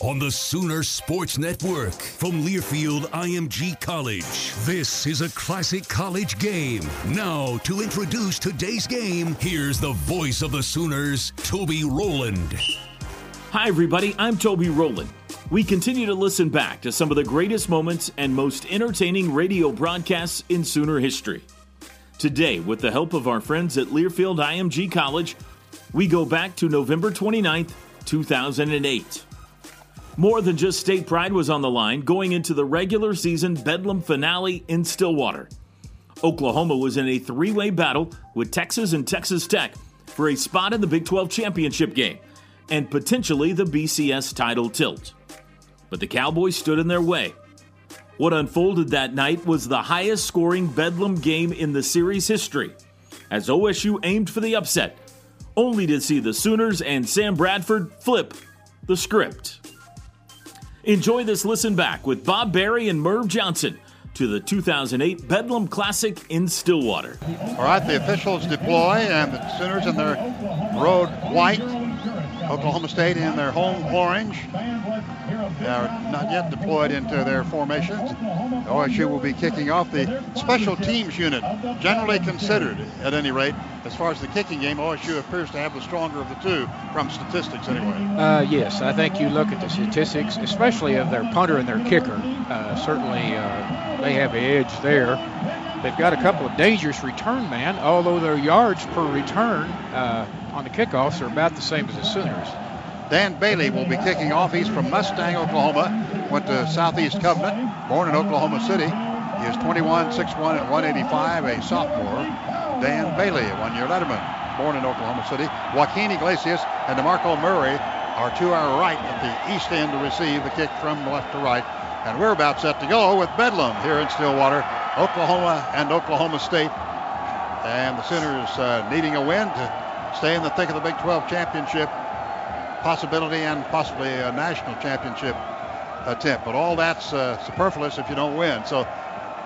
On the Sooner Sports Network, from Learfield IMG College, this is a classic college game. Now, to introduce today's game, here's the voice of the Sooners, Toby Rowland. Hi, everybody. I'm Toby Rowland. We continue to listen back to some of the greatest moments and most entertaining radio broadcasts in Sooner history. Today, with the help of our friends at Learfield IMG College, we go back to November 29th, 2008. More than just state pride was on the line going into the regular season Bedlam finale in Stillwater. Oklahoma was in a three-way battle with Texas and Texas Tech for a spot in the Big 12 championship game and potentially the BCS title tilt. But the Cowboys stood in their way. What unfolded that night was the highest scoring Bedlam game in the series history, as OSU aimed for the upset, only to see the Sooners and Sam Bradford flip the script. Enjoy this listen back with Bob Berry and Merv Johnson to the 2008 Bedlam Classic in Stillwater. All right, the officials deploy, and the Sooners in their road white, Oklahoma State in their home orange. They are not yet deployed into their formations. OSU will be kicking off. The special teams unit, generally considered, at any rate, as far as the kicking game, OSU appears to have the stronger of the two, from statistics anyway. Yes, I think you look at the statistics, especially of their punter and their kicker. Certainly they have an edge there. They've got a couple of dangerous return men, although their yards per return on the kickoffs are about the same as the Sooners. Dan Bailey will be kicking off. He's from Mustang, Oklahoma, went to Southeast Covenant, born in Oklahoma City. He is 21, 6'1", and 185, a sophomore. Dan Bailey, a one-year letterman, born in Oklahoma City. Joaquin Iglesias and DeMarco Murray are to our right at the east end to receive the kick from left to right. And we're about set to go with Bedlam here in Stillwater, Oklahoma and Oklahoma State. And the Sooners needing a win to stay in the thick of the Big 12 championship possibility and possibly a national championship attempt. But all that's superfluous if you don't win. So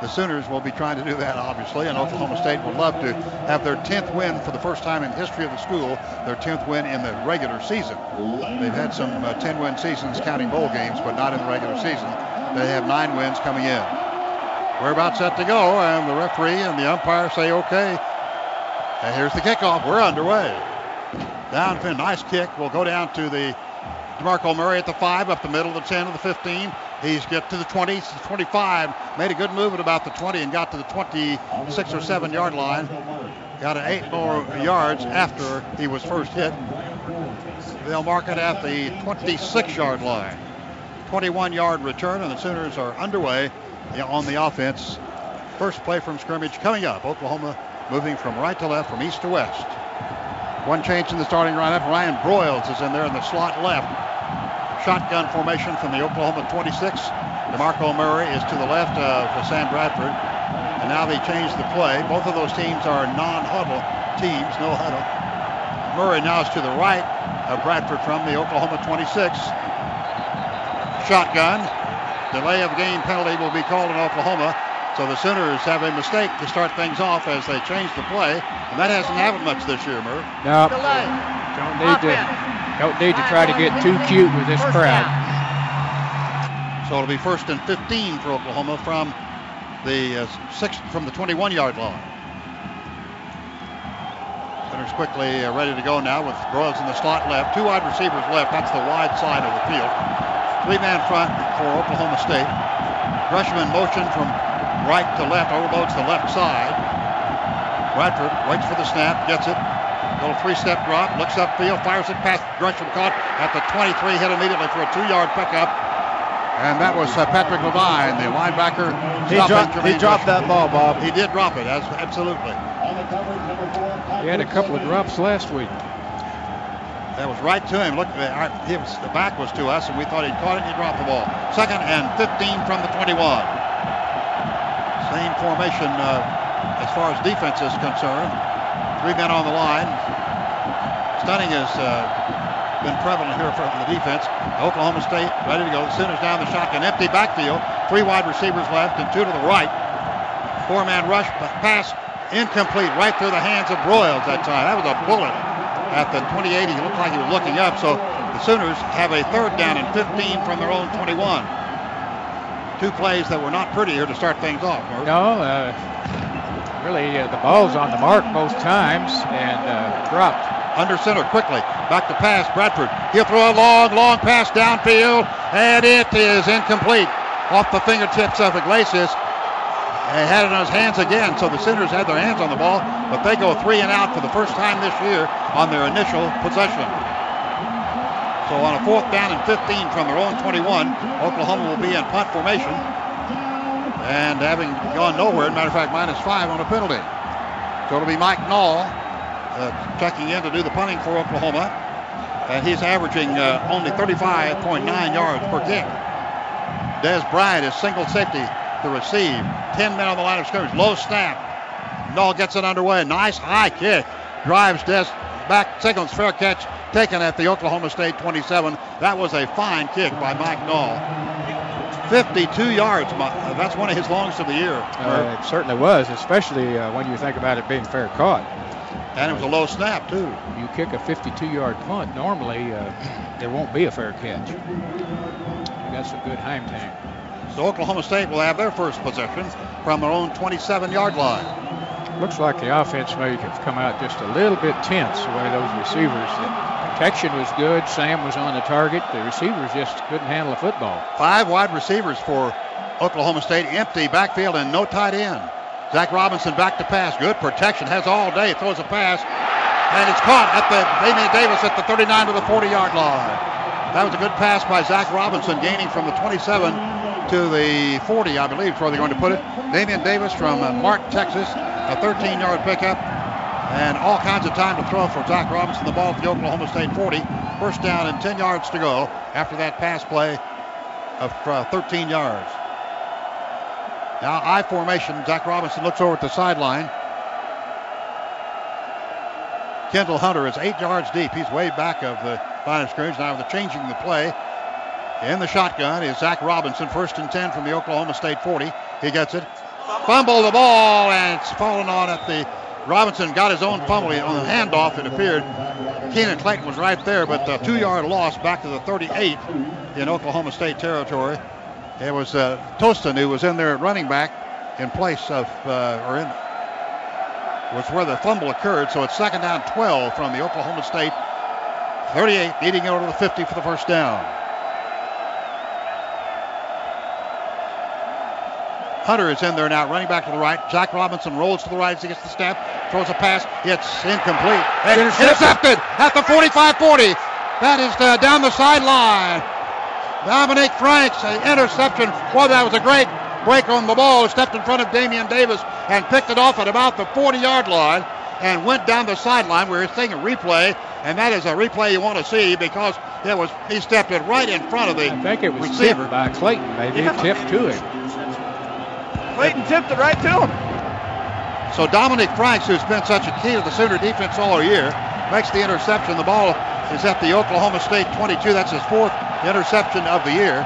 the Sooners will be trying to do that, obviously, and Oklahoma State would love to have their 10th win for the first time in the history of the school, their 10th win in the regular season. They've had some 10-win seasons counting bowl games, but not in the regular season. They have 9 wins coming in. We're about set to go, and the referee and the umpire say okay. And here's the kickoff. We're underway. Downfield, nice kick. We'll go down to the DeMarco Murray at the 5, up the middle, the 10, to the 15. He's get to the 20, 25. Made a good move at about the 20 and got to the 26 or 7-yard line. Got 8 more yards after he was first hit. They'll mark it at the 26-yard line. 21-yard return, and the Sooners are underway on the offense. First play from scrimmage coming up. Oklahoma moving from right to left, from east to west. One change in the starting lineup. Ryan Broyles is in there in the slot left. Shotgun formation from the Oklahoma 26. DeMarco Murray is to the left of Sam Bradford. And now they change the play. Both of those teams are non-huddle teams, no huddle. Murray now is to the right of Bradford from the Oklahoma 26. Shotgun. Delay of game penalty will be called in Oklahoma. So the Sooners have a mistake to start things off as they change the play. And that hasn't happened much this year, Murray. No. Delay. Don't need to try to get too cute with this crowd. So it'll be 1st and 15 for Oklahoma from the 21-yard line. Sooners quickly ready to go now with Broyles in the slot left. Two wide receivers left. That's the wide side of the field. Three-man front for Oklahoma State. Gresham in motion from right to left, overloads the left side. Bradford waits for the snap, gets it. Little three-step drop, looks upfield, fires it past Gresham, caught at the 23, hit immediately for a 2-yard pickup. And that was Patrick Levine, the linebacker. He dropped that ball, Bob. He did drop it, absolutely. He had a couple of drops last week. That was right to him. Look, the back was to us, and we thought he caught it, he dropped the ball. 2nd and 15 from the 21. Same formation as far as defense is concerned. Three men on the line. Stunning has been prevalent here from the defense. Oklahoma State ready to go. The Sooners down the shotgun. Empty backfield. Three wide receivers left and two to the right. Four-man rush. Pass incomplete right through the hands of Broyles that time. That was a bullet at the 28. He looked like he was looking up. So the Sooners have a 3rd down and 15 from their own 21. Two plays that were not pretty here to start things off. Murray. No, really the ball's on the mark both times and dropped. Under center quickly, back to pass, Bradford. He'll throw a long pass downfield, and it is incomplete. Off the fingertips of Iglesias. They had it on his hands again, so the Sooners had their hands on the ball, but they go 3 and out for the first time this year on their initial possession. So on a 4th down and 15 from their own 21, Oklahoma will be in punt formation. And having gone nowhere, as a matter of fact, -5 on a penalty. So it'll be Mike Knoll checking in to do the punting for Oklahoma. And he's averaging only 35.9 yards per kick. Dez Bryant is single safety to receive. 10 men on the line of scrimmage. Low snap. Knoll gets it underway. Nice high kick. Drives Dez back. Signals fair catch. Taken at the Oklahoma State 27. That was a fine kick by Mike Knoll. 52 yards. That's one of his longest of the year. It certainly was, especially when you think about it being fair caught. And it was a low snap, too. You kick a 52-yard punt, normally there won't be a fair catch. You got some good hang time. So Oklahoma State will have their first possession from their own 27-yard line. Looks like the offense may have come out just a little bit tense, the way those receivers. The protection was good. Sam was on the target. The receivers just couldn't handle the football. 5 wide receivers for Oklahoma State. Empty backfield and no tight end. Zach Robinson back to pass. Good protection. Has all day. Throws a pass. And it's caught at the Damian Davis at the 39 to the 40-yard line. That was a good pass by Zach Robinson, gaining from the 27 to the 40, I believe, is where they're going to put it. Damian Davis from Martin, Texas. A 13-yard pickup, and all kinds of time to throw for Zach Robinson. The ball at the Oklahoma State 40. 1st down and 10 yards to go after that pass play of 13 yards. Now I formation. Zach Robinson looks over at the sideline. Kendall Hunter is 8 yards deep. He's way back of the line of scrimmage. Now they're changing the play. In the shotgun is Zach Robinson. 1st and 10 from the Oklahoma State 40. He gets it. Fumble the ball, and it's fallen on at the Robinson. Got his own fumble on the handoff, it appeared. Keenan Clayton was right there, but a 2-yard loss back to the 38 in Oklahoma State territory. It was Toston who was in there at running back in place of, was where the fumble occurred. So it's 2nd down 12 from the Oklahoma State 38, leading over to the 50 for the 1st down. Hunter is in there now, running back to the right. Zach Robinson rolls to the right as he gets the snap, throws a pass. It's incomplete. And intercepted at the 45-40. That is down the sideline. Dominique Franks, an interception. Well, that was a great break on the ball. Stepped in front of Damian Davis and picked it off at about the 40-yard line and went down the sideline. We're seeing a replay, and that is a replay you want to see because he stepped it right in front of the receiver. I think it was tipped by Clayton. Maybe tipped to him. Clayton tipped it right to him. So Dominique Franks, who's been such a key to the Sooner defense all year, makes the interception. The ball is at the Oklahoma State 22. That's his 4th interception of the year.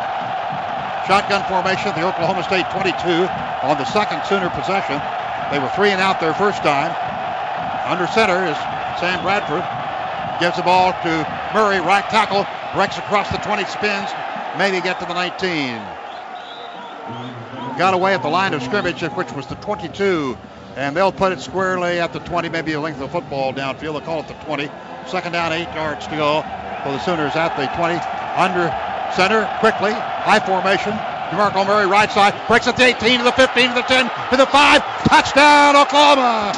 Shotgun formation, the Oklahoma State 22 on the second Sooner possession. They were three and out their first time. Under center is Sam Bradford. Gives the ball to Murray, right tackle, breaks across the 20, spins, maybe get to the 19. Got away at the line of scrimmage, which was the 22, and they'll put it squarely at the 20, maybe a length of the football downfield. They'll call it the 20. Second down, 8 yards to go for the Sooners at the 20. Under center, quickly, high formation. DeMarco Murray, right side, breaks at the 18, to the 15, to the 10, to the 5. Touchdown, Oklahoma!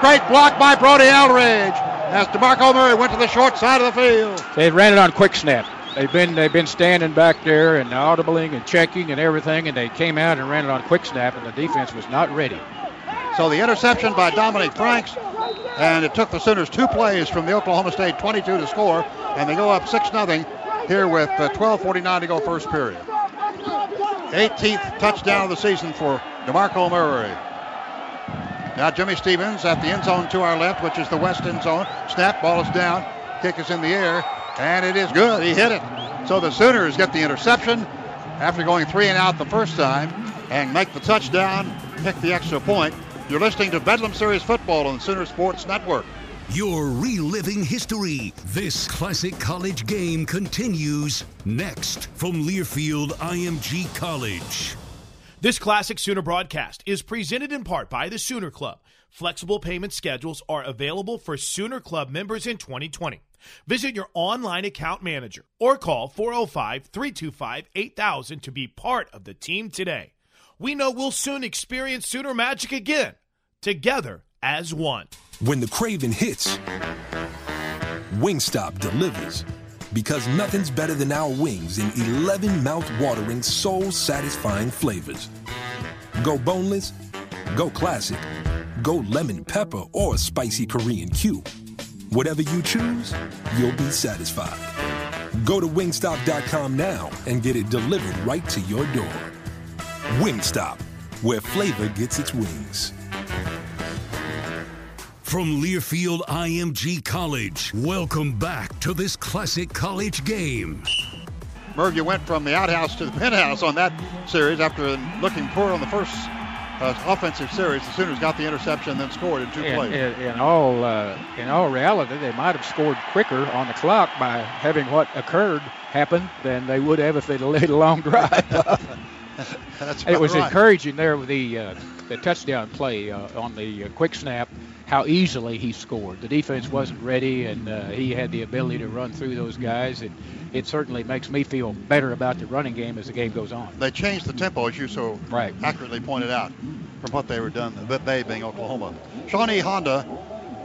Great block by Brody Eldridge as DeMarco Murray went to the short side of the field. They ran it on quick snap. They've been standing back there and audibling and checking and everything, and they came out and ran it on quick snap, and the defense was not ready. So the interception by Dominique Franks, and it took the Sooners two plays from the Oklahoma State 22 to score, and they go up 6-0 here with 12:49 to go first period. 18th touchdown of the season for DeMarco Murray. Now Jimmy Stevens at the end zone to our left, which is the west end zone. Snap, ball is down, kick is in the air, and it is good. He hit it. So the Sooners get the interception after going three and out the first time and make the touchdown, pick the extra point. You're listening to Bedlam Series Football on Sooner Sports Network. You're reliving history. This classic college game continues next from Learfield IMG College. This classic Sooner broadcast is presented in part by the Sooner Club. Flexible payment schedules are available for Sooner Club members in 2020. Visit your online account manager or call 405-325-8000 to be part of the team today. We know we'll soon experience Sooner magic again, together as one. When the craving hits, Wingstop delivers. Because nothing's better than our wings in 11 mouth-watering, soul-satisfying flavors. Go boneless, go classic, go lemon pepper, or spicy Korean Q. Whatever you choose, you'll be satisfied. Go to Wingstop.com now and get it delivered right to your door. Wingstop, where flavor gets its wings. From Learfield IMG College, welcome back to this classic college game. Merv, you went from the outhouse to the penthouse on that series after looking poor on the first offensive series. The Sooners got the interception and then scored in two plays. In all reality, they might have scored quicker on the clock by having what occurred happen than they would have if they'd laid a long drive. It was encouraging there with the touchdown play on the quick snap. How easily he scored. The defense wasn't ready, and he had the ability to run through those guys. And it certainly makes me feel better about the running game as the game goes on. They changed the tempo, as you so accurately pointed out, from what they were done, but they being Oklahoma. Shawnee Honda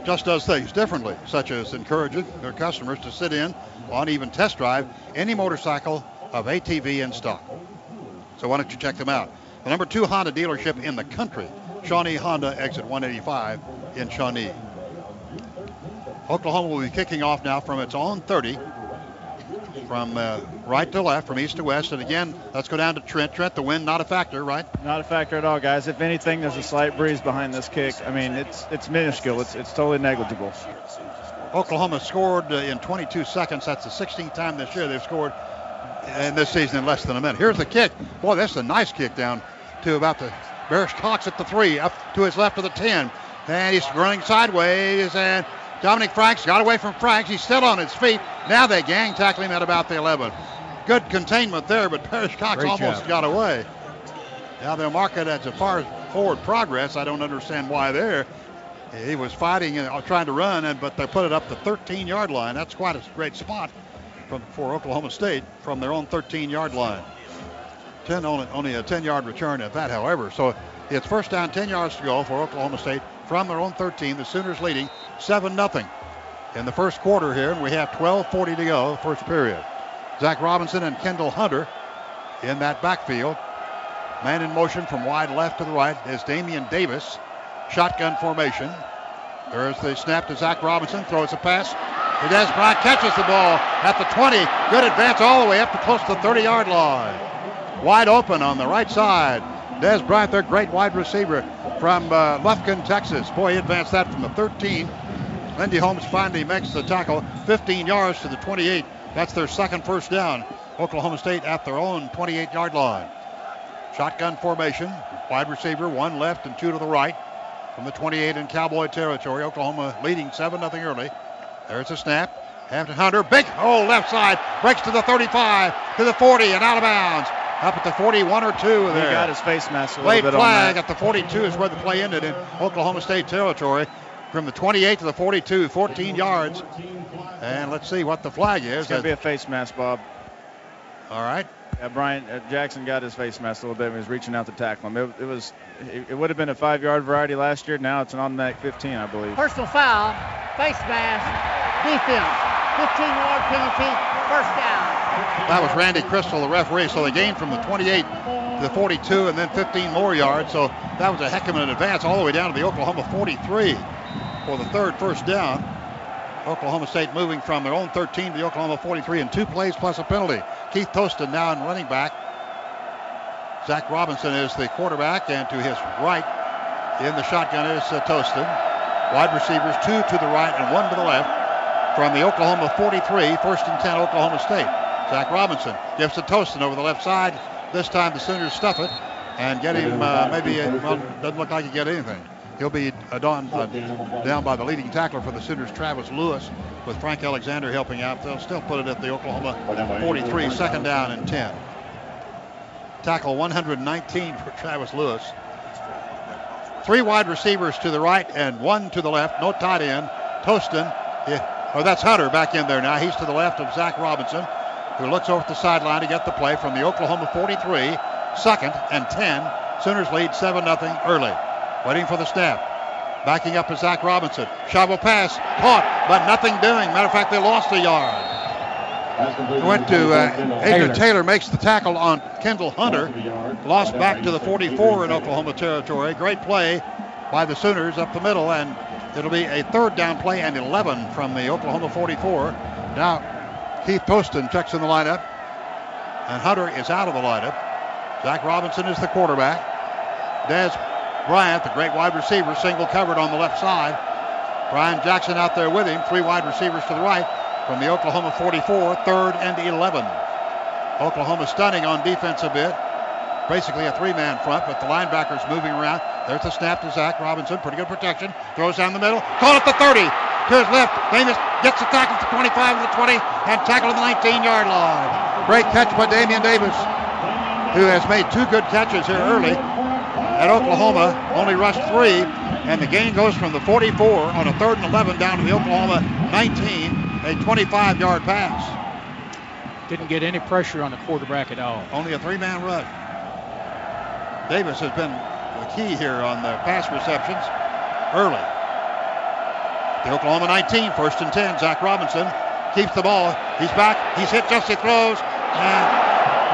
just does things differently, such as encouraging their customers to sit in on even test drive any motorcycle of ATV in stock. So why don't you check them out? The number 2 Honda dealership in the country, Shawnee Honda, exit 185 in Shawnee. Oklahoma will be kicking off now from its own 30, from right to left, from east to west. And again, let's go down to Trent. Trent, the wind, not a factor, right? Not a factor at all, guys. If anything, there's a slight breeze behind this kick. I mean, it's minuscule. It's totally negligible. Oklahoma scored in 22 seconds. That's the 16th time this year they've scored in this season in less than a minute. Here's the kick. Boy, that's a nice kick down to about the Perrish Cox at the 3, up to his left of the 10. And he's running sideways, and Dominique Franks got away from Franks. He's still on his feet. Now they gang tackle him at about the 11. Good containment there, but Perrish Cox got away. Now they'll mark it as a far forward progress. I don't understand why there. He was fighting and trying to run, but they put it up the 13-yard line. That's quite a great spot for Oklahoma State from their own 13-yard line. Only a 10-yard return at that, however. So it's first down, 10 yards to go for Oklahoma State from their own 13. The Sooners leading 7-0 in the first quarter here, and we have 12:40 to go, first period. Zach Robinson and Kendall Hunter in that backfield. Man in motion from wide left to the right is Damian Davis. Shotgun formation. There's the snap to Zach Robinson. Throws a pass. Dez Bryant catches the ball at the 20. Good advance all the way up to close to the 30-yard line. Wide open on the right side. Dez Bryant, their great wide receiver from Lufkin, Texas. Boy, he advanced that from the 13. Lindy Holmes finally makes the tackle, 15 yards to the 28. That's their second first down. Oklahoma State at their own 28-yard line. Shotgun formation, wide receiver, one left and two to the right from the 28 in Cowboy territory. Oklahoma leading 7-0 early. There's a snap. Hampton Hunter, big hole left side, breaks to the 35, to the 40, and out of bounds. Up at the 41 or 2 there. He got his face masked a little bit on that. Late flag at the 42 is where the play ended in Oklahoma State territory. From the 28 to the 42, 14 yards. And let's see what the flag is. It's going to be a face mask, Bob. All right. Yeah, Brian Jackson got his face masked a little bit when he was reaching out to tackle him. It would have been a 5-yard variety last year. Now it's an automatic 15, I believe. Personal foul, face mask, defense, 15-yard penalty, first down. That was Randy Crystal, the referee. So they gained from the 28 to the 42 and then 15 more yards. So that was a heck of an advance all the way down to the Oklahoma 43 for the third first down. Oklahoma State moving from their own 13 to the Oklahoma 43 in two plays plus a penalty. Keith Toston now in running back. Zach Robinson is the quarterback, and to his right in the shotgun is Toston. Wide receivers, two to the right and one to the left from the Oklahoma 43, first and 10 Oklahoma State. Zach Robinson gives to Toston over the left side. This time the Sooners stuff it and get him doesn't look like he get anything. He'll be down by the leading tackler for the Sooners, Travis Lewis, with Frank Alexander helping out. They'll still put it at the Oklahoma 43, second down and 10. Tackle 119 for Travis Lewis. Three wide receivers to the right and one to the left. No tight end. Toston, that's Hunter back in there now. He's to the left of Zach Robinson, who looks over at the sideline to get the play from the Oklahoma 43, second and 10. Sooners lead 7-0 early. Waiting for the snap. Backing up is Zach Robinson. Shovel pass, caught, but nothing doing. Matter of fact, they lost a yard. Went to Adrian Taylor, makes the tackle on Kendall Hunter. Lost back to the 44 in Oklahoma territory. Great play by the Sooners up the middle, and it'll be a third down play and 11 from the Oklahoma 44. Now, Keith Poston checks in the lineup, and Hunter is out of the lineup. Zach Robinson is the quarterback. Dez Bryant, the great wide receiver, single covered on the left side. Brian Jackson out there with him. Three wide receivers to the right from the Oklahoma 44, third and 11. Oklahoma stunning on defense a bit. Basically a three-man front, but the linebackers moving around. There's the snap to Zach Robinson. Pretty good protection. Throws down the middle. Caught at the 30. To his left, Davis gets the tackle at the 25 and the 20, and tackled at the 19-yard line. Great catch by Damian Davis, who has made two good catches here early at Oklahoma, only rushed three, and the game goes from the 44 on a third and 11 down to the Oklahoma 19, a 25-yard pass. Didn't get any pressure on the quarterback at all. Only a three-man rush. Davis has been the key here on the pass receptions early. The Oklahoma 19, first and 10. Zach Robinson keeps the ball. He's back. He's hit just the throws and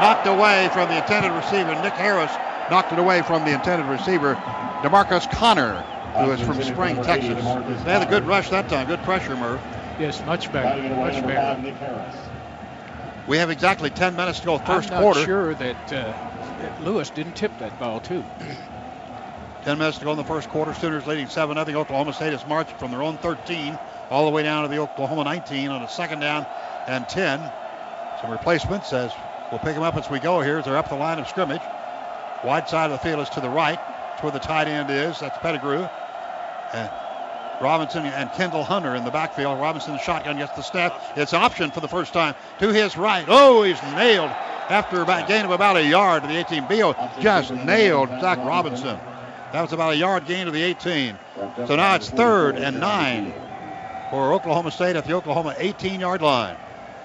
knocked away from the intended receiver. Nick Harris knocked it away from the intended receiver, DeMarcus Connor, who is from Spring, Texas. They had a good rush that time. Good pressure, Merv. Yes, much better. Much better. We have exactly 10 minutes to go first quarter. I'm not sure that Lewis didn't tip that ball, too. 10 minutes to go in the first quarter. Sooners leading 7-0. Oklahoma State has marched from their own 13 all the way down to the Oklahoma 19 on a second down and 10. Some replacements as we'll pick them up as we go here as they're up the line of scrimmage. Wide side of the field is to the right. That's where the tight end is. That's Pettigrew. And Robinson and Kendall Hunter in the backfield. Robinson, the shotgun, gets the snap. It's option for the first time to his right. Oh, he's nailed after a gain of about a yard to the 18. Beal just nailed Zach Robinson. That was about a yard gain to the 18. So now it's third and 9 for Oklahoma State at the Oklahoma 18-yard line.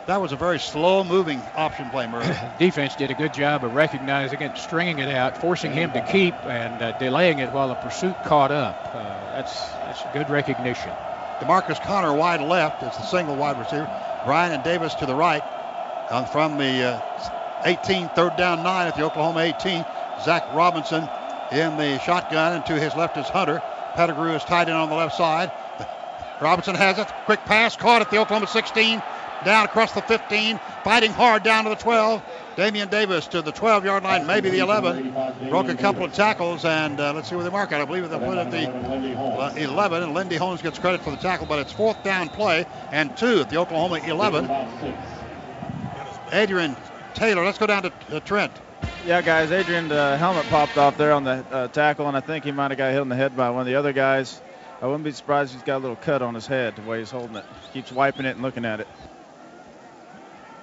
That was a very slow-moving option play, Murray. Defense did a good job of recognizing it, stringing it out, forcing him to keep, and delaying it while the pursuit caught up. That's good recognition. DeMarcus Connor wide left is the single wide receiver. Bryan and Davis to the right from the 18, third down 9 at the Oklahoma 18. Zach Robinson in the shotgun, and to his left is Hunter. Pettigrew is tight end on the left side. Robinson has it. Quick pass, caught at the Oklahoma 16, down across the 15, fighting hard down to the 12. Damian Davis to the 12-yard line, maybe the 11. Broke a couple of tackles, and let's see where they mark it. I believe they put at the 11, and Lindy Holmes gets credit for the tackle, but it's fourth down play and 2 at the Oklahoma 11. Adrian Taylor. Let's go down to Trent. Yeah, guys, Adrian, the helmet popped off there on the tackle, and I think he might have got hit in the head by one of the other guys. I wouldn't be surprised if he's got a little cut on his head the way he's holding it. Just keeps wiping it and looking at it.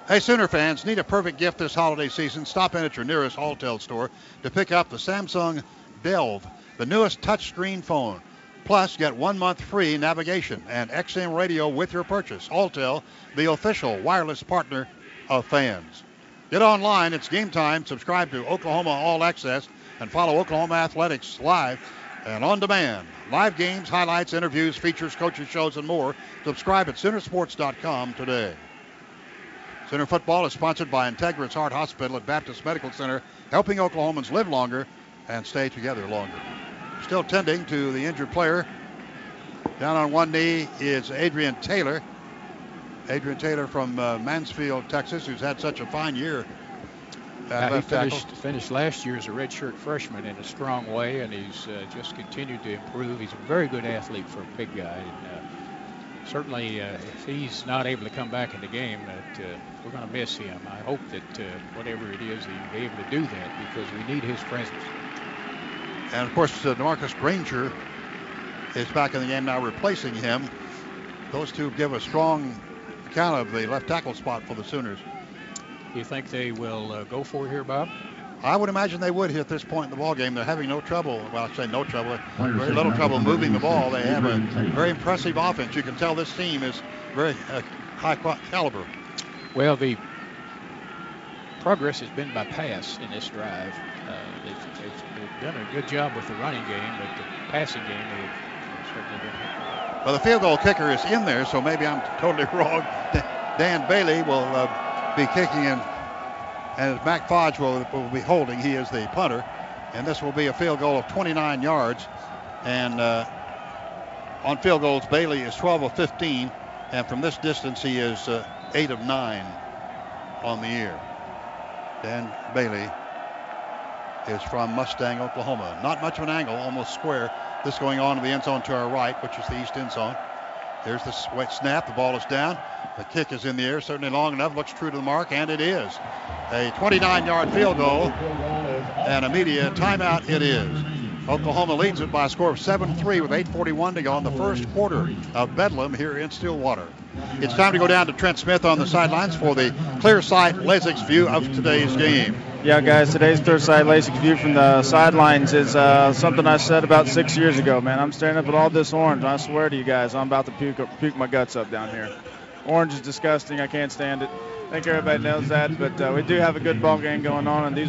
Hey, Sooner fans, need a perfect gift this holiday season? Stop in at your nearest Alltel store to pick up the Samsung Delve, the newest touchscreen phone. Plus, get 1 month free navigation and XM radio with your purchase. Alltel, the official wireless partner of fans. Get online. It's game time. Subscribe to Oklahoma All Access and follow Oklahoma Athletics live and on demand. Live games, highlights, interviews, features, coaches, shows, and more. Subscribe at Soonersports.com today. Sooner football is sponsored by Integris Heart Hospital at Baptist Medical Center, helping Oklahomans live longer and stay together longer. Still tending to the injured player. Down on one knee is Adrian Taylor. Adrian Taylor from Mansfield, Texas, who's had such a fine year. He finished last year as a redshirt freshman in a strong way, and he's just continued to improve. He's a very good athlete for a big guy. And, certainly, if he's not able to come back in the game, that we're going to miss him. I hope that whatever it is, he'll be able to do that because we need his presence. And, of course, DeMarcus Granger is back in the game now, replacing him. Those two give a strong account of the left tackle spot for the Sooners. Do you think they will go for it here, Bob? I would imagine they would at this point in the ballgame. They're having no trouble. Well, I say no trouble. Very little trouble moving the ball. They have a very impressive offense. You can tell this team is very high caliber. Well, the progress has been by pass in this drive. They've done a good job with the running game, but the passing game they've certainly been. Well, the field goal kicker is in there, so maybe I'm totally wrong. Dan Bailey will be kicking in, and Mac Fodge will be holding. He is the punter, and this will be a field goal of 29 yards. And on field goals, Bailey is 12 of 15, and from this distance, he is 8 of 9 on the year. Dan Bailey is from Mustang, Oklahoma. Not much of an angle, almost square. This going on to the end zone to our right, which is the east end zone. There's the snap. The ball is down. The kick is in the air, certainly long enough. Looks true to the mark, and it is. A 29-yard field goal, and a media timeout it is. Oklahoma leads it by a score of 7-3 with 8:41 to go in the first quarter of Bedlam here in Stillwater. It's time to go down to Trent Smith on the sidelines for the Clear Sight Lasix view of today's game. Yeah, guys, today's Clear Sight Lasix view from the sidelines is something I said about 6 years ago, man. I'm staring up at all this orange. I swear to you guys, I'm about to puke my guts up down here. Orange is disgusting. I can't stand it. I think everybody knows that, but we do have a good ball game going on, and these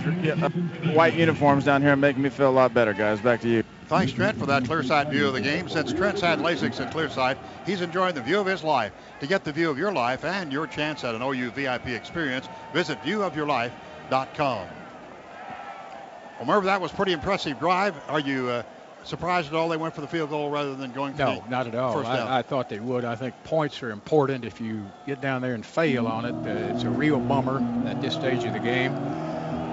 white uniforms down here are making me feel a lot better, guys. Back to you. Thanks, Trent, for that Clearsight view of the game. Since Trent's had LASIX at Clearsight, he's enjoying the view of his life. To get the view of your life and your chance at an OU VIP experience, visit viewofyourlife.com. Well, Merv, that was pretty impressive drive. Are you surprised at all they went for the field goal rather than going for the first down? No, not at all. I thought they would. I think points are important. If you get down there and fail on it, it's a real bummer at this stage of the game.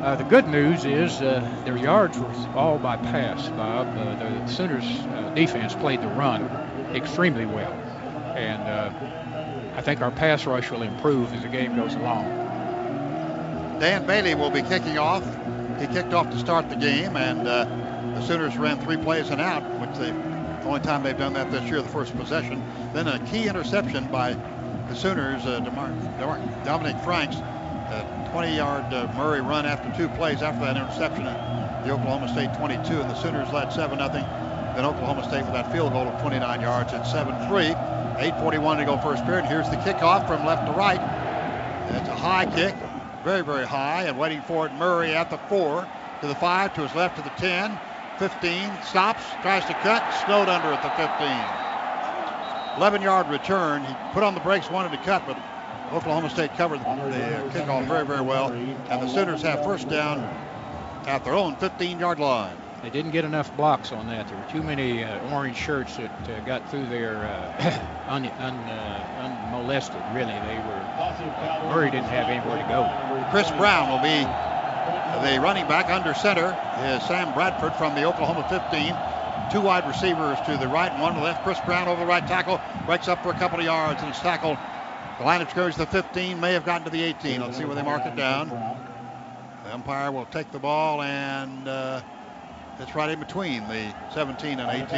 The good news is their yards were all by pass, Bob. The Sooners defense played the run extremely well. And I think our pass rush will improve as the game goes along. Dan Bailey will be kicking off. He kicked off to start the game, and the Sooners ran 3 plays and out, which the only time they've done that this year, the first possession. Then a key interception by the Sooners, Dominique Franks, 20-yard Murray run after 2 plays after that interception at the Oklahoma State 22, and the Sooners led 7-0. Then Oklahoma State with that field goal of 29 yards at 7-3. 8:41 to go first period. Here's the kickoff from left to right. It's a high kick, very, very high, and waiting for it, Murray at the 4, to the 5, to his left to the 10, 15, stops, tries to cut, snowed under at the 15. 11-yard return. He put on the brakes, wanted to cut, but Oklahoma State covered the kickoff very, very well, and the Sooners have first down at their own 15-yard line. They didn't get enough blocks on that. There were too many orange shirts that got through there unmolested, really. They were Murray didn't have anywhere to go. Chris Brown will be the running back. Under center is Sam Bradford from the Oklahoma 15. 2 wide receivers to the right and 1 to the left. Chris Brown over the right tackle, breaks up for a couple of yards, and is tackled The line of scrimmage, the 15, may have gotten to the 18. Let's see where they mark it down. The umpire will take the ball, and it's right in between the 17 and 18.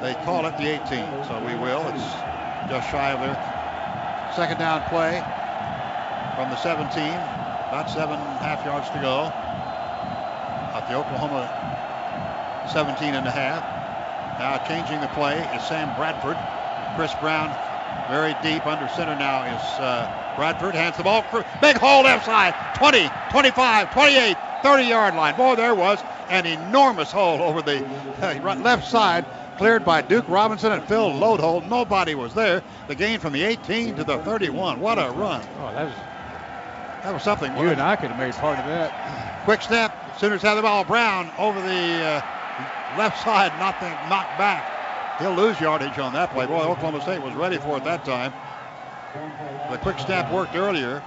They call it the 18, so we will. It's just shy of their second down play from the 17. About 7.5 yards to go. At the Oklahoma 17 and a half. Now changing the play is Sam Bradford. Chris Brown very deep under center now is Bradford. Hands the ball. Big hole left side. 20, 25, 28, 30-yard line. Boy, there was an enormous hole over the left side, cleared by Duke Robinson and Phil Lodeholt. Nobody was there. The gain from the 18 to the 31. What a run. Oh, that was something. You and I could have made part of that. Quick snap. Sooners have the ball. Brown over the left side. Nothing knocked back. He'll lose yardage on that play. Boy, Oklahoma State was ready for it that time. The quick snap worked earlier.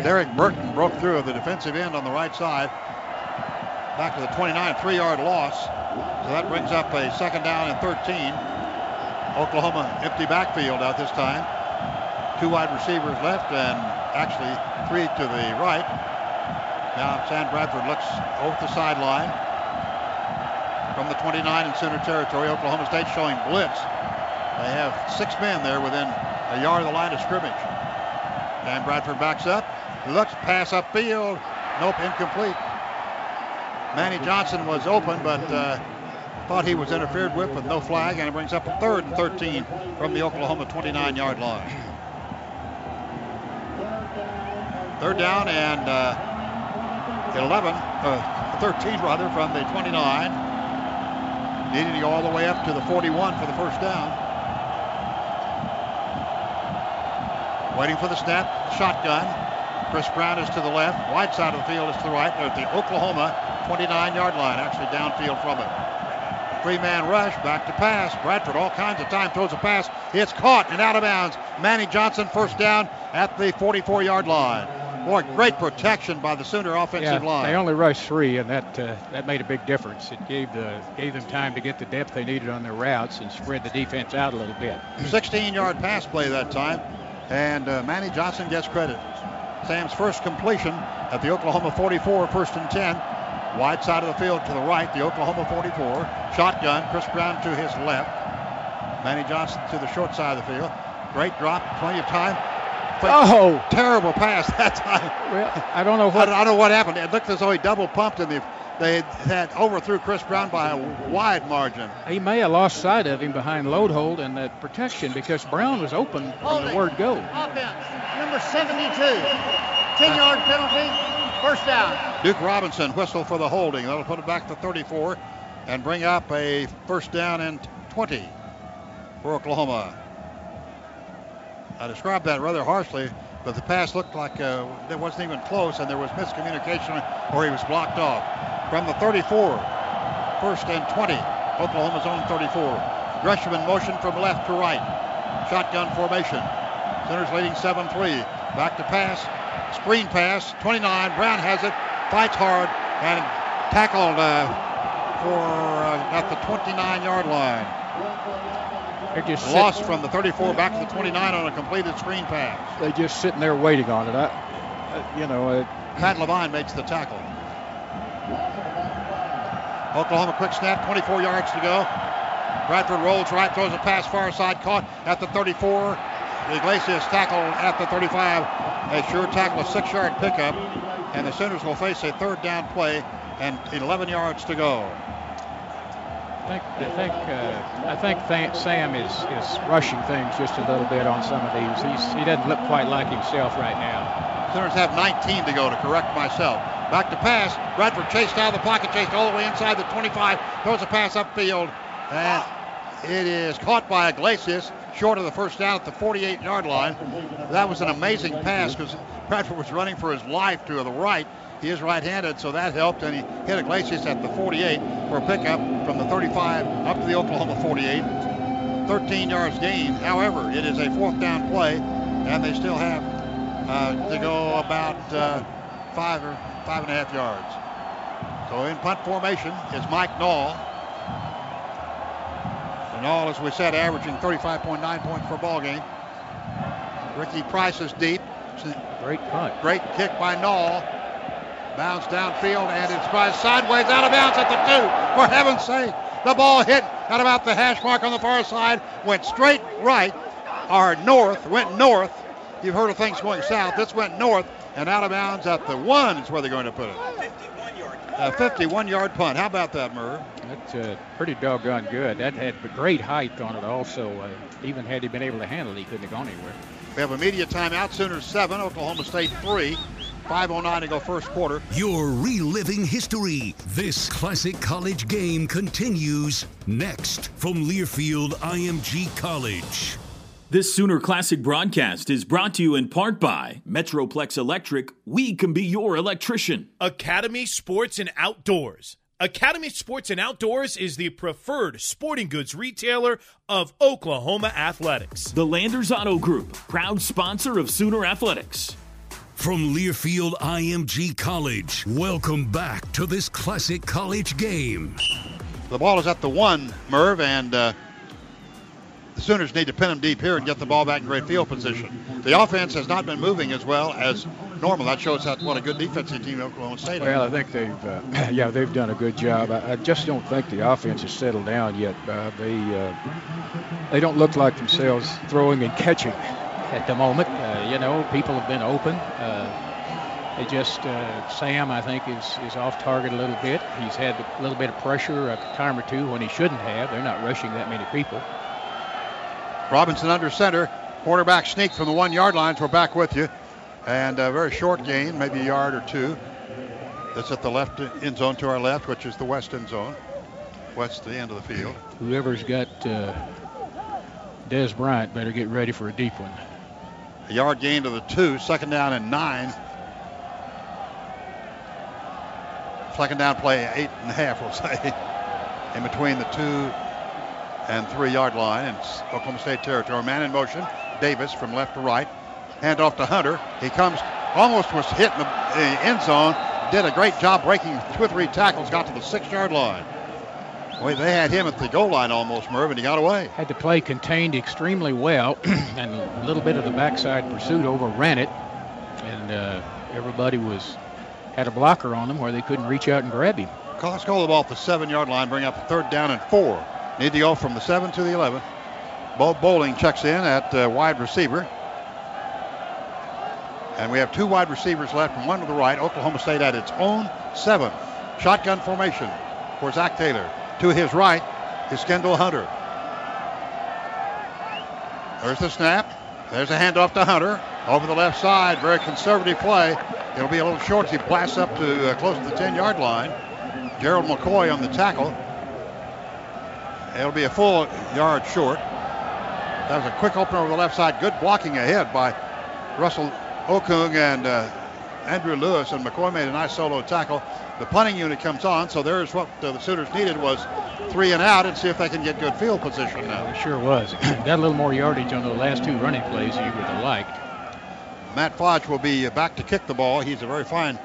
Derek Burton broke through of the defensive end on the right side. Back to the 29, 3-yard loss. So that brings up a second down and 13. Oklahoma empty backfield out this time. Two wide receivers left and actually three to the right. Now Sam Bradford looks over the sideline. From the 29 in Sooner territory, Oklahoma State showing blitz. They have six men there within a yard of the line of scrimmage. Dan Bradford backs up, looks, pass upfield. Nope, incomplete. Manny Johnson was open, but thought he was interfered with no flag, and it brings up a third and 13 from the Oklahoma 29-yard line. Third down and 13 rather from the 29. Needed to go all the way up to the 41 for the first down. Waiting for the snap, shotgun. Chris Brown is to the left, wide side of the field is to the right. They're at the Oklahoma 29-yard line, actually downfield from it. Three-man rush, back to pass. Bradford all kinds of time, throws a pass. It's caught and out of bounds. Manny Johnson, first down at the 44-yard line. Boy, great protection by the Sooner offensive line. They only rushed three, and that made a big difference. It gave them time to get the depth they needed on their routes and spread the defense out a little bit. 16-yard pass play that time, and Manny Johnson gets credit. Sam's first completion at the Oklahoma 44, first and 10. Wide side of the field to the right, the Oklahoma 44. Shotgun, Chris Brown to his left. Manny Johnson to the short side of the field. Great drop, plenty of time. Oh, terrible pass that time. Well, I don't know what happened. It looked as though he double pumped, and they had overthrew Chris Brown by a wide margin. He may have lost sight of him behind Lodeholt and that protection, because Brown was open from the word go. Offense, number 72, 10-yard penalty, first down. Duke Robinson whistled for the holding. That'll put it back to 34 and bring up a first down and 20 for Oklahoma. I described that rather harshly, but the pass looked like it wasn't even close, and there was miscommunication, or he was blocked off. From the 34, first and 20, Oklahoma's own 34. Gresham in motion from left to right. Shotgun formation. Sooners leading 7-3. Back to pass. Screen pass. 29. Brown has it. Fights hard and tackled at the 29-yard line. They're just lost from the 34 back to the 29 on a completed screen pass. They're just sitting there waiting on it. Pat Levine makes the tackle. Oklahoma quick snap, 24 yards to go. Bradford rolls right, throws a pass far side, caught at the 34. Iglesias tackled at the 35. A sure tackle, a 6-yard pickup. And the Sooners will face a third down play and 11 yards to go. I think Sam is rushing things just a little bit on some of these. He doesn't look quite like himself right now. Sooners have 19 to go, to correct myself. Back to pass. Bradford chased out of the pocket, chased all the way inside the 25. Throws a pass upfield. And it is caught by Iglesias, short of the first down at the 48-yard line. That was an amazing pass because Bradford was running for his life to the right. He is right-handed, so that helped, and he hit Iglesias at the 48 for a pickup from the 35 up to the Oklahoma 48. 13 yards gained. However, it is a fourth down play, and they still have to go about 5 or 5.5 yards. So in punt formation is Mike Knoll. And Knoll, as we said, averaging 35.9 points per ball game. Ricky Price is deep. Great punt. Great kick by Knoll. Bounce downfield, and it's by sideways, out of bounds at the 2. For heaven's sake, the ball hit at about the hash mark on the far side, went straight right, or north, went north. You've heard of things going south. This went north and out of bounds at the 1 is where they're going to put it. A 51-yard punt. How about that, Murr? That's pretty doggone good. That had great height on it also. Even had he been able to handle it, he couldn't have gone anywhere. We have immediate timeout. Sooners 7, Oklahoma State 3. 5:09 to go first quarter. You're reliving history. This classic college game continues next from Learfield IMG College. This Sooner Classic broadcast is brought to you in part by Metroplex Electric. We can be your electrician. Academy Sports and Outdoors. Academy Sports and Outdoors is the preferred sporting goods retailer of Oklahoma athletics. The Landers Auto Group, proud sponsor of Sooner Athletics. From Learfield IMG College, welcome back to this classic college game. The ball is at the 1, Merv, and... the Sooners need to pin them deep here and get the ball back in great field position. The offense has not been moving as well as normal. That shows what a good defensive team Oklahoma State is. Well, I think they've done a good job. I just don't think the offense has settled down yet, Bob. They don't look like themselves throwing and catching at the moment. People have been open. Sam, I think, is off target a little bit. He's had a little bit of pressure a time or two when he shouldn't have. They're not rushing that many people. Robinson under center, quarterback sneak from the 1-yard line. We're back with you. And a very short gain, maybe a yard or 2. That's at the left end zone to our left, which is the west end zone. West, the end of the field. Whoever's got Dez Bryant better get ready for a deep one. A yard gain to the 2, second down and 9. Second down play, 8.5, we'll say. In between the 2 and 3-yard line in Oklahoma State territory. Man in motion, Davis from left to right. Hand off to Hunter. He comes, almost was hit in the end zone. Did a great job breaking 2 or 3 tackles. Got to the 6-yard line. Well, they had him at the goal line almost, Merv, and he got away. Had the play contained extremely well, and a little bit of the backside pursuit overran it, and everybody had a blocker on them where they couldn't reach out and grab him. Cox called the ball at the 7-yard line, bring up a 3rd down and 4. Need to go from the 7 to the 11. Bo Bowling checks in at wide receiver. And we have 2 wide receivers left and 1 to the right. Oklahoma State at its own 7. Shotgun formation for Zach Taylor. To his right is Kendall Hunter. There's the snap. There's a handoff to Hunter. Over the left side, very conservative play. It'll be a little short as he blasts up to close to the 10-yard line. Gerald McCoy on the tackle. It'll be a full yard short. That was a quick opener over the left side. Good blocking ahead by Russell Okung and Andrew Lewis, and McCoy made a nice solo tackle. The punting unit comes on, so there's what the Sooners needed was 3 and out, and see if they can get good field position now. It sure was. Got a little more yardage on the last 2 running plays you would have liked. Matt Fodge will be back to kick the ball. He's a very fine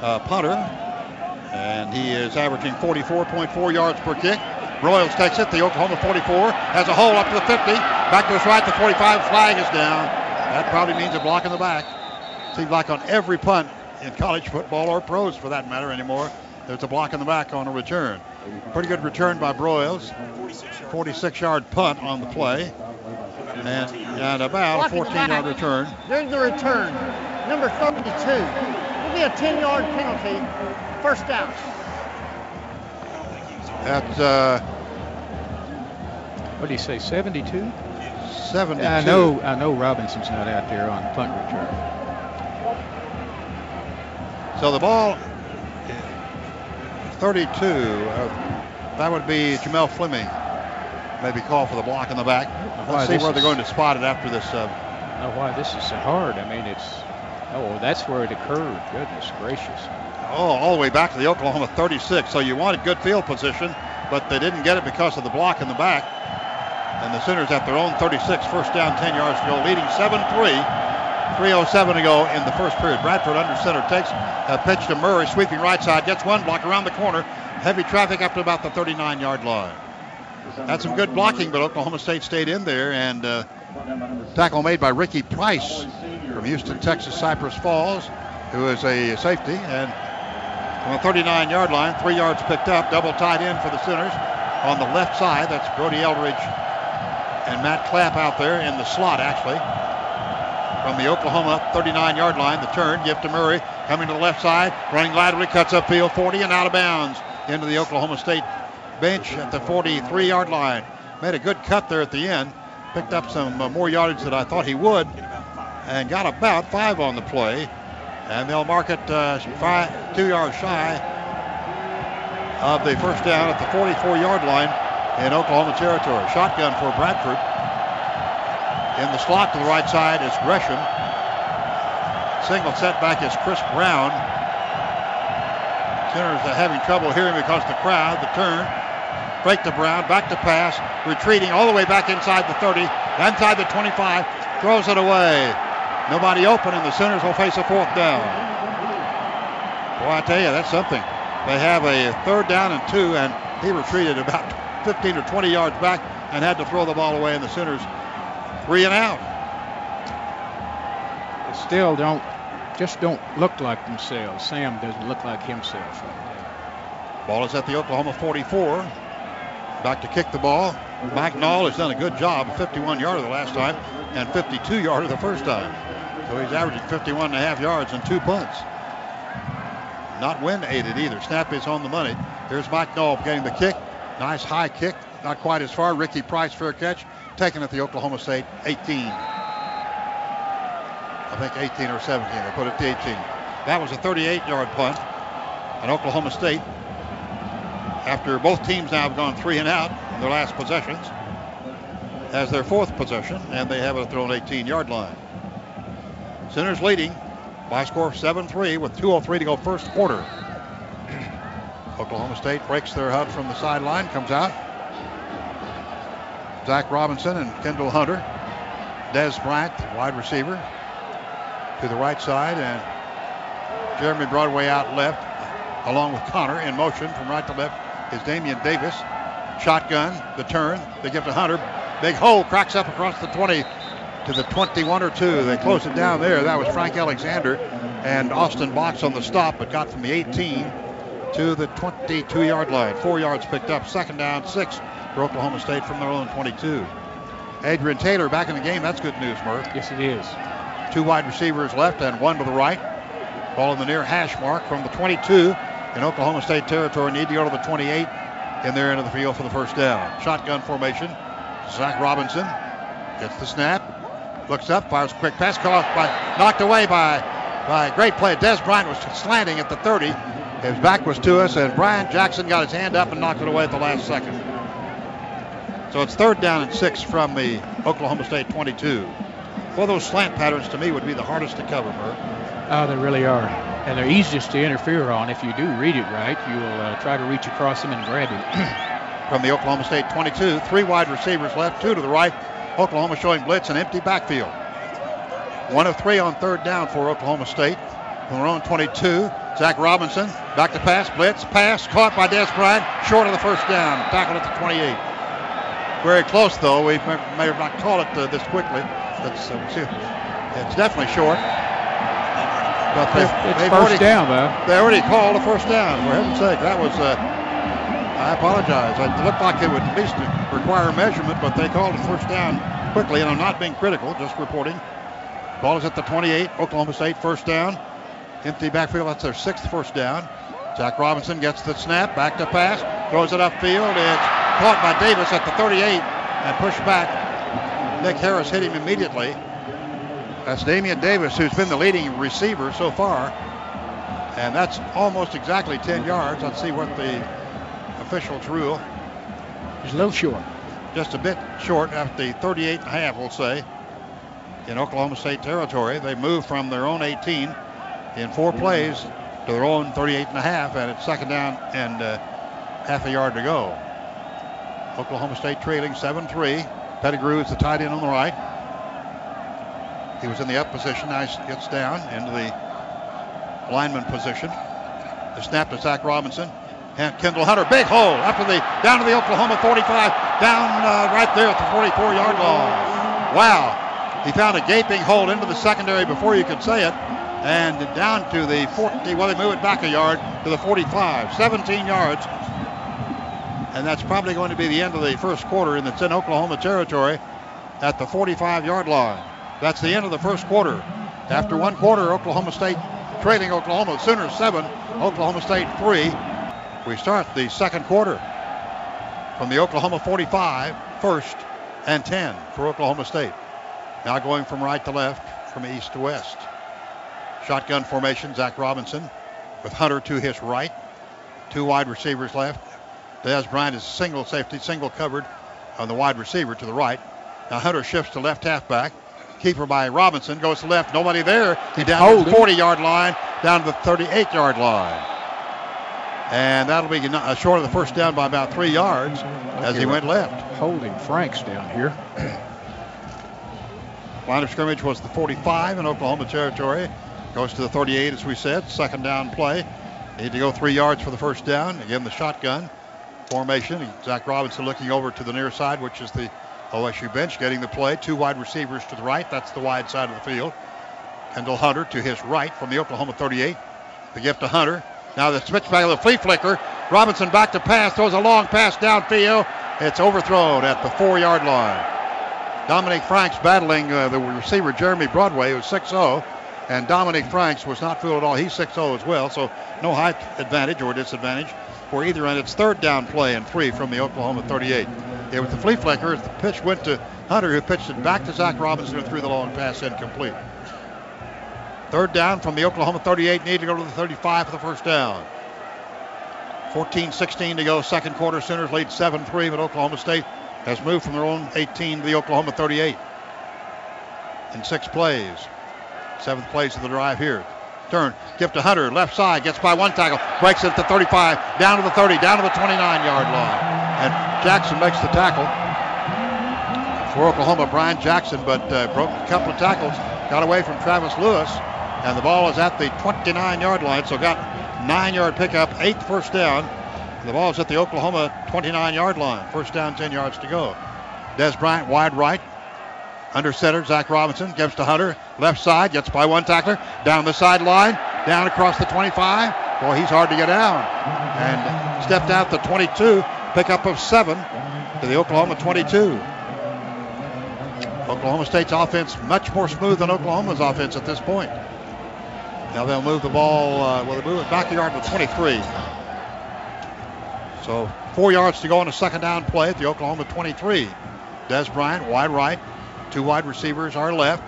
punter, and he is averaging 44.4 yards per kick. Royals takes it. The Oklahoma 44 has a hole up to the 50. Back to his right, the 45. Flag is down. That probably means a block in the back. Seems like on every punt in college football or pros for that matter anymore, there's a block in the back on a return. Pretty good return by Broyles. 46-yard punt on the play. And about a 14-yard return. There's the return. Number 32. It'll be a 10-yard penalty. First down. At, what do you say, 72? 72. I know Robinson's not out there on punt return. So the ball, 32, that would be Jamel Fleming. Maybe call for the block in the back. Let's see where they're going to spot it after this. I know why this is so hard. I mean, that's where it occurred. Goodness gracious. All the way back to the Oklahoma 36. So you wanted good field position, but they didn't get it because of the block in the back. And the Sooners at their own 36, first down, 10 yards to go, leading 7-3. 3:07 to go in the first period. Bradford under center takes a pitch to Murray, sweeping right side, gets 1 block around the corner. Heavy traffic up to about the 39-yard line. That's some good blocking, but Oklahoma State stayed in there, and Tackle made by Ricky Price from Houston, Texas, Cypress Falls, who is a safety. And on the 39-yard line, 3 yards picked up, double tight end for the Sooners. On the left side, that's Brody Eldridge and Matt Clapp out there in the slot, actually. From the Oklahoma 39-yard line, the turn, give to Murray, coming to the left side, running laterally, cuts upfield, 40 and out of bounds into the Oklahoma State bench at the 43-yard line. Made a good cut there at the end, picked up some more yardage than I thought he would, and got about five on the play. And they'll mark it 2 yards shy of the first down at the 44-yard line in Oklahoma territory. Shotgun for Bradford. In the slot to the right side is Gresham. Single setback is Chris Brown. Sooners are having trouble hearing because the crowd. The turn, break to Brown, back to pass, retreating all the way back inside the 30, inside the 25, throws it away. Nobody open, and the Sooners will face a fourth down. Boy, I tell you, that's something. They have a third down and two, and he retreated about 15 or 20 yards back and had to throw the ball away, and the Sooners 3 and out. They still don't look like themselves. Sam doesn't look like himself right there. Ball is at the Oklahoma 44. Back to kick the ball. Mike Knoll has done a good job, 51-yarder the last time and 52-yarder the first time. So he's averaging 51 and a half yards and two punts. Not wind aided either. Snap is on the money. Here's Mike Knoll getting the kick. Nice high kick. Not quite as far. Ricky Price, fair catch. Taken at the Oklahoma State 18. I think 18 or 17. They put it to 18. That was a 38-yard punt. And Oklahoma State, after both teams now have gone 3 and out in their last possessions, as their fourth possession, and they have it at their own 18-yard line. Sooners leading by score of 7-3 with 2:03 to go first quarter. Oklahoma State breaks their hut from the sideline, comes out. Zach Robinson and Kendall Hunter. Dez Bryant, wide receiver, to the right side, and Jeremy Broadway out left, along with Connor in motion from right to left is Damian Davis. Shotgun, the turn, they give to Hunter. Big hole, cracks up across the 20 to the 21 or 2. They close it down there. That was Frank Alexander and Austin Box on the stop, but got from the 18 to the 22-yard line. 4 yards picked up, second down, 6. For Oklahoma State from their own 22. Adrian Taylor back in the game. That's good news, Murph. Yes, it is. Two wide receivers left and one to the right. Ball in the near hash mark from the 22 in Oklahoma State territory. Need to go to the 28 in their end of the field for the first down. Shotgun formation. Zach Robinson gets the snap. Looks up, fires a quick pass. Knocked away by great play. Dez Bryant was slanting at the 30. His back was to us, and Brian Jackson got his hand up and knocked it away at the last second. So it's third down and 6 from the Oklahoma State 22. Well, those slant patterns to me would be the hardest to cover, Bert. Oh, they really are. And they're easiest to interfere on. If you do read it right, you will try to reach across them and grab it. From the Oklahoma State 22, three wide receivers left, two to the right. Oklahoma showing blitz and empty backfield. 1 of 3 on third down for Oklahoma State. From their own 22, Zach Robinson, back to pass, blitz, pass, caught by Dez Bryant, short of the first down, tackled at the 28. Very close, though. We may not call it this quickly. It's definitely short. But it's first down, though. They already called a first down. For heaven's sake, that was, I apologize. It looked like it would at least require measurement, but they called a first down quickly, and I'm not being critical, just reporting. Ball is at the 28, Oklahoma State, first down. Empty backfield, that's their 6th first down. Zach Robinson gets the snap, back to pass, throws it upfield. It's caught by Davis at the 38 and pushed back. Nick Harris hit him immediately. That's Damian Davis, who's been the leading receiver so far. And that's almost exactly 10 yards. Let's see what the officials rule. He's a little short. Just a bit short at the 38 and a half, we'll say, in Oklahoma State territory. They move from their own 18 in 4 plays to their own 38 and a half, and it's second down and half a yard to go. Oklahoma State trailing 7-3. Pettigrew is the tight end on the right. He was in the up position. Now he gets down into the lineman position. The snap to Zach Robinson. And Kendall Hunter, big hole down to the Oklahoma 45. Down right there at the 44-yard line. Wow. He found a gaping hole into the secondary before you could say it. And down to the 40, well, they move it back a yard to the 45, 17 yards. And that's probably going to be the end of the first quarter, and it's in Oklahoma territory at the 45-yard line. That's the end of the first quarter. After one quarter, Oklahoma State trailing Oklahoma. Sooners 7, Oklahoma State 3. We start the second quarter from the Oklahoma 45, first and 10 for Oklahoma State. Now going from right to left, from east to west. Shotgun formation, Zach Robinson with Hunter to his right. Two wide receivers left. Dez Bryant is single safety, single covered on the wide receiver to the right. Now Hunter shifts to left halfback. Keeper by Robinson, goes to left, nobody there. He down to the 40-yard line, down to the 38-yard line. And that'll be short of the first down by about 3 yards as he went left. Holding Franks down here. Line of scrimmage was the 45 in Oklahoma territory. Goes to the 38, as we said, second down play. Need to go 3 yards for the first down. Again, the shotgun formation. Zach Robinson looking over to the near side, which is the OSU bench, getting the play. Two wide receivers to the right. That's the wide side of the field. Kendall Hunter to his right from the Oklahoma 38. The gift to Hunter. Now the switchback of the flea flicker. Robinson back to pass. Throws a long pass downfield. It's overthrown at the 4-yard line. Dominique Franks battling the receiver Jeremy Broadway, who's 6-0. And Dominique Franks was not fooled at all. He's 6-0 as well, so no height advantage or disadvantage for either end. It's third down play and 3 from the Oklahoma 38. It was the flea flicker. The pitch went to Hunter, who pitched it back to Zach Robinson, who threw the long pass incomplete. Third down from the Oklahoma 38. Need to go to the 35 for the first down. 14-16 to go. Second quarter. Sooners lead 7-3, but Oklahoma State has moved from their own 18 to the Oklahoma 38 in 6 plays. 7th place of the drive here. Turn. Gift to Hunter. Left side. Gets by one tackle. Breaks it at the 35. Down to the 30. Down to the 29-yard line. And Jackson makes the tackle for Oklahoma. Brian Jackson, but broke a couple of tackles. Got away from Travis Lewis. And the ball is at the 29-yard line. So got 9-yard pickup. 8th first down. And the ball is at the Oklahoma 29-yard line. First down, 10 yards to go. Dez Bryant wide right. Under center, Zach Robinson gives to Hunter. Left side, gets by one tackler. Down the sideline, down across the 25. Boy, he's hard to get down. And stepped out the 22, pickup of 7 to the Oklahoma 22. Oklahoma State's offense much more smooth than Oklahoma's offense at this point. Now they'll move the ball, well, they move it back the yard to 23. So 4 yards to go on a second down play at the Oklahoma 23. Dez Bryant, wide right. Two wide receivers are left,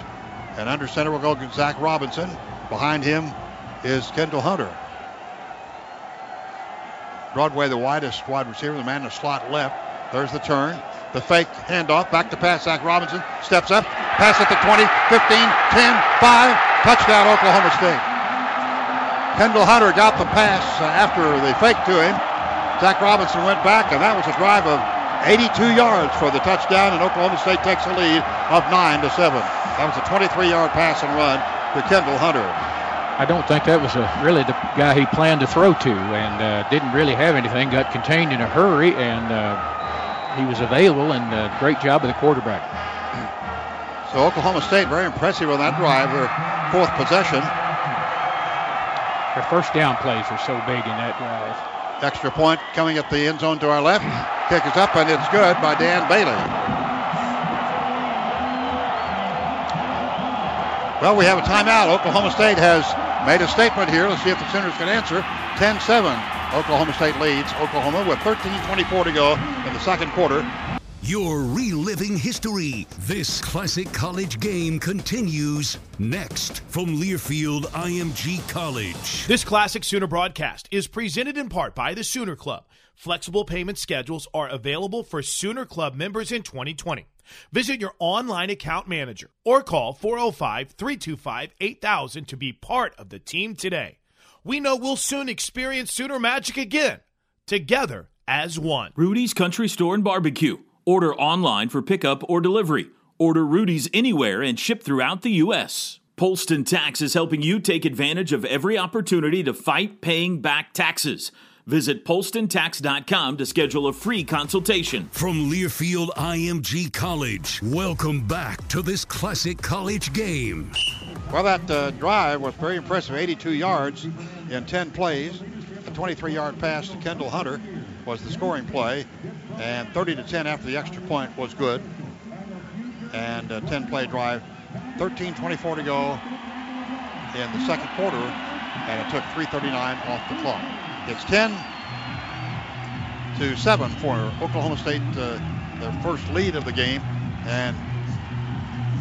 and under center will go Zach Robinson. Behind him is Kendall Hunter. Broadway, the widest wide receiver, the man in the slot left. There's the turn, the fake handoff, back to pass. Zach Robinson steps up, pass at the 20, 15, 10, 5, touchdown Oklahoma State. Kendall Hunter got the pass after the fake to him. Zach Robinson went back, and that was a drive of 82 yards for the touchdown, and Oklahoma State takes the lead of 9-7. That was a 23-yard pass and run to Kendall Hunter. I don't think that was really the guy he planned to throw to, and didn't really have anything, got contained in a hurry, and he was available, and great job of the quarterback. So Oklahoma State very impressive on that drive, their fourth possession. Their first down plays are so big in that drive. Extra point coming at the end zone to our left. Kick is up, and it's good by Dan Bailey. Well, we have a timeout. Oklahoma State has made a statement here. Let's see if the Sooners can answer. 10-7. Oklahoma State leads Oklahoma with 13:24 to go in the second quarter. You're reliving history. This classic college game continues next from Learfield IMG College. This classic Sooner broadcast is presented in part by the Sooner Club. Flexible payment schedules are available for Sooner Club members in 2020. Visit your online account manager or call 405-325-8000 to be part of the team today. We know we'll soon experience Sooner magic again, together as one. Rudy's Country Store and Barbecue. Order online for pickup or delivery. Order Rudy's anywhere and ship throughout the U.S. Polston Tax is helping you take advantage of every opportunity to fight paying back taxes. Visit PolstonTax.com to schedule a free consultation. From Learfield IMG College, welcome back to this classic college game. Well, that drive was very impressive, 82 yards in 10 plays. A 23-yard pass to Kendall Hunter was the scoring play, and 30-10 after the extra point was good. And a 10-play drive, 13:24 to go in the second quarter, and it took 3:39 off the clock. It's 10-7 for Oklahoma State, their first lead of the game, and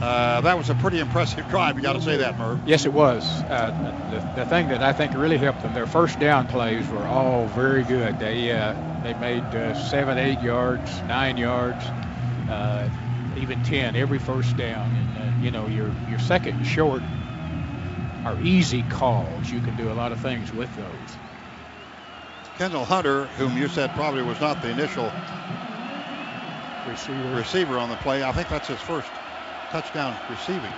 that was a pretty impressive drive. You got to say that, Merv. Yes, it was. The thing that I think really helped them, their first down plays were all very good. They made 7, 8 yards, 9 yards, even 10 every first down. And you know, your second and short are easy calls. You can do a lot of things with those. Kendall Hunter, whom you said probably was not the initial receiver on the play, I think that's his first touchdown receiving.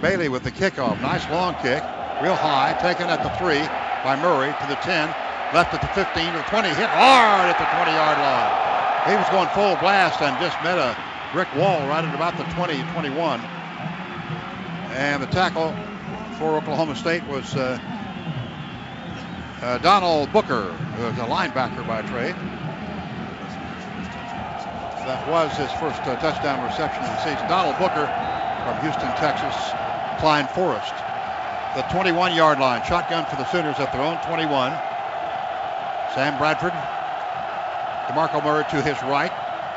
Bailey with the kickoff. Nice long kick, real high, taken at the 3 by Murray to the 10, left at the 15 to the 20, hit hard at the 20-yard line. He was going full blast and just met a brick wall right at about the 20-21. And the tackle for Oklahoma State was Donald Booker, who's a linebacker by trade. That was his first touchdown reception of the season. Donald Booker from Houston, Texas, Klein Forest. The 21-yard line, shotgun for the Sooners at their own 21. Sam Bradford, DeMarco Murray to his right.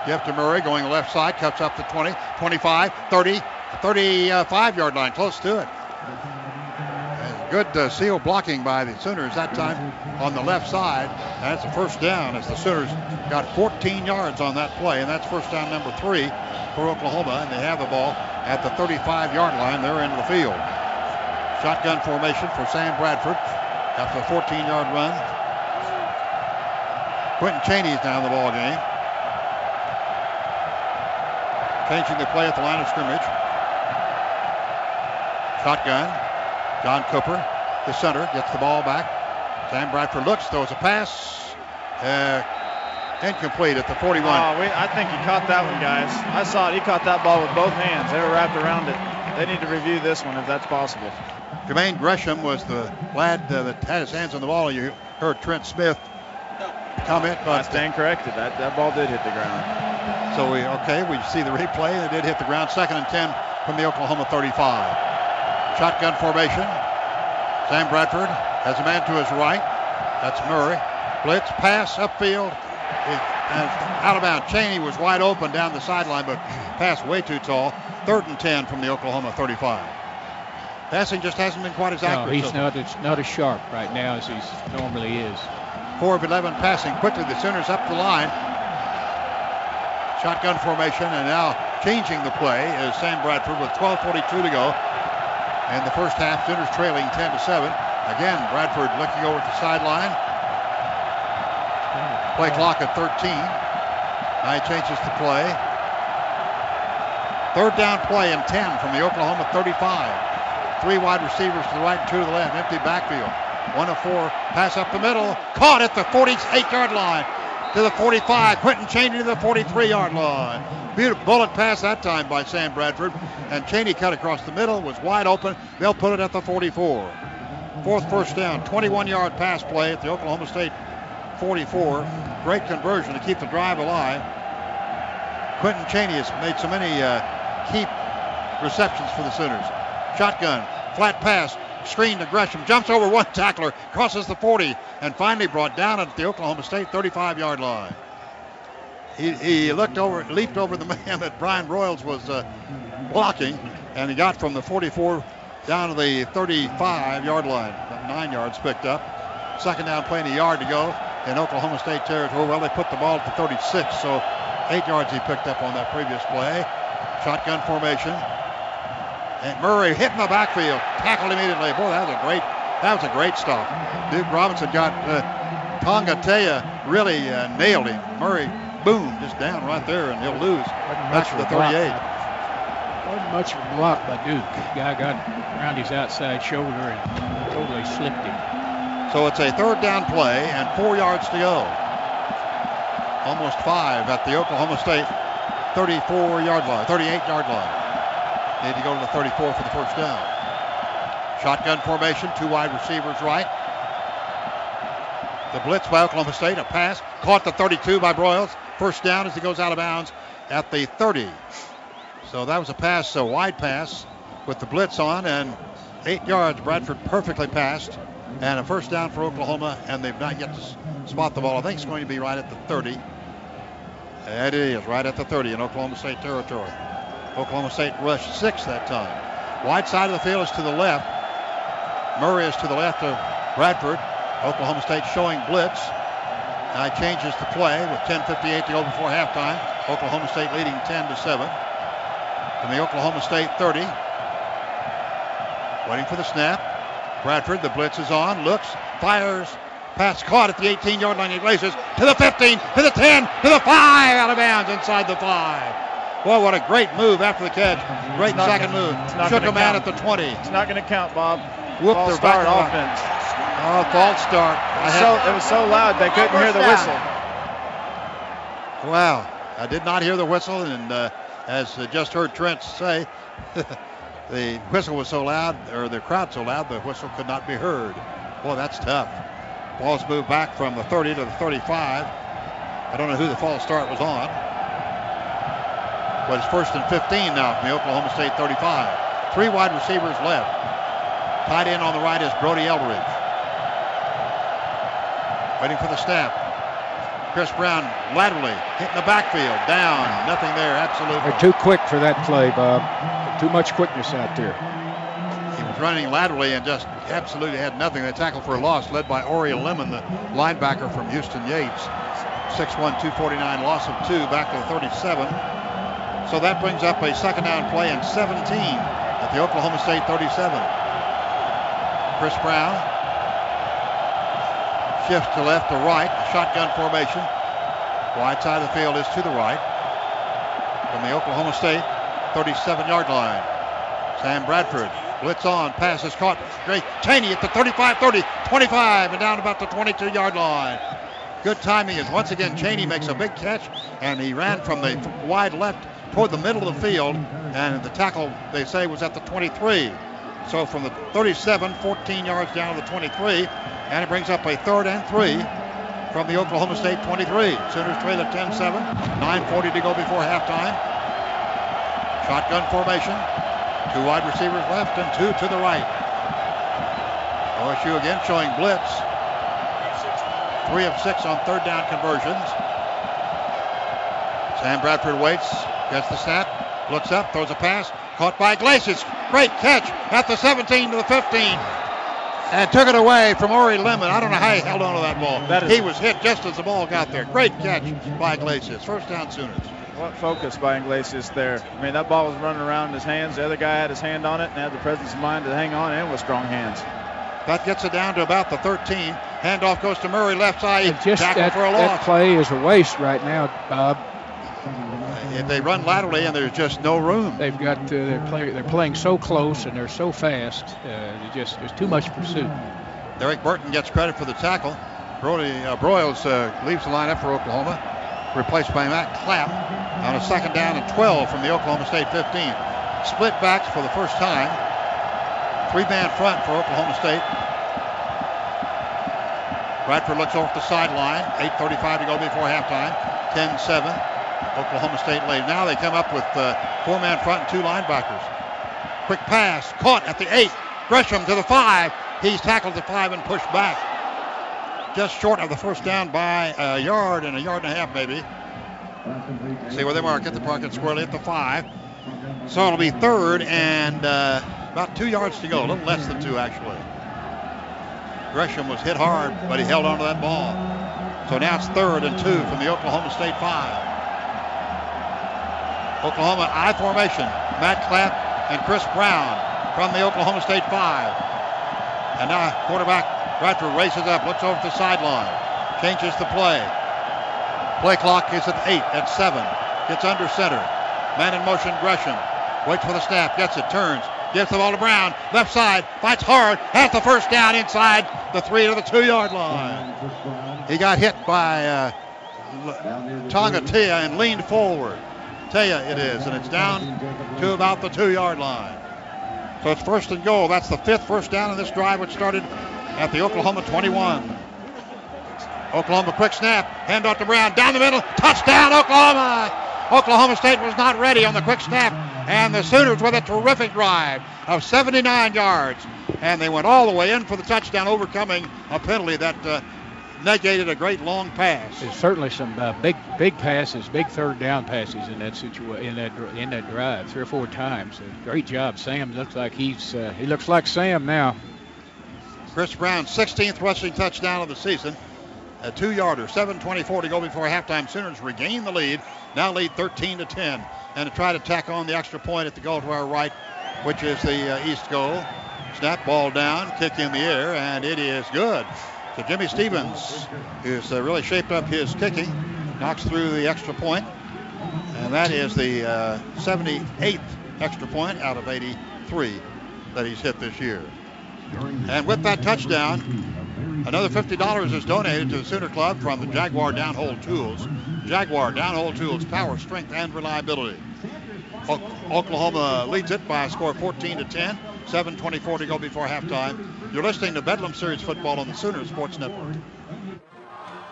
Jeff to Murray going left side, cuts up the 20, 25, 30, 35-yard line, close to it. And good seal blocking by the Sooners that time on the left side. And that's the first down as the Sooners got 14 yards on that play, and that's first down number 3 for Oklahoma, and they have the ball at the 35-yard line. They're into the field. Shotgun formation for Sam Bradford after a 14-yard run. Quentin Chaney's now in the ball game, changing the play at the line of scrimmage. Shotgun. John Cooper, the center, gets the ball back. Sam Bradford looks, throws a pass. Incomplete at the 41. I think he caught that one, guys. I saw it. He caught that ball with both hands. They were wrapped around it. They need to review this one if that's possible. Jermaine Gresham was the lad that had his hands on the ball. You heard Trent Smith comment. But I stand corrected. That ball did hit the ground. So we see the replay. It did hit the ground. 2nd and 10 from the Oklahoma 35. Shotgun formation. Sam Bradford has a man to his right. That's Murray. Blitz pass upfield. Out of bounds. Chaney was wide open down the sideline, but pass way too tall. 3rd and 10 from the Oklahoma 35. Passing just hasn't been quite as accurate. No, he's not as sharp right now as he normally is. 4 of 11 passing quickly. The Sooners up the line. Shotgun formation, and now changing the play is Sam Bradford with 12:42 to go in the first half. Sooners trailing 10-7. Again, Bradford looking over at the sideline. Play clock at 13. Now he changes the play. 3rd down play and 10 from the Oklahoma 35. 3 wide receivers to the right and 2 to the left. Empty backfield. 1 of 4. Pass up the middle. Caught at the 48-yard line. To the 45. Quentin Chaney to the 43-yard line. Beautiful bullet pass that time by Sam Bradford. And Chaney cut across the middle. Was wide open. They'll put it at the 44. 4th first down. 21-yard pass play at the Oklahoma State 44. Great conversion to keep the drive alive. Quentin Chaney has made so many key receptions for the Sooners. Shotgun, flat pass, screen to Gresham, jumps over one tackler, crosses the 40, and finally brought down at the Oklahoma State 35-yard line. He leaped over the man that Brian Royals was blocking, and he got from the 44 down to the 35-yard line. 9 yards picked up. 2nd down play and a yard to go in Oklahoma State territory. Well, they put the ball at the 36, so 8 yards he picked up on that previous play. Shotgun formation. And Murray hit in the backfield, tackled immediately. Boy, that was a great stop. Duke Robinson got Tonga Tea really nailed him. Murray, boom, just down right there, and he'll lose. That's the 38. Wasn't much of a block by Duke. The guy got around his outside shoulder and totally slipped him. So it's a third down play and 4 yards to go. Almost five at the Oklahoma State 34-yard line, 38-yard line. Need to go to the 34 for the first down. Shotgun formation, two wide receivers right. The blitz by Oklahoma State, a pass caught the 32 by Broyles. First down as he goes out of bounds at the 30. So that was a pass, a wide pass with the blitz on, and 8 yards. Bradford perfectly passed, and a first down for Oklahoma, and they've not yet to spot the ball. I think it's going to be right at the 30. It is right at the 30 in Oklahoma State territory. Oklahoma State rushed six that time. Wide side of the field is to the left. Murray is to the left of Bradford. Oklahoma State showing blitz. Now he changes the play with 10:58 to go before halftime. Oklahoma State leading 10-7. From the Oklahoma State 30. Waiting for the snap. Bradford, the blitz is on, looks, fires, pass caught at the 18-yard line. Iglesias to the 15, to the 10, to the 5, out of bounds inside the 5. Well, what a great move after the catch. Great second move. Shook a man at the 20. It's not going to count, Bob. Whoop, their start offense. Oh, false start. It was so loud they couldn't hear the whistle. Wow. I did not hear the whistle, and as just heard Trent say, the whistle was so loud, or the crowd so loud, the whistle could not be heard. Boy, that's tough. Ball's moved back from the 30 to the 35. I don't know who the false start was on. But it's first and 15 now from the Oklahoma State 35. Three wide receivers left. Tight end on the right is Brody Eldridge. Waiting for the snap. Chris Brown laterally hitting the backfield. Down. Nothing there. Absolutely. They're too quick for that play, Bob. Too much quickness out there. He was running laterally and just absolutely had nothing. They tackled for a loss, led by Ori Lemon, the linebacker from Houston Yates. 6'1", 249, loss of two, back to the 37. So that brings up a second down play and 17 at the Oklahoma State 37. Chris Brown shifts to left to right, shotgun formation. Wide side of the field is to the right from the Oklahoma State 37-yard line. Sam Bradford, blitz on, pass is caught. Great. Chaney at the 35, 30, 25, and down about the 22-yard line. Good timing is once again Chaney makes a big catch, and he ran from the wide left toward the middle of the field, and the tackle, they say, was at the 23. So from the 37, 14 yards down to the 23, and it brings up a third and 3 from the Oklahoma State 23. Sooners trail at 10-7, 9:40 to go before halftime. Shotgun formation, two wide receivers left and two to the right. OSU again showing blitz. 3 of 6 on third down conversions. Sam Bradford waits, gets the snap, looks up, throws a pass, caught by Iglesias. Great catch at the 17 to the 15. And took it away from Ori Lemon. I don't know how he held on to that ball. He was hit just as the ball got there. Great catch by Iglesias. First down Sooners. What focus by Iglesias there. I mean, that ball was running around his hands. The other guy had his hand on it and had the presence of mind to hang on and with strong hands. That gets it down to about the 13. Handoff goes to Murray, left side. Tackle for a loss. That play is a waste right now, Bob. If they run laterally and there's just no room. They've got they're playing so close and they're so fast. There's too much pursuit. Derek Burton gets credit for the tackle. Brody Broyles leaves the lineup for Oklahoma, replaced by Matt Clapp on a second down and 12 from the Oklahoma State 15. Split backs for the first time. Three-man front for Oklahoma State. Bradford looks over at the sideline. 8:35 to go before halftime. 10-7. Oklahoma State lead. Now they come up with four-man front and two linebackers. Quick pass. Caught at the 8. Gresham to the 5. He's tackled the 5 and pushed back. Just short of the first down by a yard and a yard and a half, maybe. See where they mark it. They park it squarely at the 5. So it'll be third and about 2 yards to go. A little less than 2, actually. Gresham was hit hard, but he held on to that ball. So now it's third and 2 from the Oklahoma State 5. Oklahoma I formation. Matt Clapp and Chris Brown from the Oklahoma State 5. And now quarterback Bradford races up, looks over the sideline, changes the play. Play clock is at 8, at 7. Gets under center. Man in motion, Gresham. Waits for the snap, gets it, turns, Gives the ball to Brown. Left side. Fights hard. That's the first down inside the 3 to the 2-yard line. He got hit by Tonga Tia and leaned forward. Tia it is. And it's down to about the 2-yard line. So it's first and goal. That's the fifth first down in this drive, which started at the Oklahoma 21. Oklahoma quick snap. Hand off to Brown. Down the middle. Touchdown, Oklahoma! Oklahoma State was not ready on the quick snap, and the Sooners with a terrific drive of 79 yards, and they went all the way in for the touchdown, overcoming a penalty that negated a great long pass. There's certainly some big passes, big third down passes in that in that drive, three or four times. Great job, Sam. Looks like he looks like Sam now. Chris Brown, 16th rushing touchdown of the season. A two-yarder, 7:24 to go before halftime. Sooners regain the lead, now lead 13-10, and to try to tack on the extra point at the goal to our right, which is the east goal. Snap, ball down, kick in the air, and it is good. So Jimmy Stevens, who's really shaped up his kicking, knocks through the extra point, and that is the 78th extra point out of 83 that he's hit this year. And with that touchdown, another $50 is donated to the Sooner Club from the Jaguar Downhole Tools. Jaguar Downhole Tools, power, strength, and reliability. Oklahoma leads it by a score of 14-10, 7:24 to go before halftime. You're listening to Bedlam Series football on the Sooner Sports Network.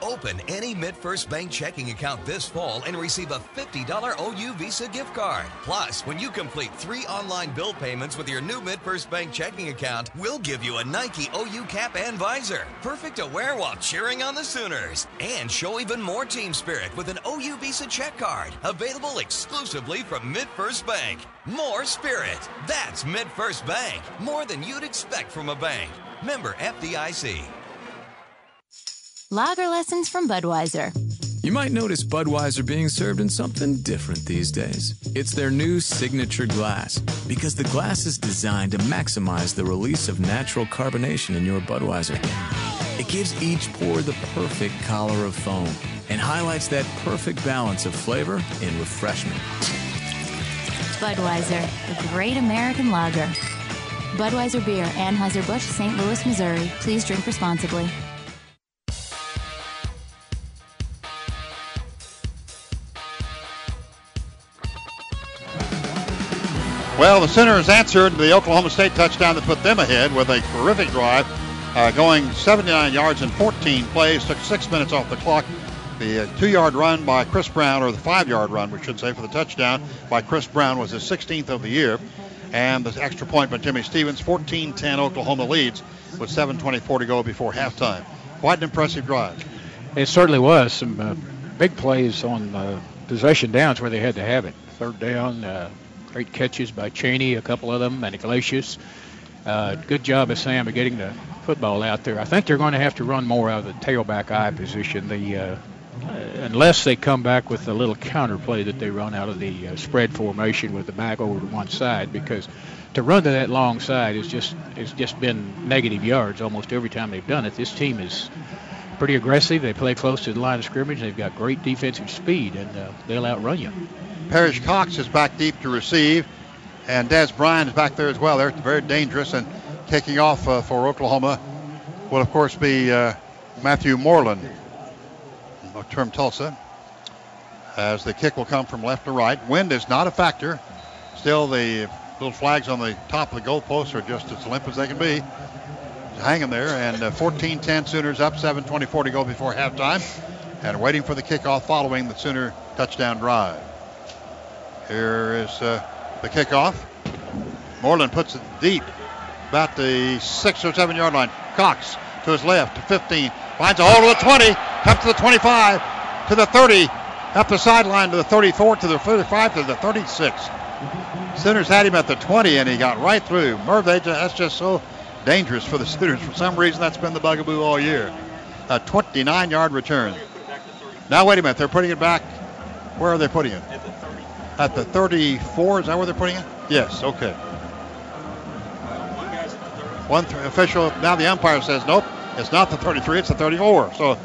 Open any MidFirst Bank checking account this fall and receive a $50 OU Visa gift card. Plus, when you complete 3 online bill payments with your new MidFirst Bank checking account, we'll give you a Nike OU cap and visor. Perfect to wear while cheering on the Sooners. And show even more team spirit with an OU Visa check card. Available exclusively from MidFirst Bank. More spirit. That's MidFirst Bank. More than you'd expect from a bank. Member FDIC. Lager lessons from Budweiser. You might notice Budweiser being served in something different these days. It's their new signature glass, because the glass is designed to maximize the release of natural carbonation in your Budweiser. It gives each pour the perfect collar of foam and highlights that perfect balance of flavor and refreshment. Budweiser, the great American lager. Budweiser Beer, Anheuser-Busch, St. Louis, Missouri. Please drink responsibly. Well, the Sooners answered the Oklahoma State touchdown that put them ahead with a terrific drive, going 79 yards in 14 plays, took 6 minutes off the clock. The 2-yard run by Chris Brown, or the 5-yard run, we should say, for the touchdown by Chris Brown was his 16th of the year. And the extra point by Jimmy Stevens, 14-10 Oklahoma leads with 7:24 to go before halftime. Quite an impressive drive. It certainly was. Some big plays on possession downs where they had to have it. Third down, great catches by Cheney, a couple of them, and Iglesias. Good job of Sam of getting the football out there. I think they're going to have to run more out of the tailback eye position, unless they come back with a little counterplay that they run out of the spread formation with the back over to one side, because to run to that long side has just been negative yards almost every time they've done it. This team is pretty aggressive. They play close to the line of scrimmage. They've got great defensive speed, and they'll outrun you. Perrish Cox is back deep to receive, and Dez Bryant is back there as well. They're very dangerous, and taking off for Oklahoma will, of course, be Matthew Moreland, from Tulsa, as the kick will come from left to right. Wind is not a factor. Still, the little flags on the top of the goalposts are just as limp as they can be. Hang them there, and 14-10 Sooners up, 7:24 to go before halftime, and waiting for the kickoff following the Sooner touchdown drive. Here is the kickoff. Moreland puts it deep, about the 6 or 7 yard line. Cox to his left, to 15, finds a hole to the 20, up to the 25, to the 30, up the sideline to the 34, to the 35, to the 36. Sooners had him at the 20, and he got right through. Merv, that's just so dangerous for the Sooners. For some reason, that's been the bugaboo all year. A 29-yard return. Now, wait a minute. They're putting it back. Where are they putting it? At the 34, is that where they're putting it? Yes, okay. One official, now the umpire says, nope, it's not the 33, it's the 34. So,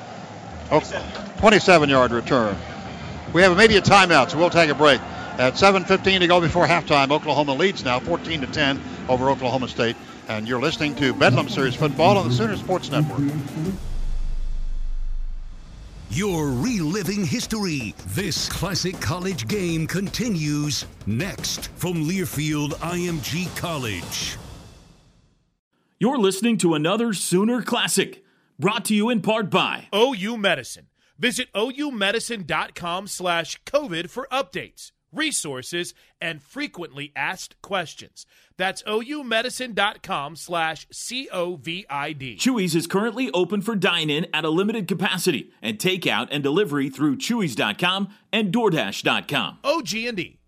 27-yard return. We have maybe a timeout, so we'll take a break. At 7:15 to go before halftime, Oklahoma leads now 14-10 over Oklahoma State. And you're listening to Bedlam Series Football on the Sooner Sports Network. You're reliving history. This classic college game continues next from Learfield IMG College. You're listening to another Sooner Classic, brought to you in part by OU Medicine. Visit oumedicine.com/COVID for updates, resources, and frequently asked questions. That's oumedicine.com/COVID. Chewy's is currently open for dine-in at a limited capacity and takeout and delivery through Chewy's.com and DoorDash.com. OG&E,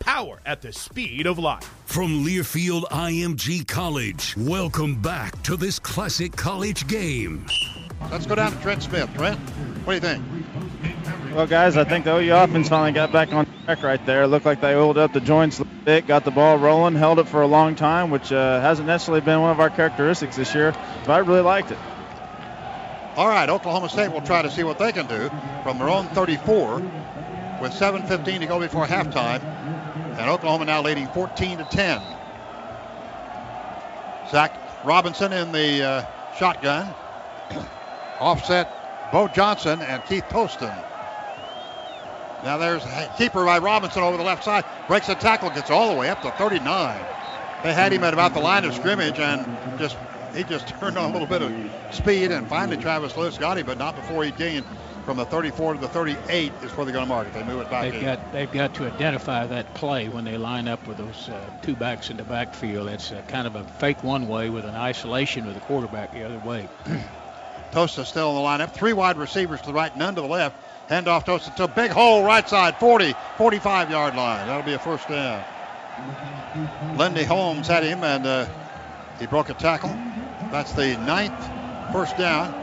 power at the speed of light. From Learfield IMG College, welcome back to this classic college game. Let's go down to Trent Smith. Trent, what do you think? Well, guys, I think the OU offense finally got back on track right there. It looked like they oiled up the joints a little bit, got the ball rolling, held it for a long time, which hasn't necessarily been one of our characteristics this year, but I really liked it. All right, Oklahoma State will try to see what they can do from their own 34 with 7:15 to go before halftime, and Oklahoma now leading 14-10. Zach Robinson in the shotgun. Offset Bo Johnson and Keith Poston. Now there's a keeper by Robinson over the left side. Breaks the tackle, gets all the way up to 39. They had him at about the line of scrimmage, and he just turned on a little bit of speed, and finally Travis Lewis got him, but not before he gained from the 34 to the 38 is where they're going to mark it. They move it back in. They've got to identify that play when they line up with those two backs in the backfield. It's kind of a fake one way with an isolation with the quarterback the other way. Tosa still in the lineup. Three wide receivers to the right, none to the left. Handoff Tosa to a big hole right side, 45-yard line. That'll be a first down. Lindy Holmes had him, and he broke a tackle. That's the 10th first down.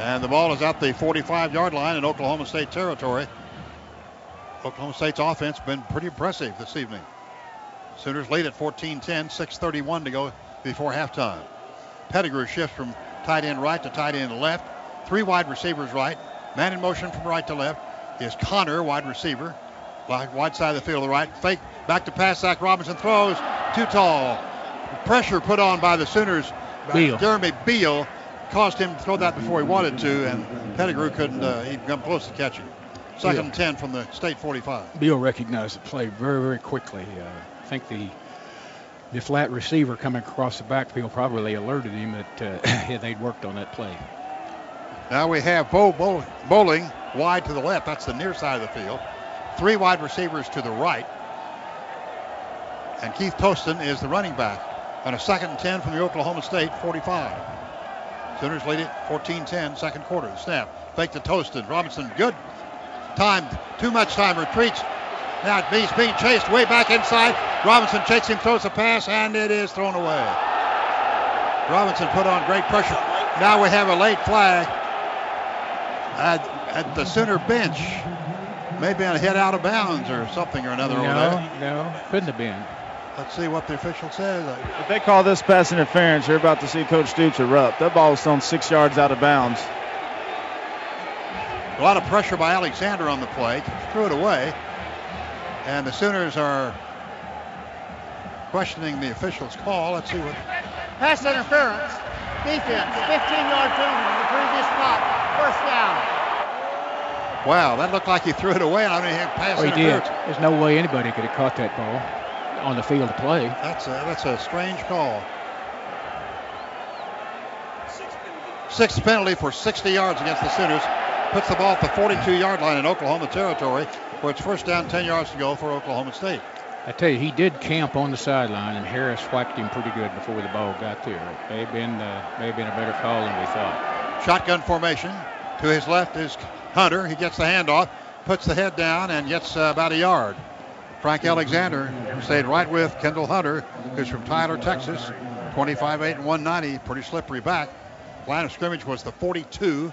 And the ball is at the 45-yard line in Oklahoma State territory. Oklahoma State's offense has been pretty impressive this evening. Sooners lead at 14-10, 6:31 to go before halftime. Pettigrew shifts from tight end right to tight end left. Three wide receivers right. Man in motion from right to left is Connor, wide receiver. Wide side of the field to the right. Fake back to pass. Zach Robinson throws. Too tall. Pressure put on by the Sooners. Beal. Jeremy Beal caused him to throw that before he wanted to, and Pettigrew couldn't even come close to catching. Second and 10 from the State 45. Beal recognized the play very, very quickly. I think the flat receiver coming across the backfield probably alerted him that they'd worked on that play. Now we have Bo bowling wide to the left. That's the near side of the field. Three wide receivers to the right. And Keith Poston is the running back on a second and 10 from the Oklahoma State 45. Sooners lead it 14-10, second quarter. The snap, fake to Poston. Robinson, good time, too much time, retreats. Now he's being chased way back inside. Robinson chased him, throws a pass, and it is thrown away. Robinson put on great pressure. Now we have a late flag at the Sooner bench. Maybe a hit out of bounds or something or another. No, couldn't have been. Let's see what the official says. If they call this pass interference, you're about to see Coach Stoops erupt. That ball was thrown 6 yards out of bounds. A lot of pressure by Alexander on the play. Threw it away. And the Sooners are questioning the official's call. Let's see what. Pass interference. Defense. 15-yard penalty on the previous spot. First down. Wow, that looked like he threw it away. I mean, pass interference. He did. There's no way anybody could have caught that ball on the field of play. That's a strange call. Sixth penalty for 60 yards against the Sooners. Puts the ball at the 42-yard line in Oklahoma territory, where it's first down, 10 yards to go for Oklahoma State. I tell you, he did camp on the sideline, and Harris whacked him pretty good before the ball got there. It may have been a better call than we thought. Shotgun formation. To his left is Hunter. He gets the handoff, puts the head down, and gets about a yard. Frank Alexander stayed right with Kendall Hunter, who's from Tyler, Texas. 25-8 and 190. Pretty slippery back. Line of scrimmage was the 42.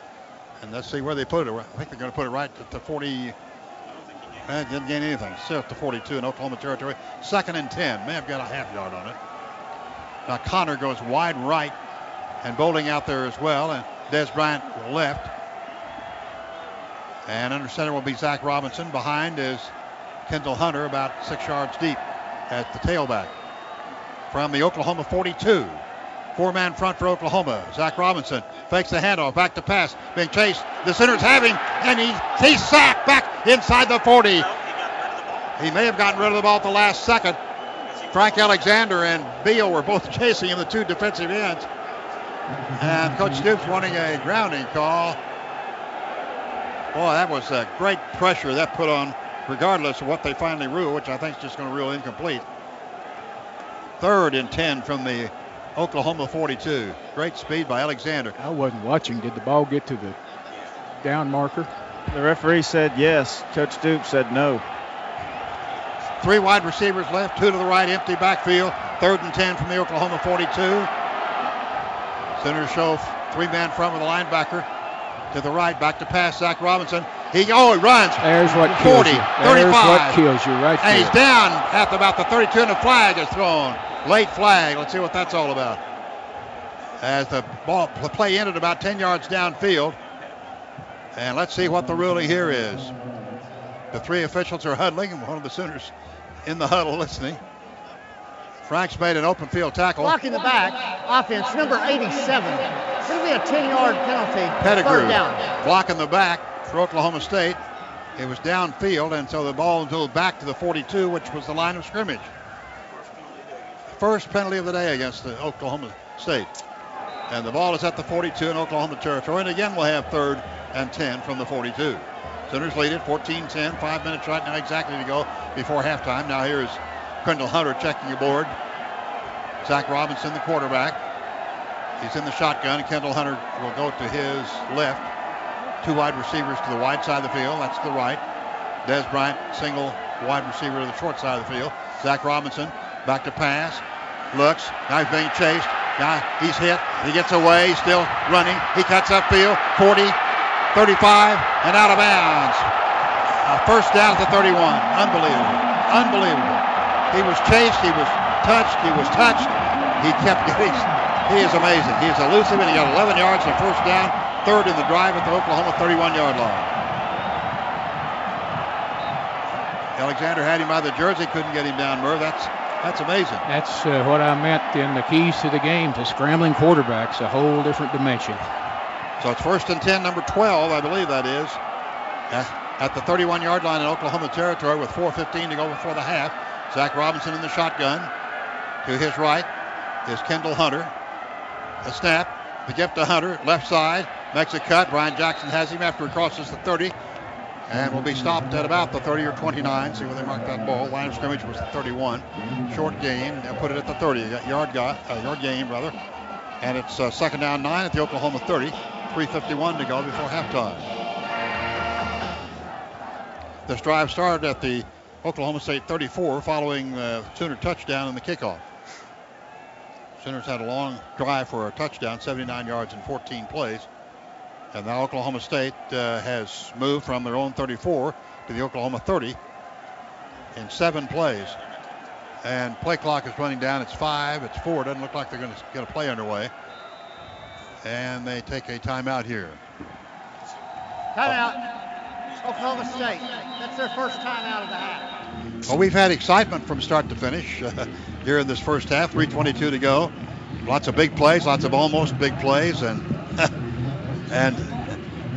And let's see where they put it. I think they're going to put it right at the 40. Didn't gain anything. Still at the 42 in Oklahoma territory. Second and 10. May have got a half yard on it. Now Connor goes wide right, and bowling out there as well. And Dez Bryant left. And under center will be Zach Robinson. Behind is Kendall Hunter, about 6 yards deep. at the tailback. From the Oklahoma 42. Four-man front for Oklahoma. Zach Robinson fakes the handoff, back to pass, being chased. The center's having, and he's sacked back inside the 40. He may have gotten rid of the ball at the last second. Frank Alexander and Beal were both chasing him, the two defensive ends. And Coach Stoops wanting a grounding call. Boy, that was a great pressure that put on, regardless of what they finally rule, which I think is just going to rule incomplete. 3rd and 10 from the Oklahoma 42. Great speed by Alexander. I wasn't watching. Did the ball get to the down marker? The referee said yes. Coach Stoops said no. 3 wide receivers left, 2 to the right, empty backfield. 3rd and 10 from the Oklahoma 42. Center show 3-man front with a linebacker to the right, back to pass. Zach Robinson. He runs. There's what 40, kills you. 35. There's what kills you right there. And he's down at about the 32, and a flag is thrown. Late flag. Let's see what that's all about. As the ball play ended about 10 yards downfield. And let's see what the ruling here is. The 3 officials are huddling, and one of the Sooners in the huddle listening. Franks made an open field tackle. Blocking the back, offense, number 87. It's going to be a 10-yard penalty. Pettigrew, 3rd down. Blocking the back for Oklahoma State. It was downfield, and so the ball goes back to the 42, which was the line of scrimmage. First penalty of the day against the Oklahoma State. And the ball is at the 42 in Oklahoma territory. And again, we'll have 3rd and 10 from the 42. Sooners lead it 14-10, 5 minutes right now exactly to go before halftime. Now here is Kendall Hunter checking aboard. Zach Robinson, the quarterback. He's in the shotgun. Kendall Hunter will go to his left. 2 wide receivers to the wide side of the field. That's the right. Dez Bryant, single wide receiver to the short side of the field. Zach Robinson back to pass. Looks. Now he's being chased. Now he's hit. He gets away. He's still running. He cuts upfield. 40, 35, and out of bounds. A 1st down at the 31. Unbelievable. Unbelievable. He was chased. He was touched. He was touched. He kept getting. He is amazing. He is elusive, and he got 11 yards on 1st down. 3rd in the drive at the Oklahoma 31-yard line. Alexander had him by the jersey. Couldn't get him down, Merv. That's amazing. That's what I meant in the keys to the game, to scrambling quarterbacks, a whole different dimension. So it's 1st and 10, number 12, I believe that is, at the 31-yard line in Oklahoma territory with 4:15 to go before the half. Zach Robinson in the shotgun. To his right is Kendall Hunter. A snap, the gift to Hunter, left side, makes a cut. Brian Jackson has him after he crosses the 30. And will be stopped at about the 30 or 29. See where they mark that ball. Line of scrimmage was the 31. Short gain. They'll put it at the 30. Yard gain, rather. And it's 2nd down 9 at the Oklahoma 30. 3:51 to go before halftime. This drive started at the Oklahoma State 34 following the Sooner touchdown and the kickoff. Sooners had a long drive for a touchdown, 79 yards in 14 plays. And now Oklahoma State has moved from their own 34 to the Oklahoma 30 in 7 plays. And play clock is running down. It's 5. It's 4. It doesn't look like they're going to get a play underway. And they take a timeout here. Timeout. Oklahoma State. That's their 1st timeout of the half. Well, we've had excitement from start to finish here in this 1st half. 3:22 to go. Lots of big plays. Lots of almost big plays. And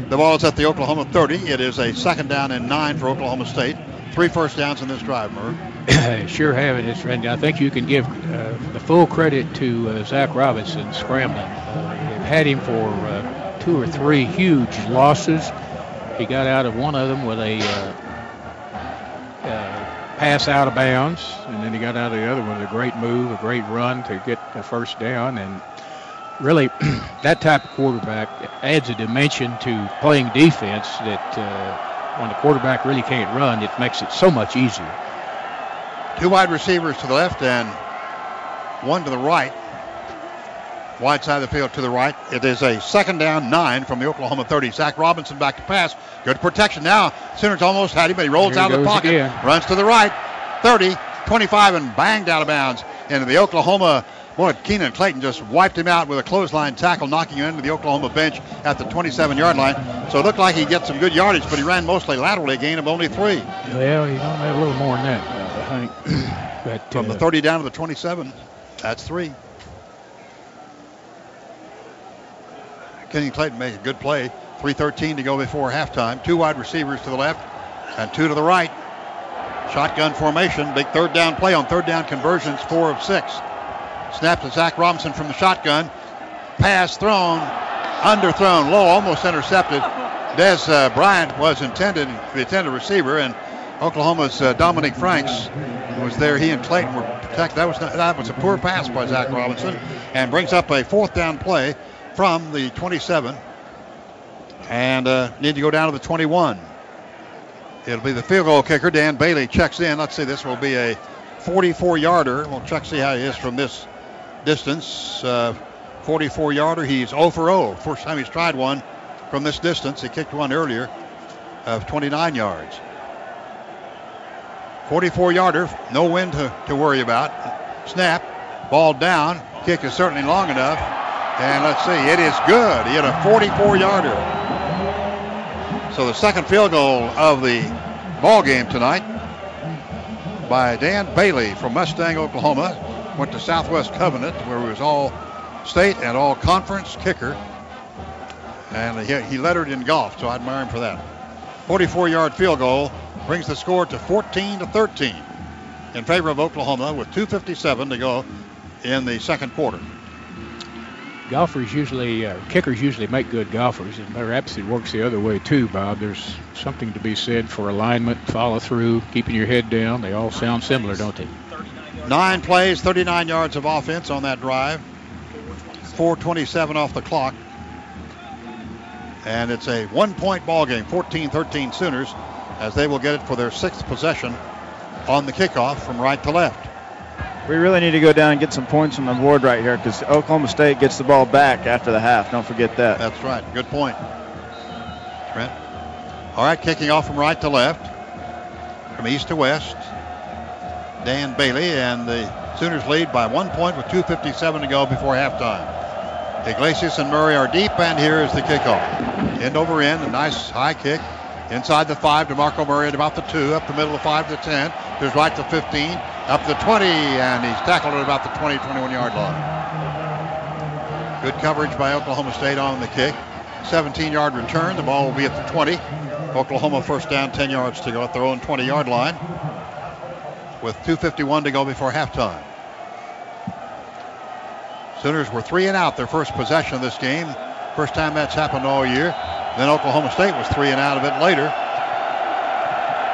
the ball is at the Oklahoma 30. It is a 2nd down and 9 for Oklahoma State. 3 1st downs in this drive, Merv. Sure have it, it's Randy. I think you can give the full credit to Zach Robinson scrambling. They've had him for 2 or 3 huge losses. He got out of one of them with a pass out of bounds, and then he got out of the other one with a great move, a great run to get the 1st down. And really, that type of quarterback adds a dimension to playing defense that when the quarterback really can't run, it makes it so much easier. 2 wide receivers to the left and 1 to the right. Wide side of the field to the right. It is a 2nd down 9 from the Oklahoma 30. Zach Robinson back to pass. Good protection now. Sooners almost had him, but he rolls out of the pocket. Again. Runs to the right. 30, 25, and banged out of bounds into the Oklahoma. Boy, Keenan Clayton just wiped him out with a clothesline tackle, knocking him into the Oklahoma bench at the 27-yard line. So it looked like he gets some good yardage, but he ran mostly laterally, a gain of only 3. Well, you know, a little more than that, I think. But, from the 30 down to the 27, that's three. Kenyon Clayton made a good play. 3:13 to go before halftime. Two wide receivers to the left and two to the right. Shotgun formation. Big third down play on third down conversions, 4 of 6. Snap to Zach Robinson from the shotgun. Pass thrown, underthrown, low, almost intercepted. Dez Bryant was intended to be intended receiver, and Oklahoma's Dominique Franks was there. He and Clayton were protected. That was a poor pass by Zach Robinson, and brings up a fourth down play from the 27, and need to go down to the 21. It'll be the field goal kicker, Dan Bailey, checks in. Let's see, this will be a 44-yarder. We'll check, see how he is from this distance. 44-yarder, he's 0 for 0. First time he's tried one from this distance. He kicked one earlier of 29 yards. 44-yarder, no wind to worry about. Snap, ball down, kick is certainly long enough. And let's see, it is good. He had a 44-yarder. So the second field goal of the ball game tonight by Dan Bailey from Mustang, Oklahoma. Went to Southwest Covenant, where he was all-state and all-conference kicker. And he lettered in golf, so I admire him for that. 44-yard field goal brings the score to 14-13 in favor of Oklahoma with 2:57 to go in the second quarter. Golfers usually, kickers usually make good golfers, and perhaps it works the other way too, Bob. There's something to be said for alignment, follow through, keeping your head down. They all sound similar, don't they? 9 plays, 39 yards of offense on that drive. 4:27 off the clock. And it's a 1-point ball game, 14-13 Sooners, as they will get it for their 6th possession on the kickoff from right to left. We really need to go down and get some points on the board right here, because Oklahoma State gets the ball back after the half. Don't forget that. That's right. Good point, Trent. All right, kicking off from right to left, from east to west. Dan Bailey, and the Sooners lead by 1 point with 2:57 to go before halftime. Iglesias and Murray are deep, and here is the kickoff. End over end, a nice high kick. Inside the 5, DeMarco Murray at about the 2, up the middle of 5 to 10. There's right to 15, up the 20, and he's tackled at about the 20, 21-yard line. Good coverage by Oklahoma State on the kick. 17-yard return, the ball will be at the 20. Oklahoma first down, 10 yards to go at their own 20-yard line with 2:51 to go before halftime. Sooners were 3 and out their first possession of this game. First time that's happened all year. Then Oklahoma State was 3 and out of it later.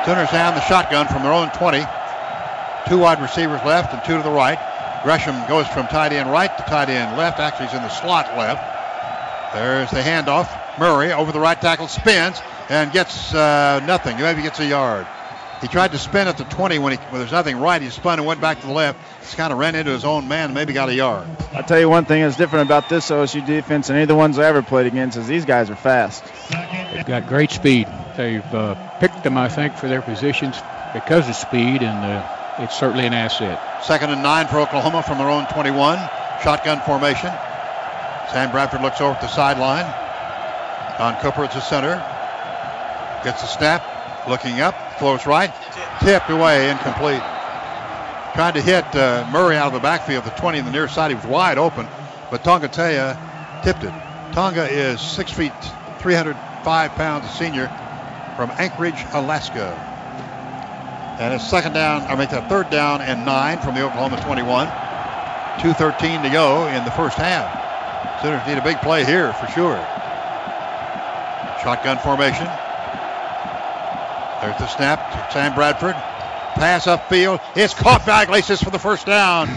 Sooners down the shotgun from their own 20. 2 wide receivers left and 2 to the right. Gresham goes from tight end right to tight end left. Actually, he's in the slot left. There's the handoff. Murray over the right tackle, spins, and gets nothing. Maybe gets a yard. He tried to spin at the 20 when there's nothing right. He spun and went back to the left. Just kind of ran into his own man and maybe got a yard. I'll tell you one thing that's different about this OSU defense than any of the ones I ever played against is these guys are fast. They've got great speed. They've picked them, I think, for their positions because of speed, and it's certainly an asset. 2nd and 9 for Oklahoma from their own 21. Shotgun formation. Sam Bradford looks over at the sideline. Don Cooper at the center. Gets the snap. Looking up. Flows right, tipped away, incomplete. Tried to hit Murray out of the backfield, the 20 on the near side. He was wide open, but Tonga Tea tipped it. Tonga is 6 feet, 305 pounds, a senior from Anchorage, Alaska. And it's third down and 9 from the Oklahoma 21. 2:13 to go in the first half. Sooners need a big play here for sure. Shotgun formation. There's the snap to Sam Bradford. Pass upfield. It's caught by Iglesias for the first down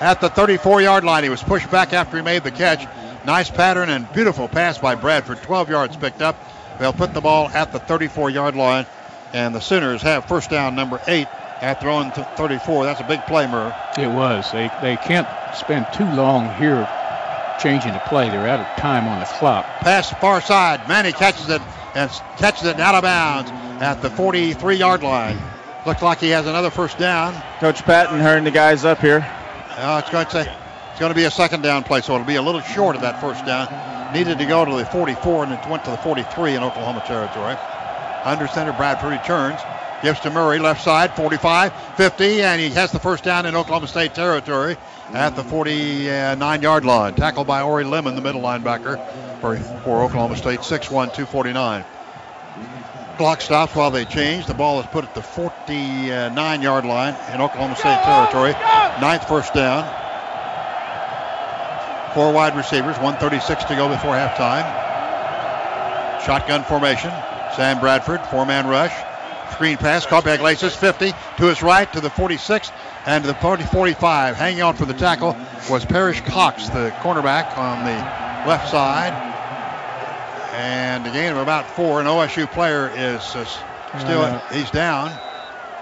at the 34-yard line. He was pushed back after he made the catch. Nice pattern and beautiful pass by Bradford. 12 yards picked up. They'll put the ball at the 34-yard line, and the Sooners have first down number 8 at their own 34. That's a big play, Murray. It was. They can't spend too long here changing the play. They're out of time on the clock. Pass far side. Manny catches it out of bounds at the 43-yard line. Looks like he has another first down. Coach Patton hurrying the guys up here. It's going to be a second down play, so it'll be a little short of that first down. Needed to go to the 44, and it went to the 43 in Oklahoma territory. Under center, Bradford returns. Gives to Murray, left side, 45, 50, and he has the first down in Oklahoma State territory at the 49-yard line. Tackled by Ori Lemon, the middle linebacker for Oklahoma State, 6'1", 249. Clock stops while they change. The ball is put at the 49-yard line in Oklahoma State territory. Ninth first down. Four wide receivers, 1:36 to go before halftime. Shotgun formation. Sam Bradford, four-man rush. Screen pass, caught by Iglesias, 50, to his right, to the 46, and to the 45. Hanging on for the tackle was Perrish Cox, the cornerback on the left side. And a gain of about four. An OSU player is he's down.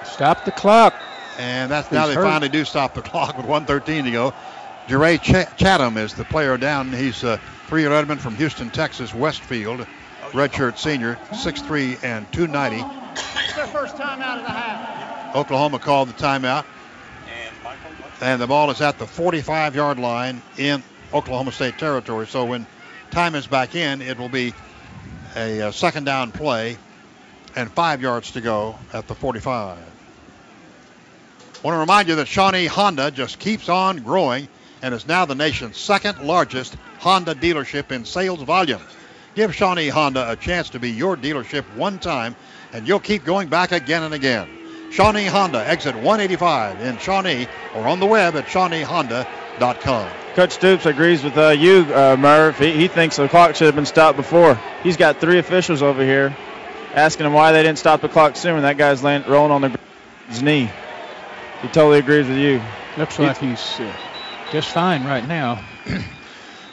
Stop the clock. And that's now they finally do stop the clock with 1:13 to go. Jeray Chatham is the player down. He's a three-year letterman from Houston, Texas, Westfield, redshirt senior, 6'3 and 290. It's their first timeout of the half. Oklahoma called the timeout. And the ball is at the 45-yard line in Oklahoma State territory. So when time is back in, it will be a second down play and 5 yards to go at the 45. I want to remind you that Shawnee Honda just keeps on growing and is now the nation's second largest Honda dealership in sales volume. Give Shawnee Honda a chance to be your dealership one time, and you'll keep going back again and again. Shawnee Honda, exit 185 in Shawnee, or on the web at ShawneeHonda.com. Coach Stoops agrees with you, Merv. He thinks the clock should have been stopped before. He's got three officials over here asking him why they didn't stop the clock sooner, and that guy's rolling on his knee. He totally agrees with you. Looks like he's just fine right now.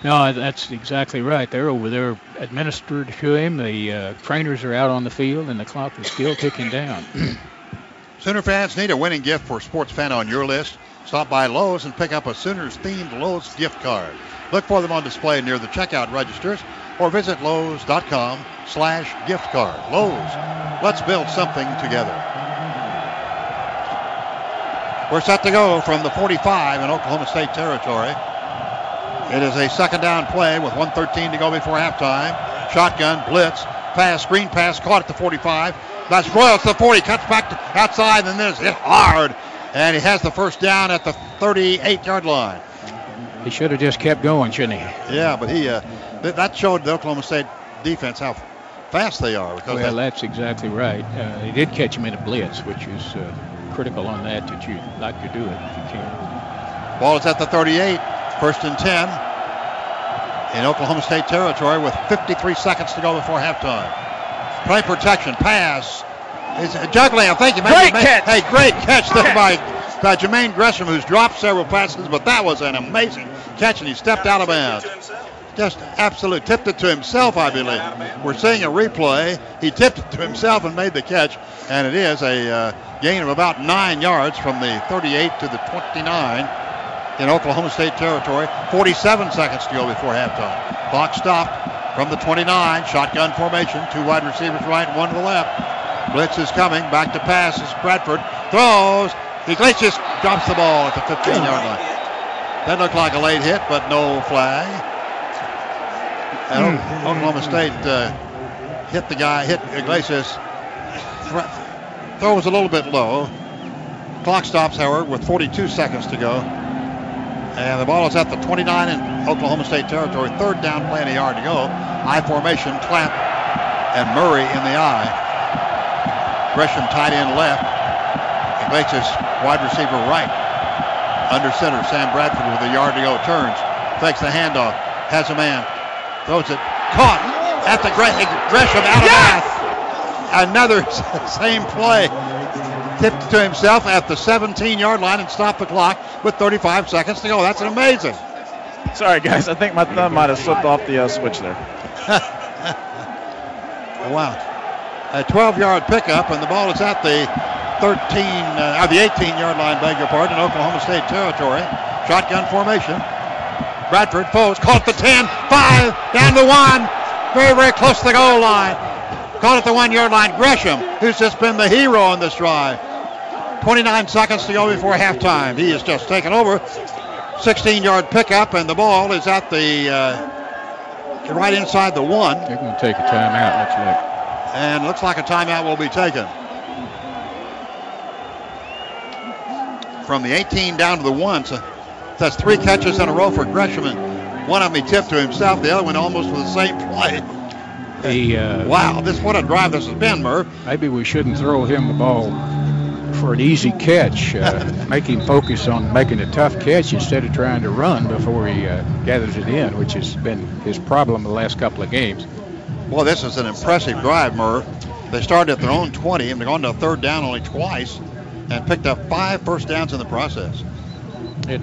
No, that's exactly right. They're over there administered to him. The trainers are out on the field, and the clock is still ticking down. Sooner fans need a winning gift for a sports fan on your list. Stop by Lowe's and pick up a Sooners-themed Lowe's gift card. Look for them on display near the checkout registers or visit Lowes.com/gift card. Lowe's, let's build something together. We're set to go from the 45 in Oklahoma State territory. It is a second down play with 1:13 to go before halftime. Shotgun, blitz, pass, screen pass, caught at the 45. That's Royal to the 40, cuts back to outside, and then it's hit hard. And he has the first down at the 38-yard line. He should have just kept going, shouldn't he? Yeah, but he that showed the Oklahoma State defense how fast they are. Because that's exactly right. They did catch him in a blitz, which is critical on that you like to do it if you can. Ball is at the 38, first and 10 in Oklahoma State territory with 53 seconds to go before halftime. Play protection, pass. It's juggling, I think. Great catch there by Jermaine Gresham, who's dropped several passes, but that was an amazing catch, and he stepped out of bounds. Just absolute, tipped it to himself, I believe. We're seeing a replay. He tipped it to himself and made the catch, and it is a gain of about 9 yards from the 38 to the 29 in Oklahoma State territory. 47 seconds to go before halftime. Clock stopped from the 29, shotgun formation, two wide receivers right, one to the left. Blitz is coming, back to pass is Bradford, throws, Iglesias drops the ball at the 15-yard line. That looked like a late hit, but no flag. And Oklahoma State hit Iglesias, throws a little bit low. Clock stops, however, with 42 seconds to go. And the ball is at the 29 in Oklahoma State territory, third down play and a yard to go. I formation, Clamp and Murray in the eye. Gresham tight end left. Iglesias wide receiver right. Under center, Sam Bradford with a yard to go. Turns, takes the handoff, has a man, throws it. Caught at the Gresham out of bounds. Another same play. Tipped to himself at the 17-yard line and stopped the clock with 35 seconds to go. That's amazing. Sorry, guys. I think my thumb might have slipped off the switch there. Wow. A 12-yard pickup, and the ball is at the 18-yard line, beg your pardon, in Oklahoma State territory. Shotgun formation. Bradford Foles caught the 10, 5, down to 1. Very, very close to the goal line. Caught at the 1-yard line. Gresham, who's just been the hero on this drive. 29 seconds to go before halftime. He has just taken over. 16-yard pickup, and the ball is at the right inside the 1. They're going to take a timeout, looks like. And looks like a timeout will be taken. from the 18 down to the 1. So that's three catches in a row for Gresham. And one of them he tipped to himself. The other one almost with the same play. Wow, this what a drive this has been, Merv. Maybe we shouldn't throw him the ball for an easy catch. Make him focus on making a tough catch instead of trying to run before he gathers it in, which has been his problem the last couple of games. Well, this is an impressive drive, Merv. They started at their own 20, and they've gone to a third down only twice and picked up 5 first downs in the process. It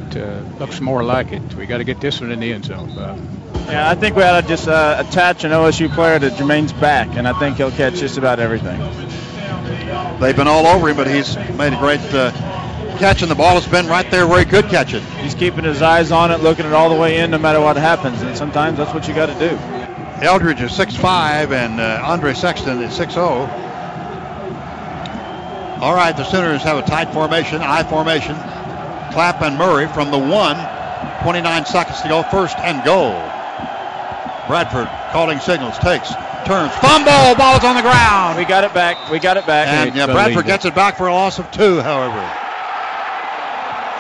looks more like it. We got to get this one in the end zone, Bob. Yeah, I think we ought to just attach an OSU player to Jermaine's back, and I think he'll catch just about everything. They've been all over him, but he's made a great catch, and the ball has been right there where he could catch it. He's keeping his eyes on it, looking it all the way in no matter what happens, and sometimes that's what you got to do. Eldridge is 6'5", and Andre Sexton is 6'0". All right, the Sooners have a tight formation, I formation. Clapp and Murray from the 1, 29 seconds to go, first and goal. Bradford calling signals, takes, turns, fumble, ball's on the ground. We got it back, And Bradford gets it back for a loss of 2, however.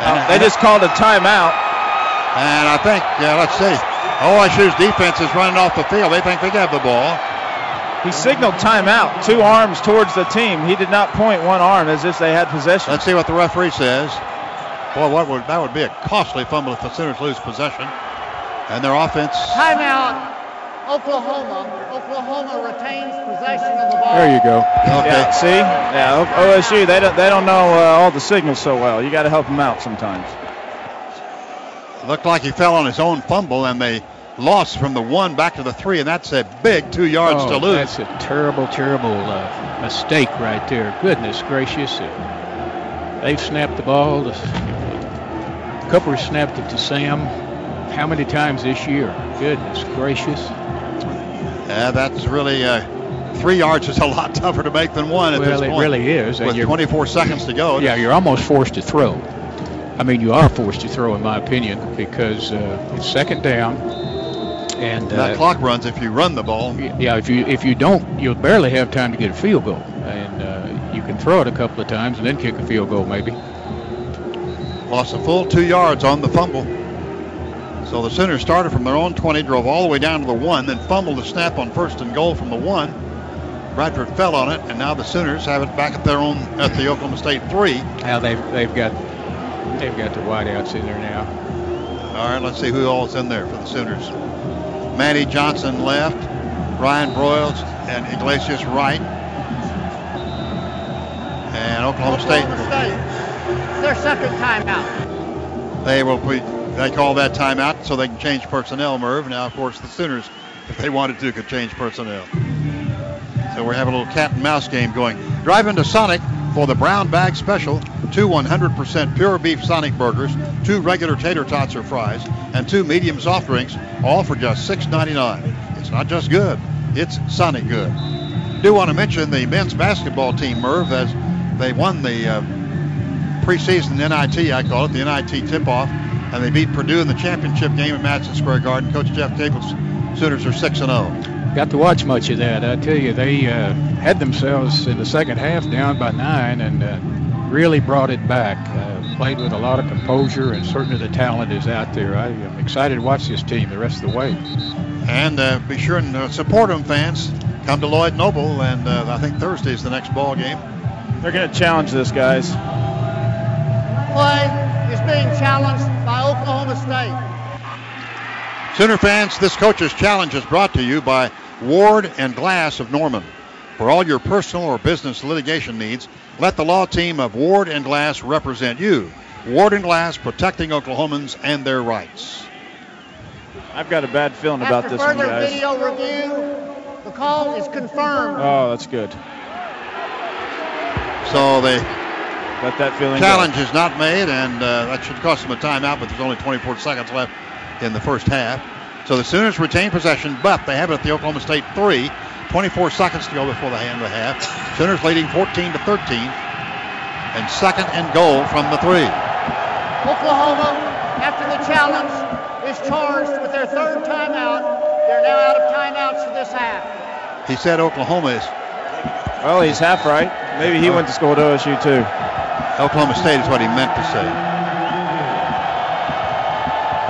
And they just called a timeout. And I think, let's see, OSU's defense is running off the field. They think they have the ball. He signaled timeout, 2 arms towards the team. He did not point one arm as if they had possession. Let's see what the referee says. Boy, that would be a costly fumble if the Sooners lose possession. And their offense. Timeout. Oklahoma retains possession of the ball. There you go. Okay. Yeah, see? Yeah, OSU, they don't know all the signals so well. You got to help them out sometimes. Looked like he fell on his own fumble, and they lost from the 1 back to the 3, and that's a big 2 yards to lose. That's a terrible mistake right there. Goodness gracious. They've snapped the ball. Cooper snapped it to Sam. How many times this year? Goodness gracious. Yeah, that's really 3 yards is a lot tougher to make than 1 at this point. Well, it really is. With 24 seconds to go. Yeah, you're almost forced to throw. I mean, you are forced to throw, in my opinion, because it's second down, and that clock runs if you run the ball. Yeah, if you don't, you'll barely have time to get a field goal, and you can throw it a couple of times and then kick a field goal maybe. Lost a full 2 yards on the fumble. So the Sooners started from their own 20, drove all the way down to the 1, then fumbled the snap on first and goal from the 1. Bradford fell on it, and now the Sooners have it back at their own at the Oklahoma State 3. Now they've got the wideouts in there now. All right, let's see who all is in there for the Sooners. Manny Johnson left, Ryan Broyles and Iglesias right. And Oklahoma State. Their second timeout. They call that timeout so they can change personnel, Merv. Now, of course, the Sooners, if they wanted to, could change personnel. So we're having a little cat and mouse game going. Drive into Sonic for the brown bag special, 2 100% pure beef Sonic burgers, 2 regular tater tots or fries, and 2 medium soft drinks, all for just $6.99. It's not just good, it's Sonic good. Do want to mention the men's basketball team, Merv, as they won the preseason NIT, I call it, the NIT tip-off, and they beat Purdue in the championship game at Madison Square Garden. Coach Jeff Capel's Sooners are 6-0. Got to watch much of that. I tell you, they had themselves in the second half down by 9 and really brought it back. Played with a lot of composure, and certainly the talent is out there. I am excited to watch this team the rest of the way. And be sure and support them, fans. Come to Lloyd Noble, and I think Thursday is the next ball game. They're going to challenge this, guys. Play is being challenged by Oklahoma State. Sooner fans, this coach's challenge is brought to you by Ward and Glass of Norman. For all your personal or business litigation needs, let the law team of Ward and Glass represent you. Ward and Glass, protecting Oklahomans and their rights. I've got a bad feeling about this one, guys. After further video review, the call is confirmed. Oh, that's good. So they let that feeling challenge go. Is not made, and that should cost them a timeout, but there's only 24 seconds left in the first half. So the Sooners retain possession, but they have it at the Oklahoma State 3. 24 seconds to go before the end of the half. Sooners leading 14-13, and second and goal from the 3. Oklahoma, after the challenge, is charged with their third timeout. They're now out of timeouts for this half. He said Oklahoma is. Well, he's half right. Maybe he went to school at OSU too. Oklahoma State is what he meant to say.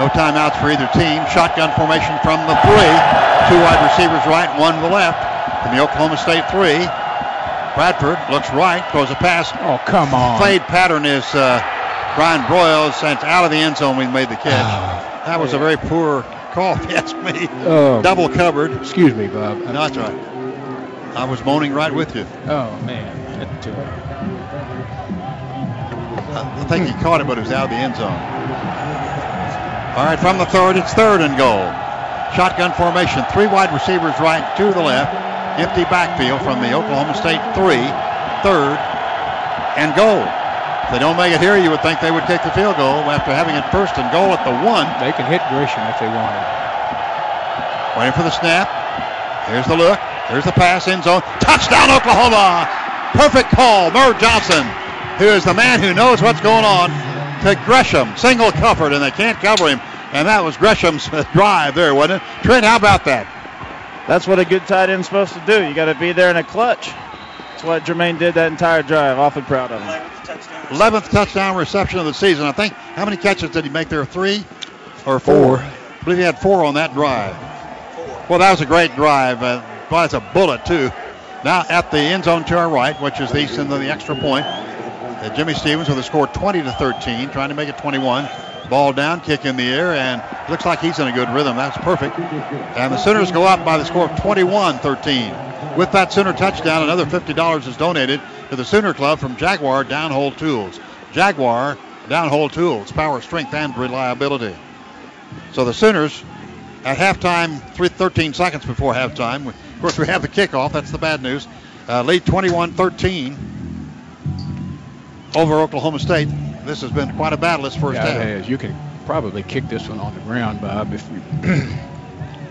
No timeouts for either team. Shotgun formation from the three. Two wide receivers right, one to the left. From the Oklahoma State three. Bradford looks right, throws a pass. Oh, come on. Played pattern is Brian Broyles, and it's out of the end zone when he made the catch. Oh, that was a very poor call, if you ask me. Oh, double covered. Excuse me, Bob. No, that's right. I was moaning right with you. Oh, man. I think he caught it, but it was out of the end zone. All right, from the third, it's third and goal. Shotgun formation, three wide receivers right, two to the left. Empty backfield from the Oklahoma State three, third, and goal. If they don't make it here, you would think they would take the field goal after having it first and goal at the one. They can hit Gresham if they want it. Waiting for the snap. Here's the look. Here's the pass, end zone. Touchdown, Oklahoma! Perfect call, Merv Johnson, who is the man who knows what's going on, to Gresham. Single covered, and they can't cover him. And that was Gresham's drive there, wasn't it? Trent, how about that? That's what a good tight end's supposed to do. You got to be there in a clutch. That's what Jermaine did that entire drive. Awfully proud of him. 11th touchdown reception of the season. I think, how many catches did he make there? Three or four? I believe he had four on that drive. Well, that was a great drive. Well, that's a bullet, too. Now at the end zone to our right, which is the east end of the extra point, Jimmy Stevens with a score 20-13, trying to make it 21. Ball down, kick in the air, and looks like he's in a good rhythm. That's perfect. And the Sooners go up by the score of 21-13. With that Sooner touchdown, another $50 is donated to the Sooner Club from Jaguar Downhole Tools. Jaguar Downhole Tools, power, strength, and reliability. So the Sooners at halftime, 13 seconds before halftime. Of course, we have the kickoff. That's the bad news. Lead 21-13 over Oklahoma State. This has been quite a battle this first half. Yeah, it has. You can probably kick this one on the ground, Bob, if you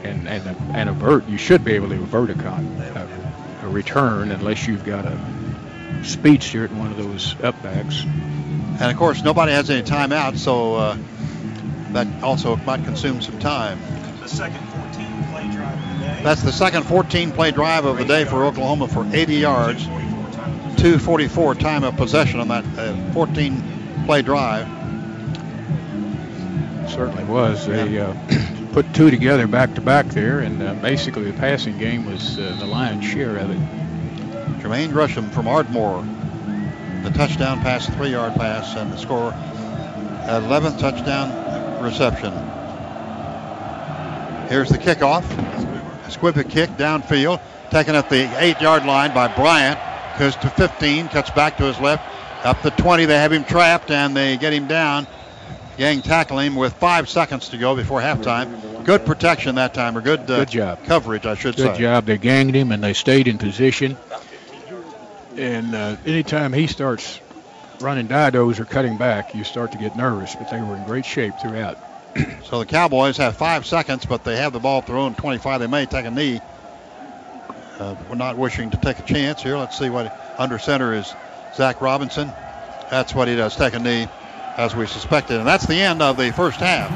and avert. You should be able to avert a return unless you've got a speedster at one of those upbacks. And of course, nobody has any timeouts, so that also might consume some time. The second 14-play drive of the day. That's the second 14-play drive of the day for Oklahoma for 80 yards. 2:44 time of possession on that 14-play drive. Certainly was. They put two together back-to-back there, and basically the passing game was the lion's share of it. Jermaine Gresham from Ardmore, the touchdown pass, 3-yard pass, and the score, 11th touchdown reception. Here's the kickoff. Squibbit kick downfield, taken at the 8-yard line by Bryant. Goes to 15, cuts back to his left, up the 20. They have him trapped, and they get him down. Gang tackle him with 5 seconds to go before halftime. Good protection that time, or good job. Coverage, I should say. Good job. They ganged him, and they stayed in position. And anytime he starts running didos or cutting back, you start to get nervous, but they were in great shape throughout. So the Cowboys have 5 seconds, but they have the ball at their own 25. They may take a knee. We're not wishing to take a chance here. Let's see what under center is Zach Robinson. That's what he does, take a knee, as we suspected. And that's the end of the first half.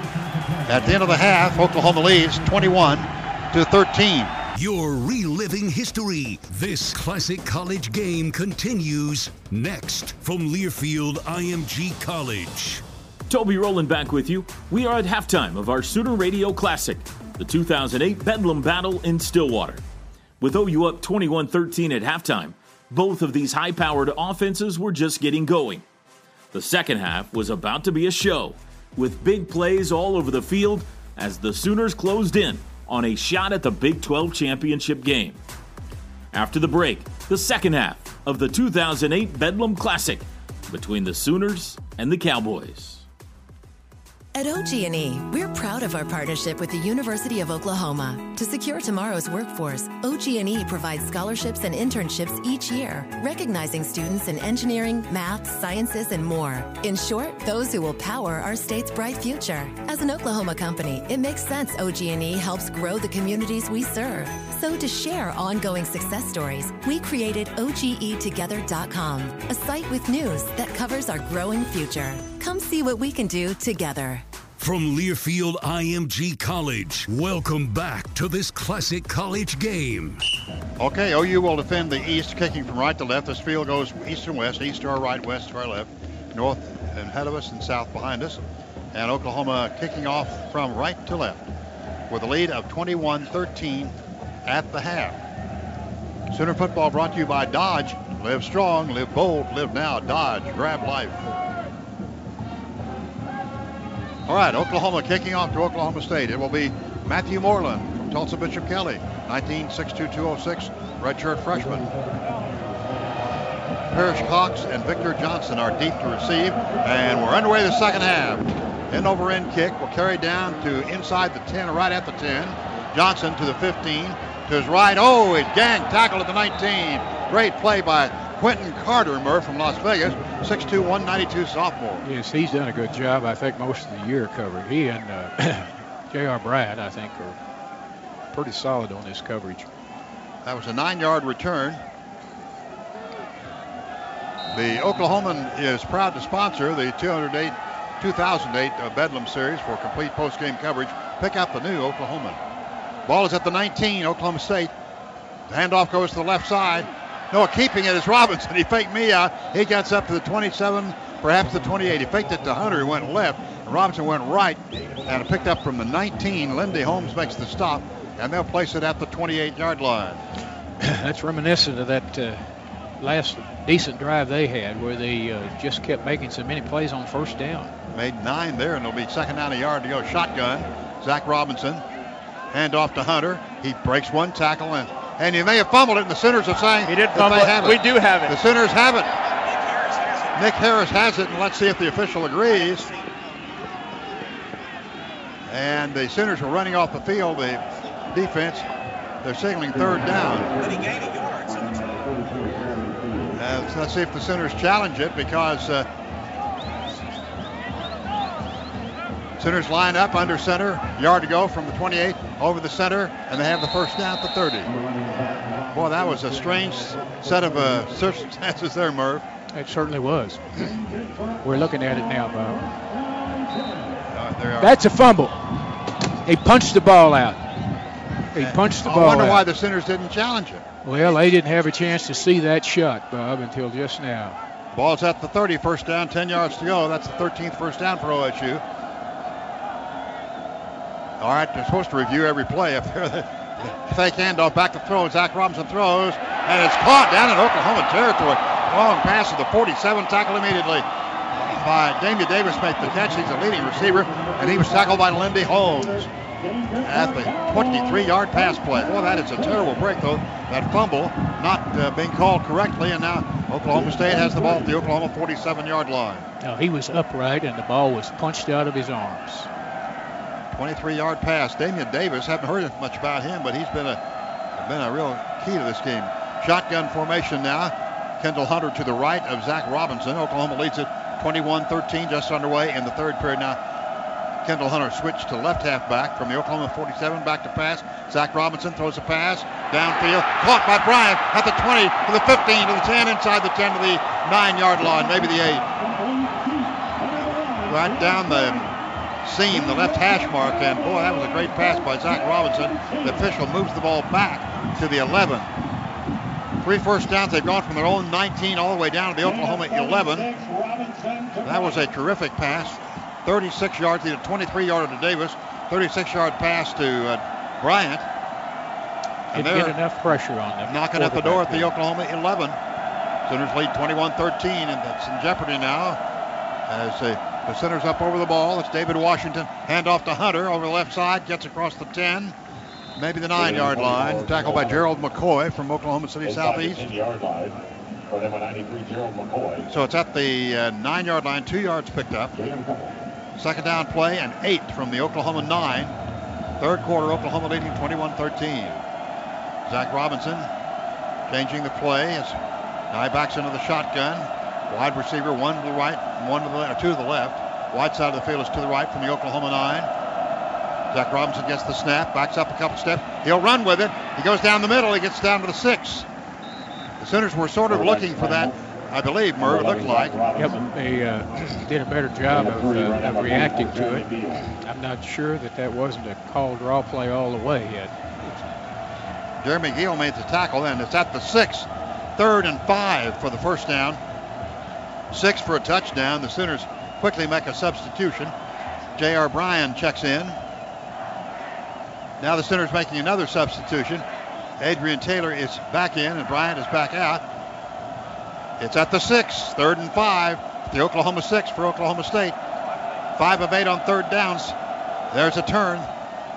At the end of the half, Oklahoma leads 21-13. You're reliving history. This classic college game continues next from Learfield IMG College. Toby Rowland back with you. We are at halftime of our Sooner Radio Classic, the 2008 Bedlam Battle in Stillwater. With OU up 21-13 at halftime, both of these high-powered offenses were just getting going. The second half was about to be a show, with big plays all over the field as the Sooners closed in on a shot at the Big 12 championship game. After the break, the second half of the 2008 Bedlam Classic between the Sooners and the Cowboys. At OG&E, we're proud of our partnership with the University of Oklahoma. To secure tomorrow's workforce, OG&E provides scholarships and internships each year, recognizing students in engineering, math, sciences, and more. In short, those who will power our state's bright future. As an Oklahoma company, it makes sense OG&E helps grow the communities we serve. So to share ongoing success stories, we created OGEtogether.com, a site with news that covers our growing future. Come see what we can do together. From Learfield IMG College, welcome back to this classic college game. Okay, OU will defend the east, kicking from right to left. This field goes east and west, east to our right, west to our left, north ahead of us and south behind us. And Oklahoma kicking off from right to left with a lead of 21-13 at the half. Sooner football brought to you by Dodge. Live strong, live bold, live now. Dodge, grab life. All right, Oklahoma kicking off to Oklahoma State. It will be Matthew Moreland from Tulsa Bishop Kelly, 19-62206, redshirt freshman. Perrish Cox and Victor Johnson are deep to receive, and we're underway the second half. End over end kick will carry down to inside the 10, right at the 10. Johnson to the 15, to his right. Oh, a gang tackle at the 19. Great play by Quentin Carter Murr from Las Vegas, 6'2", 192 sophomore. Yes, he's done a good job, I think, most of the year covering. He and J.R. Brad, I think, are pretty solid on this coverage. That was a 9-yard return. The Oklahoman is proud to sponsor the 2008 Bedlam Series. For complete post-game coverage, pick up the new Oklahoman. Ball is at the 19, Oklahoma State. The handoff goes to the left side. No, keeping it is Robinson. He faked me out. He gets up to the 27, perhaps the 28. He faked it to Hunter, who went left. Robinson went right, and it picked up from the 19. Lindy Holmes makes the stop, and they'll place it at the 28-yard line. That's reminiscent of that last decent drive they had, where they just kept making so many plays on first down. Made 9 there, and it'll be second down, a yard to go. Shotgun, Zach Robinson. Hand off to Hunter. He breaks one tackle, and he may have fumbled it, and the Sooners are saying he did fumble it. We do have it. The Sooners have it. Nick Harris has it, and let's see if the official agrees. And the Sooners are running off the field. The defense, they're signaling third down. So let's see if the Sooners challenge it, because Sooners line up under center. Yard to go from the 28 over the center, and they have the first down at the 30. Boy, that was a strange set of circumstances there, Merv. It certainly was. We're looking at it now, Bob. That's a fumble. He punched the ball out. He punched the ball out. I wonder why the Sooners didn't challenge it. Well, they didn't have a chance to see that shot, Bob, until just now. Ball's at the 30, first down, 10 yards to go. That's the 13th first down for OSU. All right, they're supposed to review every play up there. Fake handoff, back to throw. Zach Robinson throws, and it's caught down in Oklahoma territory. Long pass to the 47, tackle immediately by Damian Davis, made the catch. He's a leading receiver, and he was tackled by Lindy Holmes at the 23-yard pass play. Well, that is a terrible break, though. That fumble not being called correctly, and now Oklahoma State has the ball at the Oklahoma 47-yard line. Now, he was upright, and the ball was punched out of his arms. 23-yard pass. Damian Davis, haven't heard much about him, but he's been a real key to this game. Shotgun formation now. Kendall Hunter to the right of Zach Robinson. Oklahoma leads it 21-13, just underway in the third period now. Kendall Hunter switched to left halfback from the Oklahoma 47, back to pass. Zach Robinson throws a pass downfield, caught by Bryant at the 20, to the 15, to the 10, inside the 10, to the 9-yard line, maybe the 8. Right down the seam, the left hash mark, and boy, that was a great pass by Zach Robinson. The official moves the ball back to the 11. 3 first downs. They've gone from their own 19 all the way down to the Oklahoma 11. That was a terrific pass. 36 yards, either 23-yarder to Davis, 36-yard pass to Bryant. And didn't get enough pressure on them. Knocking at the door at the Oklahoma 11. Sooners lead 21-13, and that's in jeopardy now. As the Sooners up over the ball. It's David Washington. Handoff to Hunter over the left side. Gets across the 10. Maybe the 9-yard line. Tackled by Gerald McCoy from Oklahoma City Southeast. So it's at the 9-yard line, 2 yards picked up. Second down play and 8 from the Oklahoma 9. Third quarter, Oklahoma leading 21-13. Zach Robinson changing the play as now he backs into the shotgun. Wide receiver, one to the right, one to the left, or two to the left. Wide side of the field is to the right from the Oklahoma 9. Zach Robinson gets the snap, backs up a couple steps. He'll run with it. He goes down the middle. He gets down to the 6. The Sooners were sort of looking for that, I believe, Murray, it looked like. Yep, they did a better job of reacting to it. I'm not sure that wasn't a call draw play all the way yet. Jeremy Gill made the tackle, and it's at the 6. 3rd and 5 for the first down. 6 for a touchdown. The Sooners quickly make a substitution. J.R. Bryan checks in. Now the Sooners making another substitution. Adrian Taylor is back in, and Bryant is back out. It's at the 6, 3rd and 5. The Oklahoma 6 for Oklahoma State. 5 of 8 on third downs. There's a turn.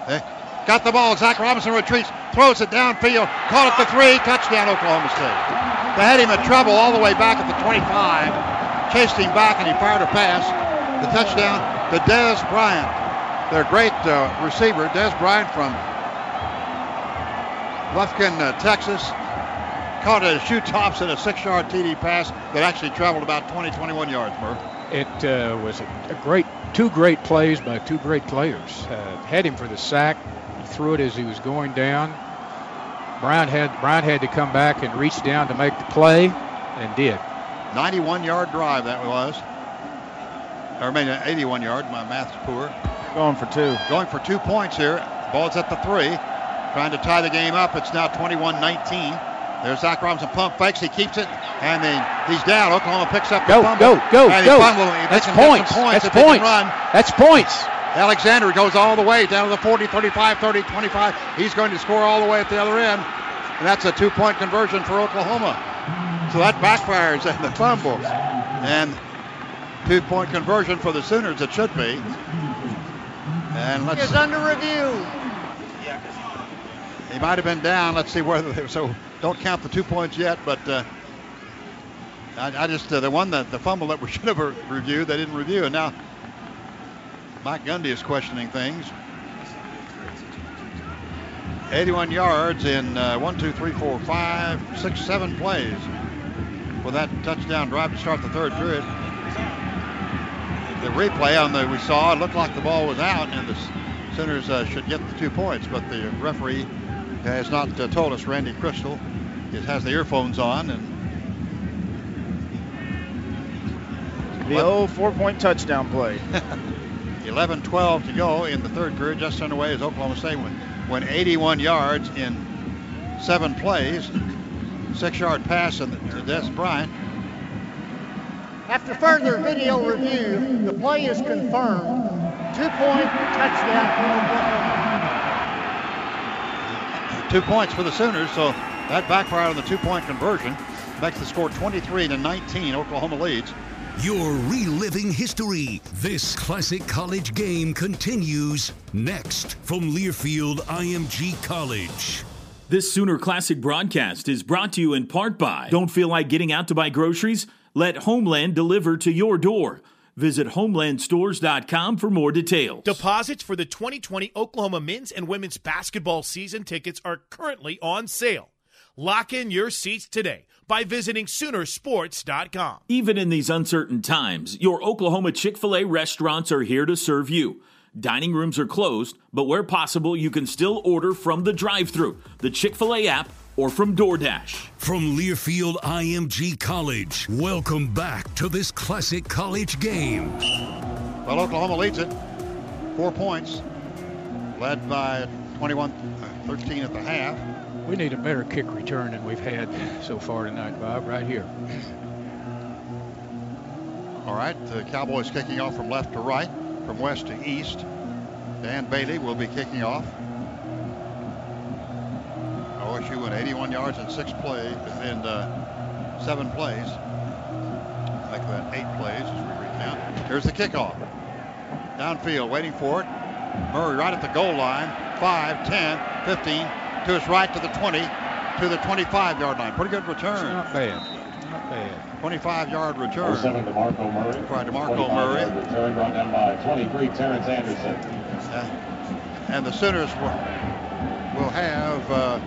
They got the ball. Zach Robinson retreats, throws it downfield, caught at the 3, touchdown Oklahoma State. They had him in trouble all the way back at the 25, chased him back, and he fired a pass. The touchdown to Dez Bryant, their great receiver, Dez Bryant from Lufkin, Texas. Caught at shoe tops in a 6-yard TD pass that actually traveled about 20, 21 yards, Murph. It was two great plays by two great players. Had him for the sack. He threw it as he was going down. Brown had to come back and reach down to make the play, and did. 91-yard drive that was. Or I mean, 81-yard. My math's poor. Going for 2 points here. Ball's at the 3. Trying to tie the game up. It's now 21-19. There's Zach Robinson, pump fakes, he keeps it, and he's down. Oklahoma picks up the fumble. Go. That's points. That's points. Alexander goes all the way down to the 40, 35, 30, 25. He's going to score all the way at the other end, and that's a 2-point conversion for Oklahoma. So that backfires and the fumble. And 2-point conversion for the Sooners, it should be. And let's see. It's under review. He might have been down. Let's see whether they were so... Don't count the 2 points yet, but the fumble that we should have reviewed, they didn't review. And now Mike Gundy is questioning things. 81 yards in 1, 2, 3, 4, 5, 6, 7 plays with that touchdown drive to start the third period. The replay we saw, it looked like the ball was out, and the Sooners should get the 2 points, but the referee has not told us. Randy Crystal has the earphones on. And the old 4-point touchdown play. 11-12 to go in the third period. Just underway as Oklahoma State went 81 yards in 7 plays. 6-yard pass to Dez Bryant. After further video review, the play is confirmed. 2-point touchdown. 2 points for the Sooners, so that backfired on the 2-point conversion. Makes the score 23-19. Oklahoma leads. You're reliving history. This classic college game continues next from Learfield IMG College. This Sooner Classic broadcast is brought to you in part by... Don't feel like getting out to buy groceries? Let Homeland deliver to your door. Visit homelandstores.com for more details. Deposits for the 2020 Oklahoma men's and women's basketball season tickets are currently on sale. Lock in your seats today by visiting Soonersports.com. Even in these uncertain times, your Oklahoma Chick-fil-A restaurants are here to serve you. Dining rooms are closed, but where possible, you can still order from the drive-thru, the Chick-fil-A app, or from DoorDash. From Learfield IMG College, welcome back to this classic college game. Well, Oklahoma leads it. 4 points, led by 21-13 at the half. We need a better kick return than we've had so far tonight, Bob, right here. All right, the Cowboys kicking off from left to right, from west to east. Dan Bailey will be kicking off. OSU went 81 yards in 7 plays. Like that, 8 plays as we read down. Here's the kickoff. Downfield, waiting for it. Murray right at the goal line. 5, 10, 15, to his right, to the 20, to the 25-yard line. Pretty good return. It's not bad. 25-yard return. 07, DeMarco Murray. Return brought down by 23, Terrence Anderson. And the Sooners will have...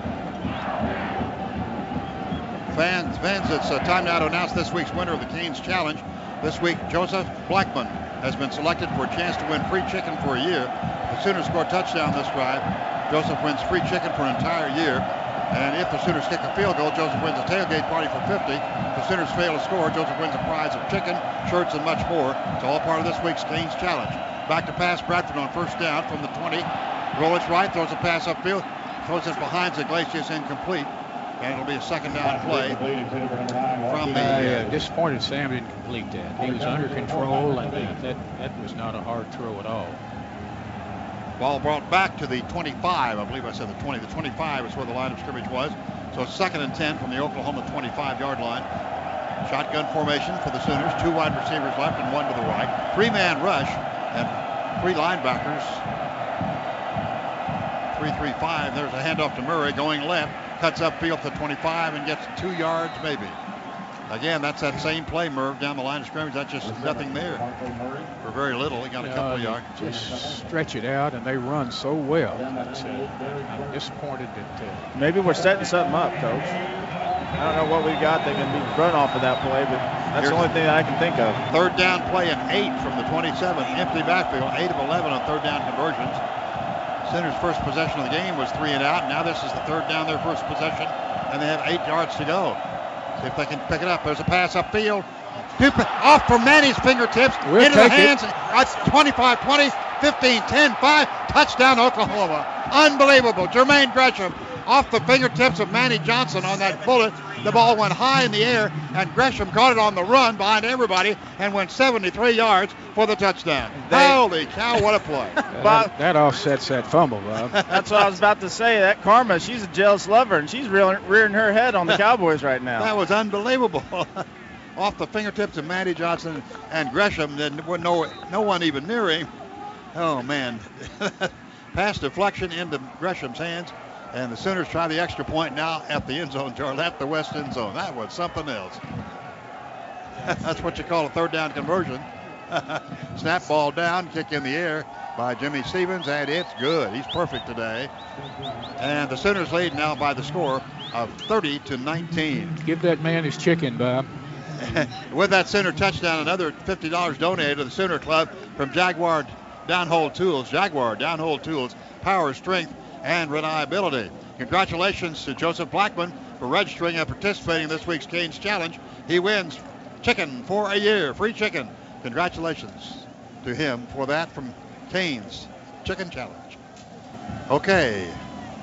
Fans, it's time now to announce this week's winner of the Canes Challenge. This week, Joseph Blackman has been selected for a chance to win free chicken for a year. The Sooners score a touchdown this drive. Joseph wins free chicken for an entire year. And if the Sooners kick a field goal, Joseph wins a tailgate party for 50. If the Sooners fail to score, Joseph wins a prize of chicken, shirts, and much more. It's all part of this week's Canes Challenge. Back to pass, Bradford on first down from the 20. Roll it right, throws a pass upfield. Throws it behind Iglesias, incomplete. And it'll be a second down play from the... disappointed Sam didn't complete that. He was under control, and that was not a hard throw at all. Ball brought back to the 25. I believe I said the 20. The 25 is where the line of scrimmage was. So it's second and 10 from the Oklahoma 25-yard line. Shotgun formation for the Sooners. Two wide receivers left and one to the right. Three-man rush and three linebackers. 3-3-5. There's a handoff to Murray going left. Cuts upfield to 25 and gets 2 yards maybe. Again, that's that same play, Merv, down the line of scrimmage. That's just nothing there. For very little. He got a couple of yards. Just stretch it out, and they run so well. I'm disappointed that... maybe we're setting something up, Coach. I don't know what we've got. They can be run off of that play, but that's the only thing I can think of. Third down play and 8 from the 27. Empty backfield, 8 of 11 on third down conversions. Sooners' first possession of the game was 3 and out. Now this is the third down, their first possession, and they have 8 yards to go. See if they can pick it up. There's a pass upfield. Off from Manny's fingertips. Into the hands. 25-20, 15-10-5. Touchdown, Oklahoma. Unbelievable. Jermaine Gresham off the fingertips of Manny Johnson on that bullet. The ball went high in the air, and Gresham caught it on the run behind everybody and went 73 yards for the touchdown. Holy cow, what a play. That offsets that fumble, Bob. That's what I was about to say. That Karma, she's a jealous lover, and she's rearing her head on the Cowboys right now. That was unbelievable. Off the fingertips of Manny Johnson and Gresham, then were no one even near him. Oh, man. Pass deflection into Gresham's hands. And the Sooners try the extra point now at the end zone, Jarl, at the west end zone. That was something else. That's what you call a third down conversion. Snap ball down, kick in the air by Jimmy Stevens, and it's good. He's perfect today. And the Sooners lead now by the score of 30-19. Give that man his chicken, Bob. With that Sooner touchdown, another $50 donated to the Sooner Club from Jaguar Downhole Tools. Jaguar Downhole Tools, power, strength, and reliability. Congratulations to Joseph Blackman for registering and participating in this week's Canes Challenge. He wins chicken for a year, free chicken. Congratulations to him for that from Canes Chicken Challenge. Okay,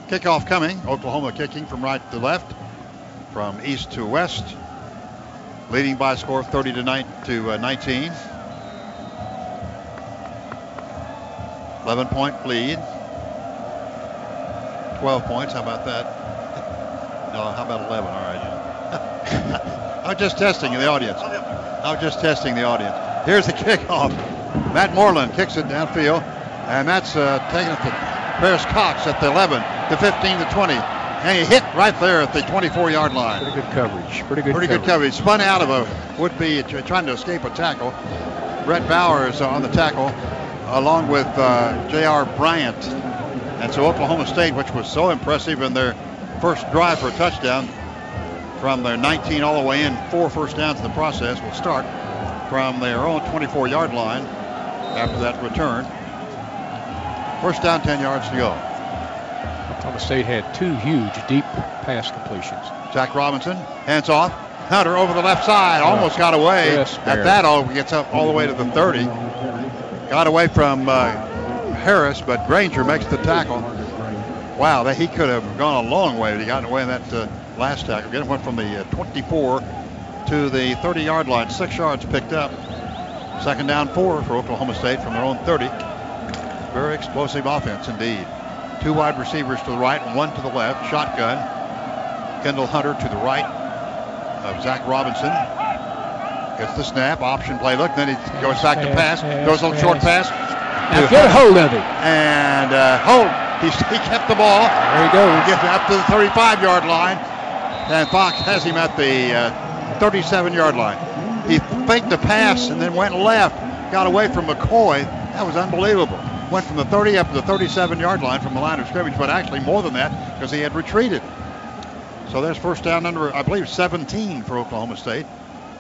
kickoff coming. Oklahoma kicking from right to left, from east to west, leading by a score 30-19. 11-point lead. 12 points, how about that? No, how about 11, all right. I'm just testing the audience. Here's the kickoff. Matt Moreland kicks it downfield, and that's taken to Perrish Cox at the 11, the 15, the 20. And he hit right there at the 24-yard line. Pretty good coverage. Pretty good coverage. Spun out of a would-be trying to escape a tackle. Brett Bauer is on the tackle, along with J.R. Bryant. And so Oklahoma State, which was so impressive in their first drive for a touchdown from their 19 all the way in, 4 first downs in the process, will start from their own 24-yard line after that return. First down, 10 yards to go. Oklahoma State had 2 huge deep pass completions. Zach Robinson, hands off. Hunter over the left side, almost got away. Yes, at that, gets up all the way to the 30. Got away from... Harris, but Granger makes the tackle. Wow, he could have gone a long way, but he got away in that last tackle. Again, went from the 24 to the 30-yard line. 6 yards picked up. Second down, 4 for Oklahoma State from their own 30. Very explosive offense indeed. 2 wide receivers to the right and 1 to the left. Shotgun. Kendall Hunter to the right of Zach Robinson. Gets the snap, option play. Look, then he goes back to pass. Goes a little short pass. Now get a hold of it. And he kept the ball. There he goes. Gets up to the 35-yard line. And Fox has him at the 37-yard line. He faked the pass and then went left. Got away from McCoy. That was unbelievable. Went from the 30 up to the 37-yard line from the line of scrimmage, but actually more than that because he had retreated. So there's first down under, I believe, 17 for Oklahoma State.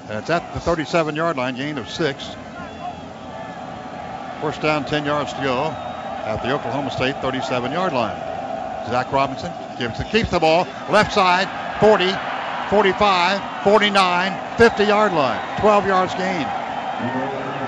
And it's at the 37-yard line, gain of 6. First down, 10 yards to go at the Oklahoma State 37-yard line. Zach Robinson keeps the ball. Left side, 40, 45, 49, 50-yard line. 12 yards gained.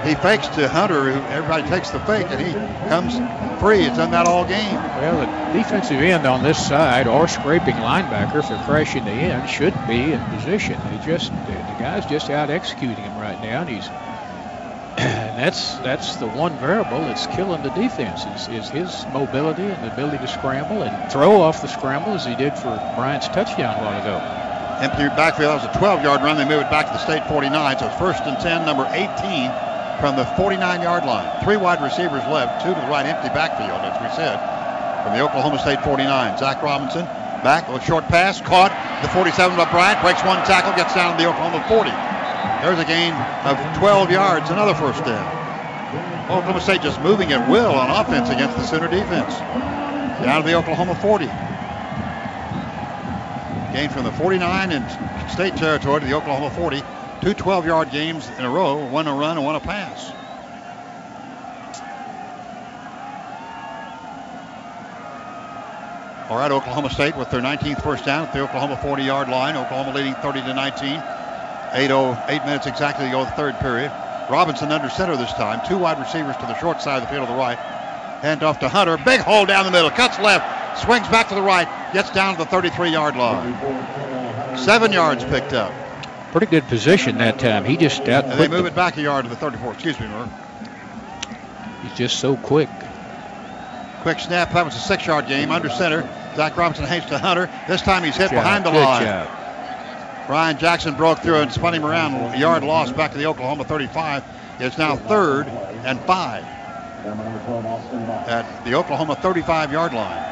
He fakes to Hunter, who everybody takes the fake, and he comes free. It's done that all game. Well, the defensive end on this side, or scraping linebacker for crashing the end, should be in position. They just, the guy's just out executing him right now, and he's that's the one variable that's killing the defense is his mobility and the ability to scramble and throw off the scramble as he did for Bryant's touchdown a while ago. Empty backfield. That was a 12-yard run. They move it back to the state 49. So first and 10, number 18 from the 49-yard line. Three wide receivers left, two to the right, empty backfield, as we said, from the Oklahoma State 49. Zach Robinson back with a short pass, caught the 47 by Bryant, breaks one tackle, gets down to the Oklahoma 40. There's a gain of 12 yards, another first down. Oklahoma State just moving at will on offense against the Sooner defense. Down to the Oklahoma 40. Gain from the 49 in state territory to the Oklahoma 40. Two 12-yard games in a row, one a run and one a pass. All right, Oklahoma State with their 19th first down at the Oklahoma 40-yard line. Oklahoma leading 30-19. 8 minutes exactly to go to the third period. Robinson under center this time. Two wide receivers to the short side of the field to the right. Hand off to Hunter. Big hole down the middle. Cuts left. Swings back to the right, gets down to the 33-yard line. 7 yards picked up. Pretty good position that time. He just out. They move it back a yard to the 34. Excuse me, Murray. He's just so quick. Quick snap. That was a 6-yard game under center. Zach Robinson hangs to Hunter. This time he's hit behind the line. Ryan Jackson broke through and spun him around. A yard loss back to the Oklahoma 35. It's now 3rd and 5 at the Oklahoma 35-yard line.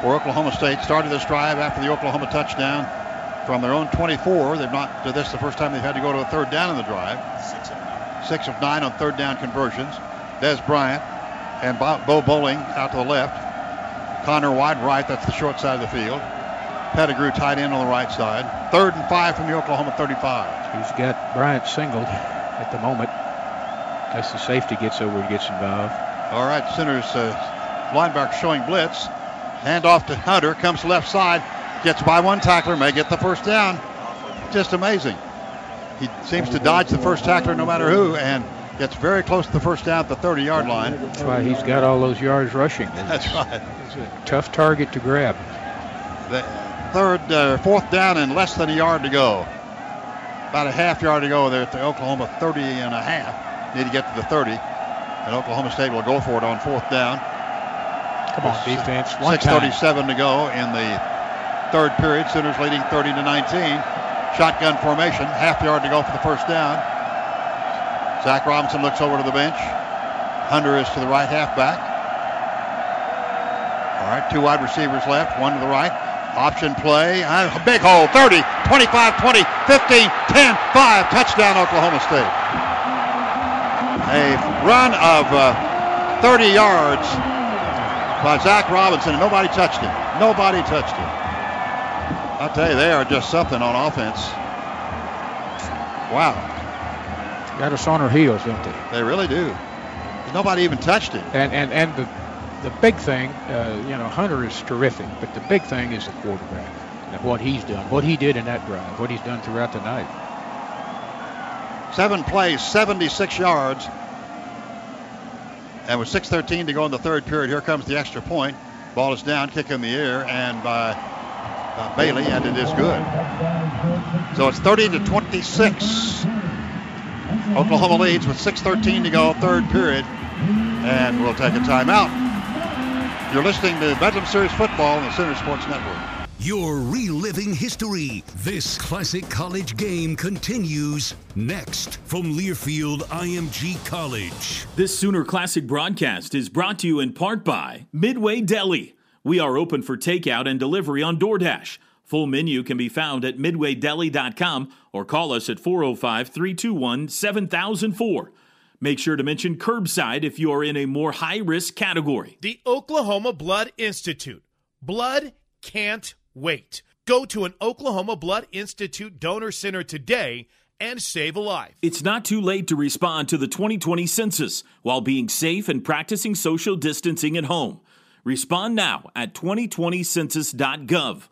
For Oklahoma State, started this drive after the Oklahoma touchdown from their own 24. They've not done this the first time they've had to go to a third down in the drive. 6 of 9 on third down conversions. Dez Bryant and Bo Bowling out to the left. Connor wide right, that's the short side of the field. Pettigrew tight end on the right side. 3rd and 5 from the Oklahoma 35. He's got Bryant singled at the moment. As the safety gets over and gets involved. All right, Sooner's linebacker showing blitz. Hand off to Hunter, comes left side, gets by one tackler, may get the first down. Just amazing. He seems to dodge the first tackler no matter who and gets very close to the first down at the 30-yard line. That's why he's got all those yards rushing. That's right. It's a tough target to grab. The fourth down and less than a yard to go. About a half yard to go there at the Oklahoma 30 and a half. Need to get to the 30. And Oklahoma State will go for it on fourth down. Come on, defense. 6:37 to go in the third period. Sooners leading 30-19. Shotgun formation. Half yard to go for the first down. Zach Robinson looks over to the bench. Hunter is to the right halfback. All right, two wide receivers left, one to the right. Option play. Big hole. 30, 25, 20, 15, 10, 5. Touchdown, Oklahoma State. A run of 30 yards. By Zach Robinson, and nobody touched him. Nobody touched him. I'll tell you, they are just something on offense. Wow. Got us on our heels, don't they? They really do. Nobody even touched him. And the big thing, you know, Hunter is terrific, but the big thing is the quarterback and what he's done, what he did in that drive, what he's done throughout the night. 7 plays, 76 yards. And with 6:13 to go in the third period, here comes the extra point. Ball is down, kick in the air, and by Bailey, and it is good. So it's 30-26. Oklahoma leads with 6:13 to go, third period, and we'll take a timeout. You're listening to Bedlam Series Football on the Sooner Sports Network. You're reliving history. This classic college game continues next from Learfield IMG College. This Sooner Classic broadcast is brought to you in part by Midway Deli. We are open for takeout and delivery on DoorDash. Full menu can be found at midwaydeli.com or call us at 405-321-7004. Make sure to mention curbside if you are in a more high-risk category. The Oklahoma Blood Institute. Blood can't wait. Go to an Oklahoma Blood Institute donor center today and save a life. It's not too late to respond to the 2020 census while being safe and practicing social distancing at home. Respond now at 2020census.gov.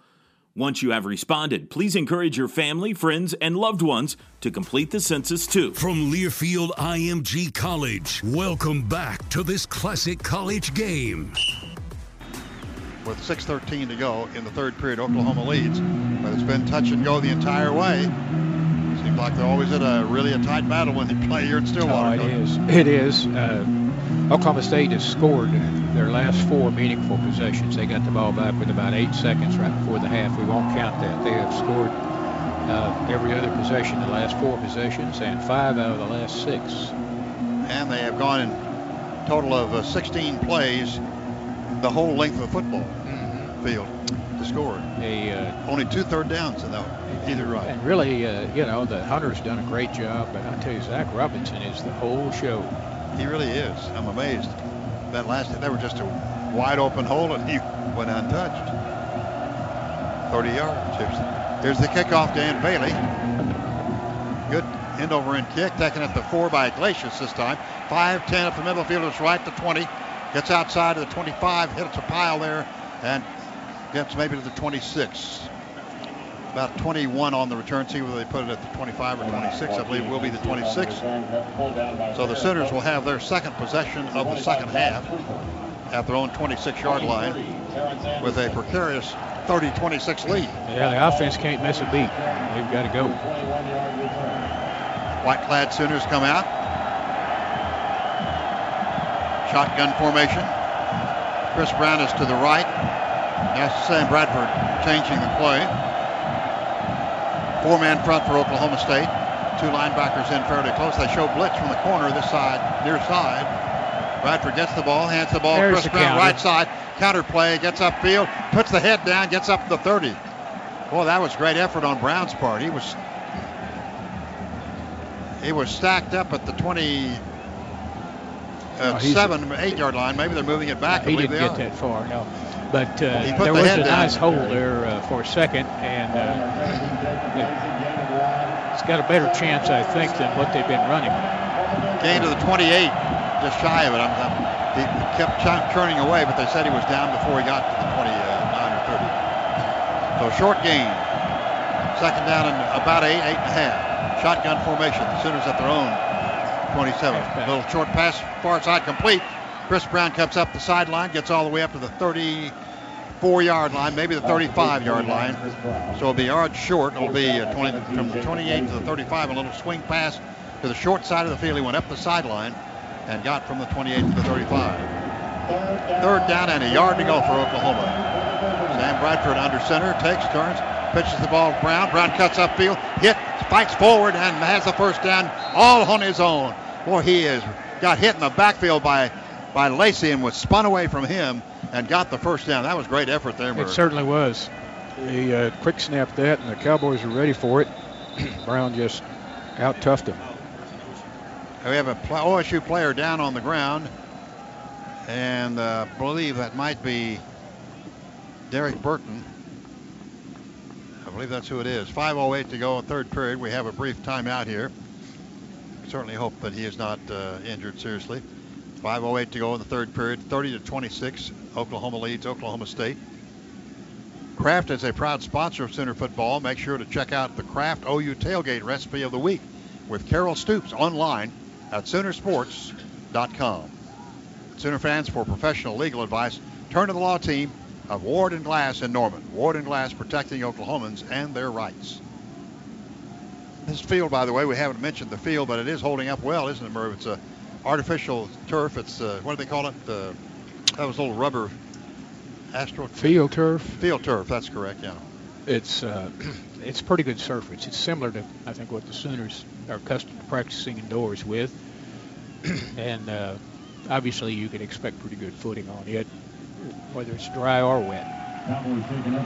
Once you have responded, please encourage your family, friends, and loved ones to complete the census, too. From Learfield IMG College, welcome back to this classic college game. With 6:13 to go in the third period, Oklahoma leads, but it's been touch and go the entire way. Seems like they're always in a tight battle when they play here in Stillwater. Oh, it is. Oklahoma State has scored their last four meaningful possessions. They got the ball back with about 8 seconds right before the half. We won't count that. They have scored every other possession, the last four possessions, and five out of the last six. And they have gone in a total of 16 plays the whole length of the football field to score. Only two third downs, though, either right. And really, the Hunter's done a great job, but I tell you, Zach Robinson is the whole show. He really is. I'm amazed. That last, they were just a wide open hole, and he went untouched. 30 yards. There's the kickoff, Dan Bailey. Good end over end kick, taken at the 4 by Iglesias this time. 5-10 up the middle field, it's right to 20. Gets outside of the 25, hits a pile there, and gets maybe to the 26. About 21 on the return. See whether they put it at the 25 or 26. I believe it will be the 26. So the Sooners will have their second possession of the second half at their own 26-yard line with a precarious 30-26 lead. Yeah, the offense can't miss a beat. They've got to go. White-clad Sooners come out. Shotgun formation. Chris Brown is to the right. That's Sam Bradford changing the play. Four-man front for Oklahoma State. Two linebackers in fairly close. They show blitz from the corner, this side, near side. Bradford gets the ball, hands the ball. Chris Brown, right side, counter play, gets upfield, puts the head down, gets up to the 30. Boy, that was great effort on Brown's part. He was stacked up at the 20. 8 yard line. Maybe they're moving it back. He didn't get that far, no. But there was a nice hole there for a second, and it's got a better chance, I think, than what they've been running. Gain to the 28, just shy of it. He kept turning away, but they said he was down before he got to the 29 or 30. So short gain. Second down and about 8.5. Shotgun formation. The Sooners at their own 27. Little short pass, far side complete. Chris Brown comes up the sideline, gets all the way up to the 34-yard line, maybe the 35-yard line. So it'll be yards short. It'll be from the 28 to the 35, a little swing pass to the short side of the field. He went up the sideline and got from the 28 to the 35. Third down and a yard to go for Oklahoma. Sam Bradford under center, takes turns, pitches the ball to Brown. Brown cuts upfield, hit, spikes forward, and has the first down all on his own. Boy, he is got hit in the backfield by Lacey and was spun away from him and got the first down. That was great effort there. It certainly was. He quick snapped that, and the Cowboys were ready for it. Brown just out-toughed him. We have an OSU player down on the ground, and I believe that might be Derek Burton. I believe that's who it is. 5:08 to go in third period. We have a brief timeout here. Certainly hope that he is not injured seriously. 5:08 to go in the third period. 30-26. Oklahoma leads Oklahoma State. Kraft is a proud sponsor of Sooner football. Make sure to check out the Kraft OU tailgate recipe of the week with Carol Stoops online at Soonersports.com. Sooner fans, for professional legal advice, turn to the law team of Ward and Glass in Norman. Ward and Glass, protecting Oklahomans and their rights. This field, by the way, we haven't mentioned the field, but it is holding up well, isn't it, Merv? It's a artificial turf. It's what do they call it? That was a little rubber astro field turf. Field turf, that's correct. Yeah, it's pretty good surface. It's similar to, I think, what the Sooners are accustomed to practicing indoors with, and obviously you can expect pretty good footing on it, whether it's dry or wet.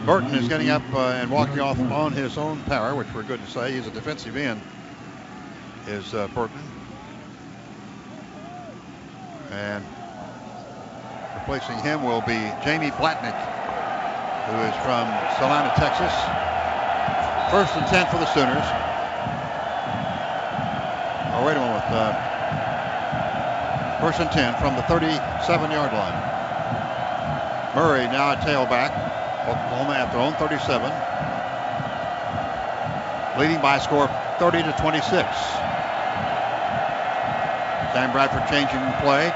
Burton is getting up and walking off on his own power, which we're good to say. He's a defensive end, is Burton. And replacing him will be Jamie Blatnick, who is from Salina, Texas. First and 10 for the Sooners. Oh, wait a moment. First and 10 from the 37-yard line. Murray now a tailback. Oklahoma at their own 37. leading by a score of 30-26. Sam Bradford changing play.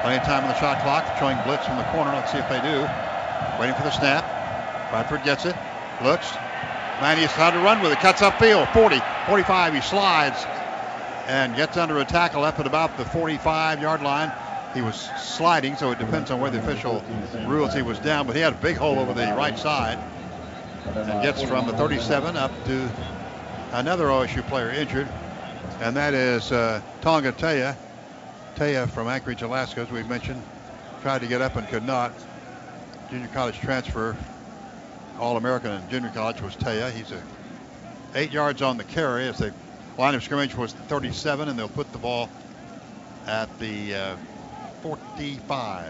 Plenty of time on the shot clock, showing blitz from the corner. Let's see if they do. Waiting for the snap. Bradford gets it. Looks. Manny is trying to run with it. Cuts upfield. 40, 45. He slides and gets under a tackle up at about the 45-yard line. He was sliding, so it depends on where the official rules he was down, but he had a big hole over the right side and gets from the 37 up to another OSU player injured, and that is Tonga Taya. Taya from Anchorage, Alaska, as we've mentioned, tried to get up and could not. Junior college transfer, All-American in junior college was Taya. He's 8 yards on the carry as the line of scrimmage was 37, and they'll put the ball at the 45.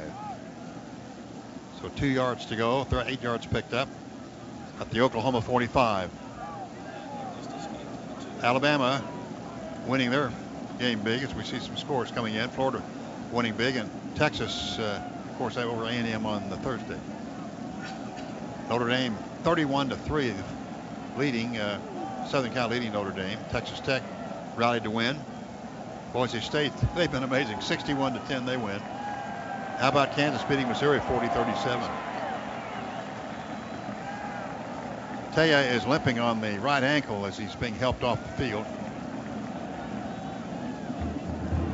So 2 yards to go, 8 yards picked up at the Oklahoma 45. Alabama winning their game big as we see some scores coming in. Florida winning big, and Texas, of course, they over A&M on the Thursday. Notre Dame 31-3 leading, Southern Cal leading Notre Dame. Texas Tech rallied to win. Boise State, they've been amazing. 61-10, they win. How about Kansas beating Missouri 40-37? Taya is limping on the right ankle as he's being helped off the field.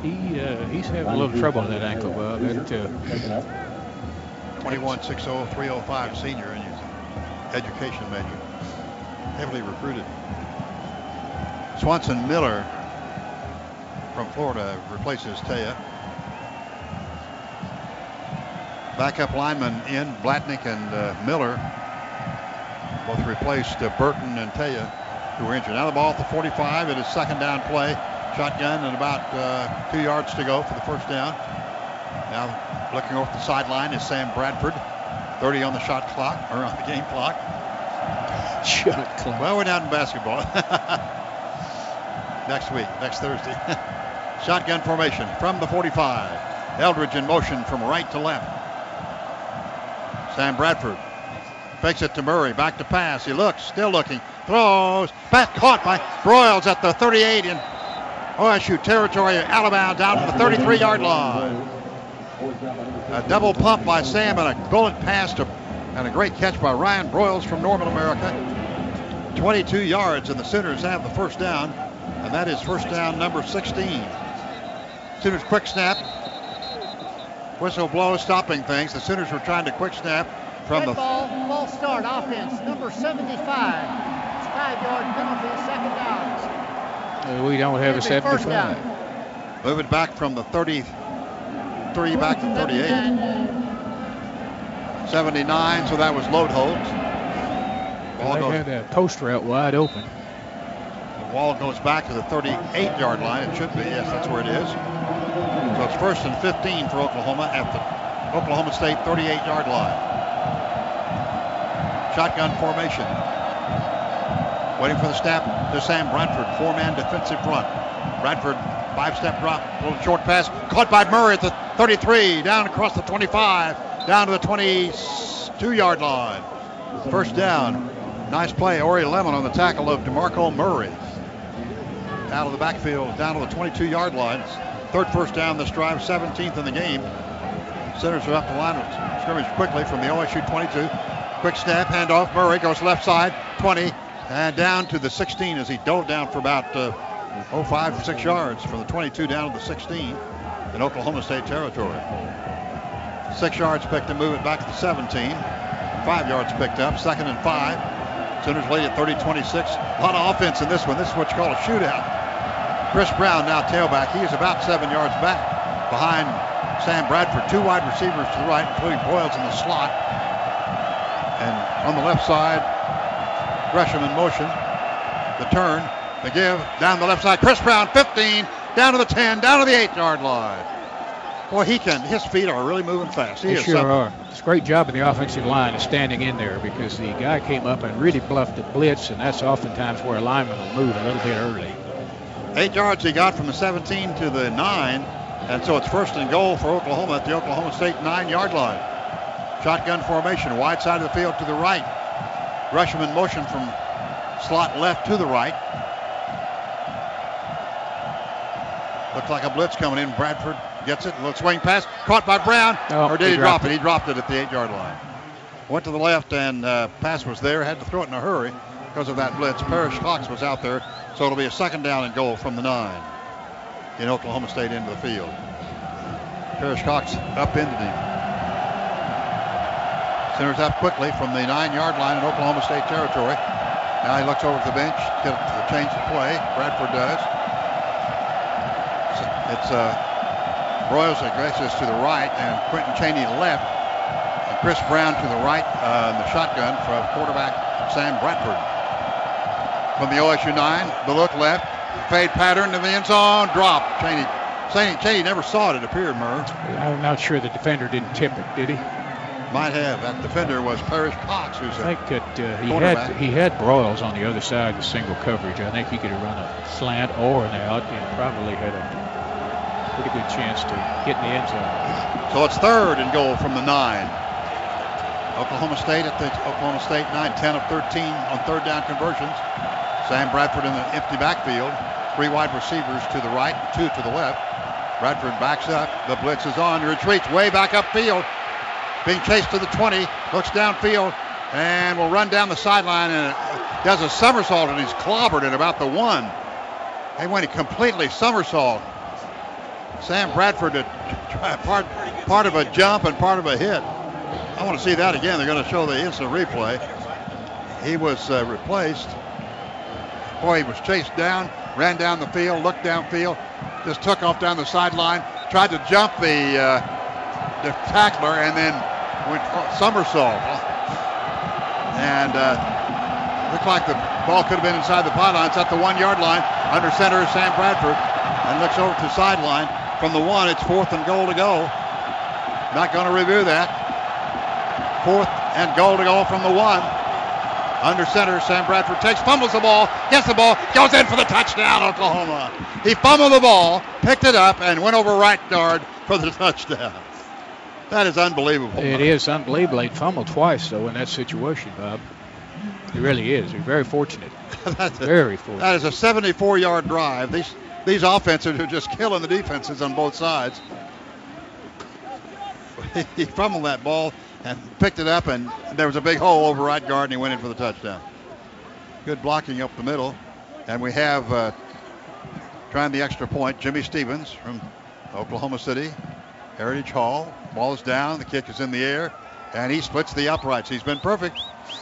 He's having a little trouble on that ankle, Bob. 21-60, 305 senior, and he's an education major. Heavily recruited. Swanson Miller from Florida replaces Taya. Backup linemen in, Blatnick and Miller, both replaced Burton and Taya, who were injured. Now the ball at the 45, it is second down play. Shotgun and about 2 yards to go for the first down. Now looking over the sideline is Sam Bradford. 30 on the shot clock, or on the game clock. Shot clock. Well, we're down in basketball. Next week, next Thursday. Shotgun formation from the 45. Eldridge in motion from right to left. Sam Bradford fakes it to Murray. Back to pass. He looks, still looking. Throws. Bat caught by Broyles at the 38 in OSU territory. Alabama down to the 33-yard line. A double pump by Sam and a bullet pass to, and a great catch by Ryan Broyles from Norman America. 22 yards, and the Sooners have the first down. And that is first down number 16. Sooners quick snap. Whistle blow, stopping things. The Sooners were trying to quick snap from the ball start offense. Number 75. 5-yard penalty, second down. We don't have a 75. Move it back from the 33 back to 38. 79. So that was load holds. They had that post route wide open. Ball goes back to the 38-yard line. It should be. Yes, that's where it is. So it's first and 15 for Oklahoma at the Oklahoma State 38-yard line. Shotgun formation. Waiting for the snap to Sam Bradford. Four-man defensive front. Bradford, five-step drop. Little short pass. Caught by Murray at the 33. Down across the 25. Down to the 22-yard line. First down. Nice play. Ori Lemon on the tackle of DeMarco Murray. Out of the backfield, down to the 22-yard line. Third first down this drive, 17th in the game. Sooners are up the line of scrimmage quickly from the OSU 22. Quick snap, handoff, Murray goes left side, 20, and down to the 16 as he dove down for about 5 or 6 yards from the 22 down to the 16 in Oklahoma State territory. 6 yards picked to move it back to the 17. 5 yards picked up, second and 5. Sooners lead at 30-26. A lot of offense in this one. This is what you call a shootout. Chris Brown now tailback. He is about 7 yards back behind Sam Bradford. Two wide receivers to the right, including Boyles in the slot. And on the left side, Gresham in motion. The turn, the give, down the left side. Chris Brown, 15, down to the 10, down to the 8-yard line. Boy, he can. His feet are really moving fast. They sure are. It's a great job in the offensive line of standing in there because the guy came up and really bluffed the blitz, and that's oftentimes where a lineman will move a little bit early. 8 yards he got from the 17 to the 9, and so it's first and goal for Oklahoma at the Oklahoma State 9-yard line. Shotgun formation, wide side of the field to the right. Gresham in motion from Slot left to the right. Looks like a blitz coming in. Bradford gets it. Little swing pass. Caught by Brown. Oh, or did he drop it? He dropped it at the 8-yard line. Went to the left and pass was there. Had to throw it in a hurry because of that blitz. Perrish Cox was out there. So it'll be a second down and goal from the 9. In Oklahoma State into the field. Perrish Cox upended him. Centers up quickly from the 9-yard line in Oklahoma State territory. Now he looks over to the bench to change the play. Bradford does. It's Broyles Iglesias to the right and Quentin Chaney left. And Chris Brown to the right in the shotgun from quarterback Sam Bradford. From the OSU 9, the look left. Fade pattern to the end zone. Drop. Chaney never saw it, it appeared, Murr. I'm not sure the defender didn't tip it, did he? Might have. That defender was Perrish Cox, who's I think that he had Broyles on the other side with single coverage. I think he could have run a slant or an out and probably had a pretty good chance to get in the end zone. So it's third and goal from the 9. Oklahoma State at the Oklahoma State 9, 10 of 13 on third down conversions. Sam Bradford in the empty backfield. 3 wide receivers to the right, 2 to the left. Bradford backs up. The blitz is on. Retreats way back upfield. Being chased to the 20. Looks downfield and will run down the sideline and does a somersault and he's clobbered at about the 1. They went a completely somersault. Sam Bradford part of a jump and part of a hit. I want to see that again. They're going to show the instant replay. He was replaced. Boy, he was chased down, ran down the field, looked downfield, just took off down the sideline, tried to jump the tackler, and then went somersault. And looked like the ball could have been inside the pylon. It's at the 1-yard line. Under center is Sam Bradford, and looks over to the sideline. From the 1, it's fourth and goal to go. Not going to review that. Fourth and goal to go from the 1. Under center, Sam Bradford fumbles the ball, gets the ball, goes in for the touchdown, Oklahoma. He fumbled the ball, picked it up, and went over right guard for the touchdown. That is unbelievable. It is unbelievable. He fumbled twice, though, in that situation, Bob. It really is. They're very fortunate. Very fortunate. That is a 74-yard drive. These offenses are just killing the defenses on both sides. He fumbled that ball and picked it up, and there was a big hole over right guard, and he went in for the touchdown. Good blocking up the middle, and we have trying the extra point, Jimmy Stevens from Oklahoma City, Heritage Hall. Ball is down, the kick is in the air, and he splits the uprights. He's been perfect.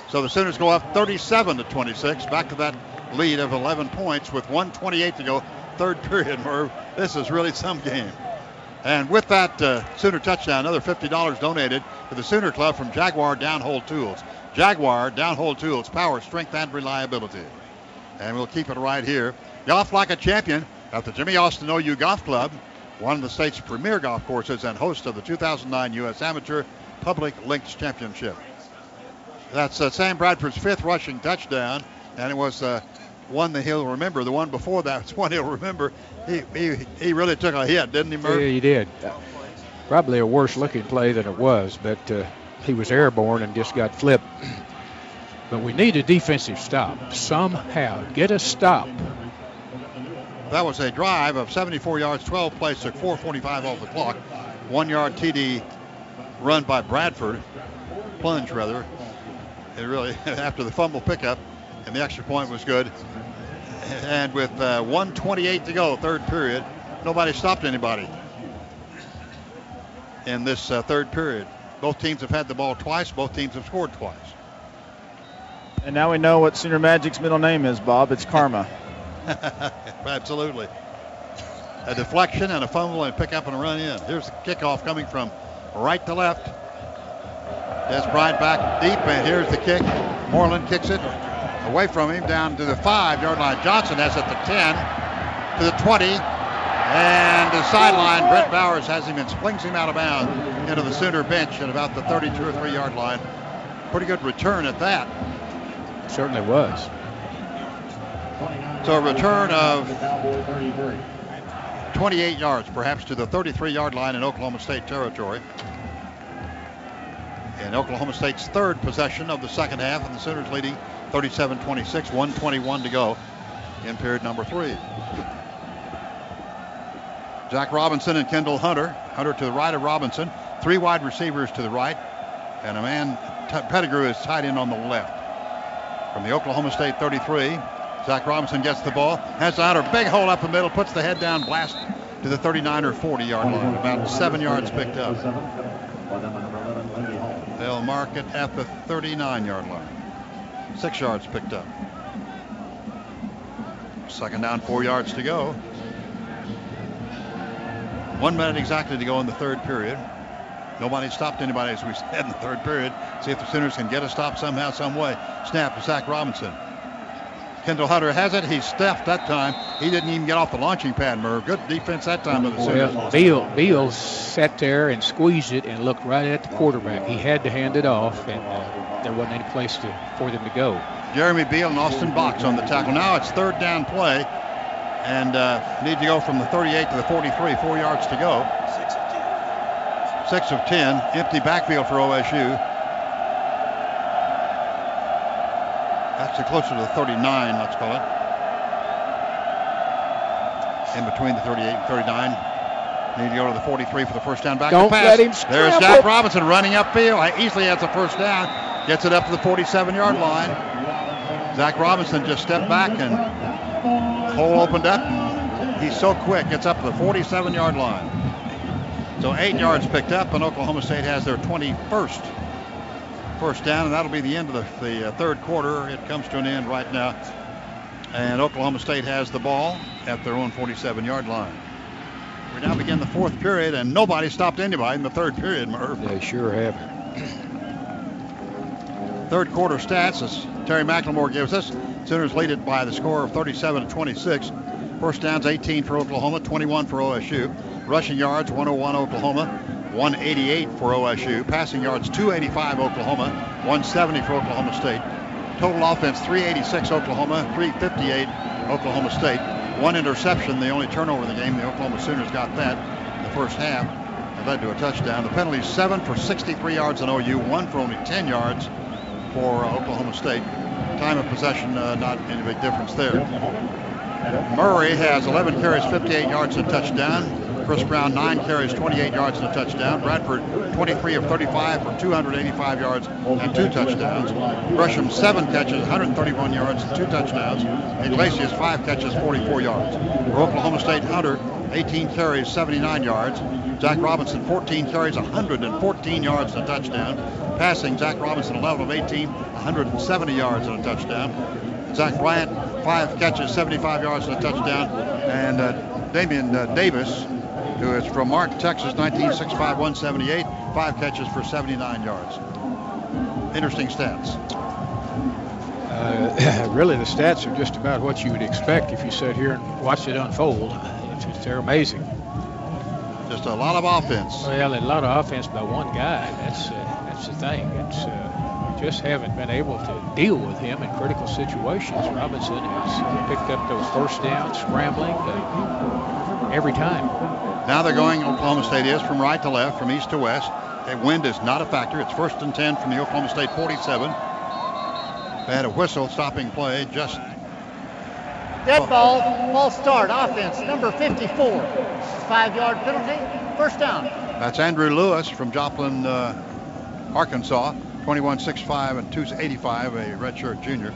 So the Sooners go up 37-26, back to that lead of 11 points with 1:28 to go, third period, Merv. This is really some game. And with that Sooner touchdown, another $50 donated to the Sooner Club from Jaguar Downhole Tools. Jaguar Downhole Tools, power, strength, and reliability. And we'll keep it right here. Golf like a champion at the Jimmy Austin OU Golf Club, one of the state's premier golf courses and host of the 2009 U.S. Amateur Public Links Championship. That's Sam Bradford's 5th rushing touchdown, and it was one that he'll remember. The one before that was one he'll remember. He really took a hit, didn't he, Murray? Yeah, he did. Probably a worse-looking play than it was, but he was airborne and just got flipped. But we need a defensive stop somehow. Get a stop. That was a drive of 74 yards, 12 plays, took 4:45 off the clock. 1-yard TD run by Bradford. Plunge, rather. It really, after the fumble pickup, and the extra point was good. And with 1:28 to go, third period, nobody stopped anybody in this third period. Both teams have had the ball twice. Both teams have scored twice. And now we know what Sooner Magic's middle name is, Bob. It's Karma. Absolutely. A deflection and a fumble and pick up and a run in. Here's the kickoff coming from right to left. Dez Bryant back deep, and here's the kick. Moreland kicks it away from him down to the 5-yard line. Johnson has it at the 10, to the 20, and the sideline. Brett Bowers has him and swings him out of bounds into the Sooner bench at about the 32 or 3-yard line. Pretty good return at that. It certainly was. So a return of 28 yards, perhaps, to the 33-yard line in Oklahoma State territory. And Oklahoma State's third possession of the second half, and the Sooners leading 37-26, 1:21 to go in period number three. Zach Robinson and Kendall Hunter. Hunter to the right of Robinson. Three wide receivers to the right. And a man, Pettigrew, is tight end on the left. From the Oklahoma State 33, Zach Robinson gets the ball. Has the outer big hole up the middle. Puts the head down. Blast to the 39 or 40-yard line. About 7 yards picked up. They'll mark it at the 39-yard line. 6 yards picked up. Second down, 4 yards to go. 1 minute exactly to go in the third period. Nobody stopped anybody, as we said, in the third period. See if the Sooners can get a stop somehow, some way. Snap to Zach Robinson. Kendall Hunter has it. He stepped that time. He didn't even get off the launching pad, Merv. Good defense that time of the Sooners. Well, Beal sat there and squeezed it and looked right at the quarterback. He had to hand it off, and there wasn't any place for them to go. Jeremy Beal and Austin Box on the tackle. Now it's third down play. And need to go from the 38 to the 43, 4 yards to go. 6 of 10, empty backfield for OSU. That's closer to the 39, let's call it. In between the 38 and 39. Need to go to the 43 for the first down. Back to pass. There's Zach Robinson running upfield. He easily has the first down. Gets it up to the 47-yard line. Zach Robinson just stepped back and hole opened up. He's so quick. Gets up to the 47-yard line. So 8 yards picked up, and Oklahoma State has their 21st first down, and that'll be the end of the third quarter. It comes to an end right now, and Oklahoma State has the ball at their own 47-yard line. We now begin the fourth period, and nobody stopped anybody in the third period, Merv. They sure haven't. Third quarter stats, as Terry McLemore gives us. Sooners lead it by the score of 37-26. First downs 18 for Oklahoma, 21 for OSU. Rushing yards 101 Oklahoma, 188 for OSU. Passing yards 285 Oklahoma, 170 for Oklahoma State. Total offense 386 Oklahoma, 358 Oklahoma State. One interception, the only turnover in the game. The Oklahoma Sooners got that in the first half. It led to a touchdown. The penalties 7 for 63 yards on OU, 1 for only 10 yards for Oklahoma State. Time of possession, not any big difference there. Murray has 11 carries, 58 yards and a touchdown. Chris Brown, 9 carries, 28 yards and a touchdown. Bradford, 23 of 35 for 285 yards and 2 touchdowns. Gresham, 7 catches, 131 yards and 2 touchdowns. Iglesias, 5 catches, 44 yards. For Oklahoma State, Hunter, 18 carries, 79 yards. Zach Robinson, 14 carries, 114 yards and a touchdown. Passing, Zach Robinson, 11 of 18, 170 yards and a touchdown. Zach Bryant, 5 catches, 75 yards and a touchdown. And Damian Davis, who is from Martin, Texas, 1965, 178, 5 catches for 79 yards. Interesting stats. Really, the stats are just about what you would expect if you sat here and watched it unfold. They're amazing. Just a lot of offense. Well, a lot of offense by one guy. That's the thing. We just haven't been able to deal with him in critical situations. Robinson has picked up those first downs, scrambling every time. Now they're going, Oklahoma State is, from right to left, from east to west. The wind is not a factor. It's 1st and 10 from the Oklahoma State 47. They had a whistle stopping play just. Dead ball, false start, offense, number 54. 5-yard penalty, first down. That's Andrew Lewis from Joplin, Arkansas, 21-6'5" and 285, a redshirt junior.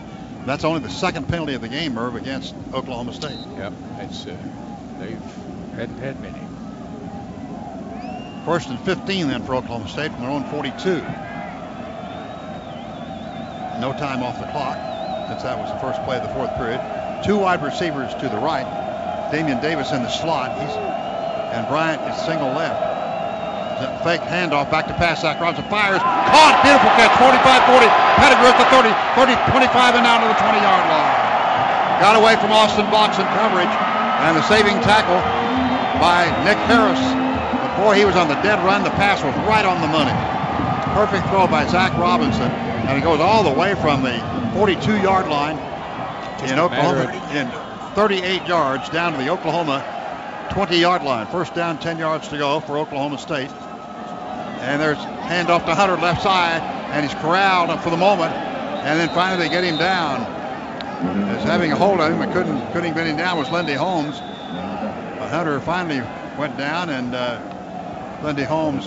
That's only the second penalty of the game, Merv, against Oklahoma State. Yep, they've hadn't had many. 1st and 15 then for Oklahoma State from their own 42. No time off the clock, since that was the first play of the fourth period. 2 wide receivers to the right. Damian Davis in the slot. And Bryant is single left. Fake handoff back to pass. Zach Robinson fires. Caught. Beautiful catch. 45-40. Pettigrew at the 30. 25 and down to the 20-yard line. Got away from Austin Box in coverage. And the saving tackle by Nick Harris. Before he was on the dead run, the pass was right on the money. Perfect throw by Zach Robinson. And it goes all the way from the 42-yard line in Oklahoma, in 38 yards down to the Oklahoma 20-yard line. First down, 10 yards to go for Oklahoma State. And there's handoff to Hunter, left side, and he's corralled for the moment. And then finally they get him down. As having a hold of him, but couldn't get him down, was Lindy Holmes. But Hunter finally went down, and Lindy Holmes.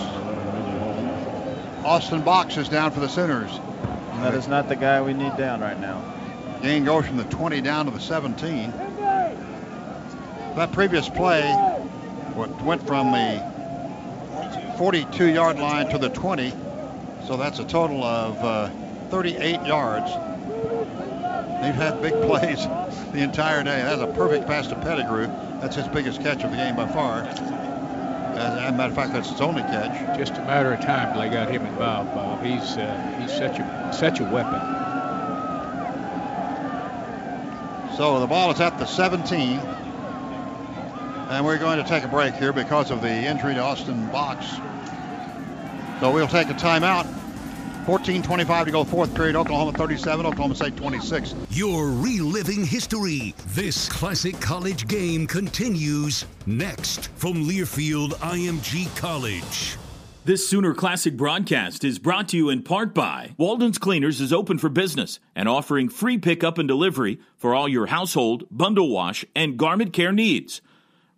Austin Box is down for the Sooners. That is not the guy we need down right now. Gain goes from the 20 down to the 17. That previous play went from the 42-yard line to the 20, so that's a total of 38 yards. They've had big plays the entire day. That's a perfect pass to Pettigrew. That's his biggest catch of the game by far. As a matter of fact, that's his only catch. Just a matter of time till they got him involved, Bob. He's such a weapon. So the ball is at the 17, and we're going to take a break here because of the injury to Austin Box. So we'll take a timeout. 14:25 to go, fourth period. Oklahoma 37, Oklahoma State 26. You're reliving history. This classic college game continues next from Learfield IMG College. This Sooner Classic broadcast is brought to you in part by Walden's Cleaners is open for business and offering free pickup and delivery for all your household, bundle wash, and garment care needs.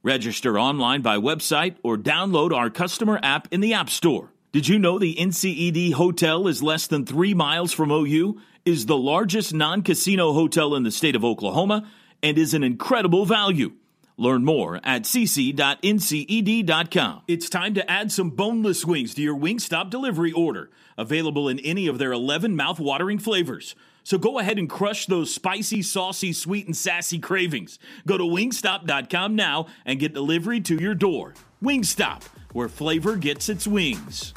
Register online by website or download our customer app in the App Store. Did you know the NCED Hotel is less than 3 miles from OU, is the largest non-casino hotel in the state of Oklahoma, and is an incredible value? Learn more at cc.nced.com. It's time to add some boneless wings to your Wingstop delivery order, available in any of their 11 mouth-watering flavors. So go ahead and crush those spicy, saucy, sweet, and sassy cravings. Go to wingstop.com now and get delivery to your door. Wingstop, where flavor gets its wings.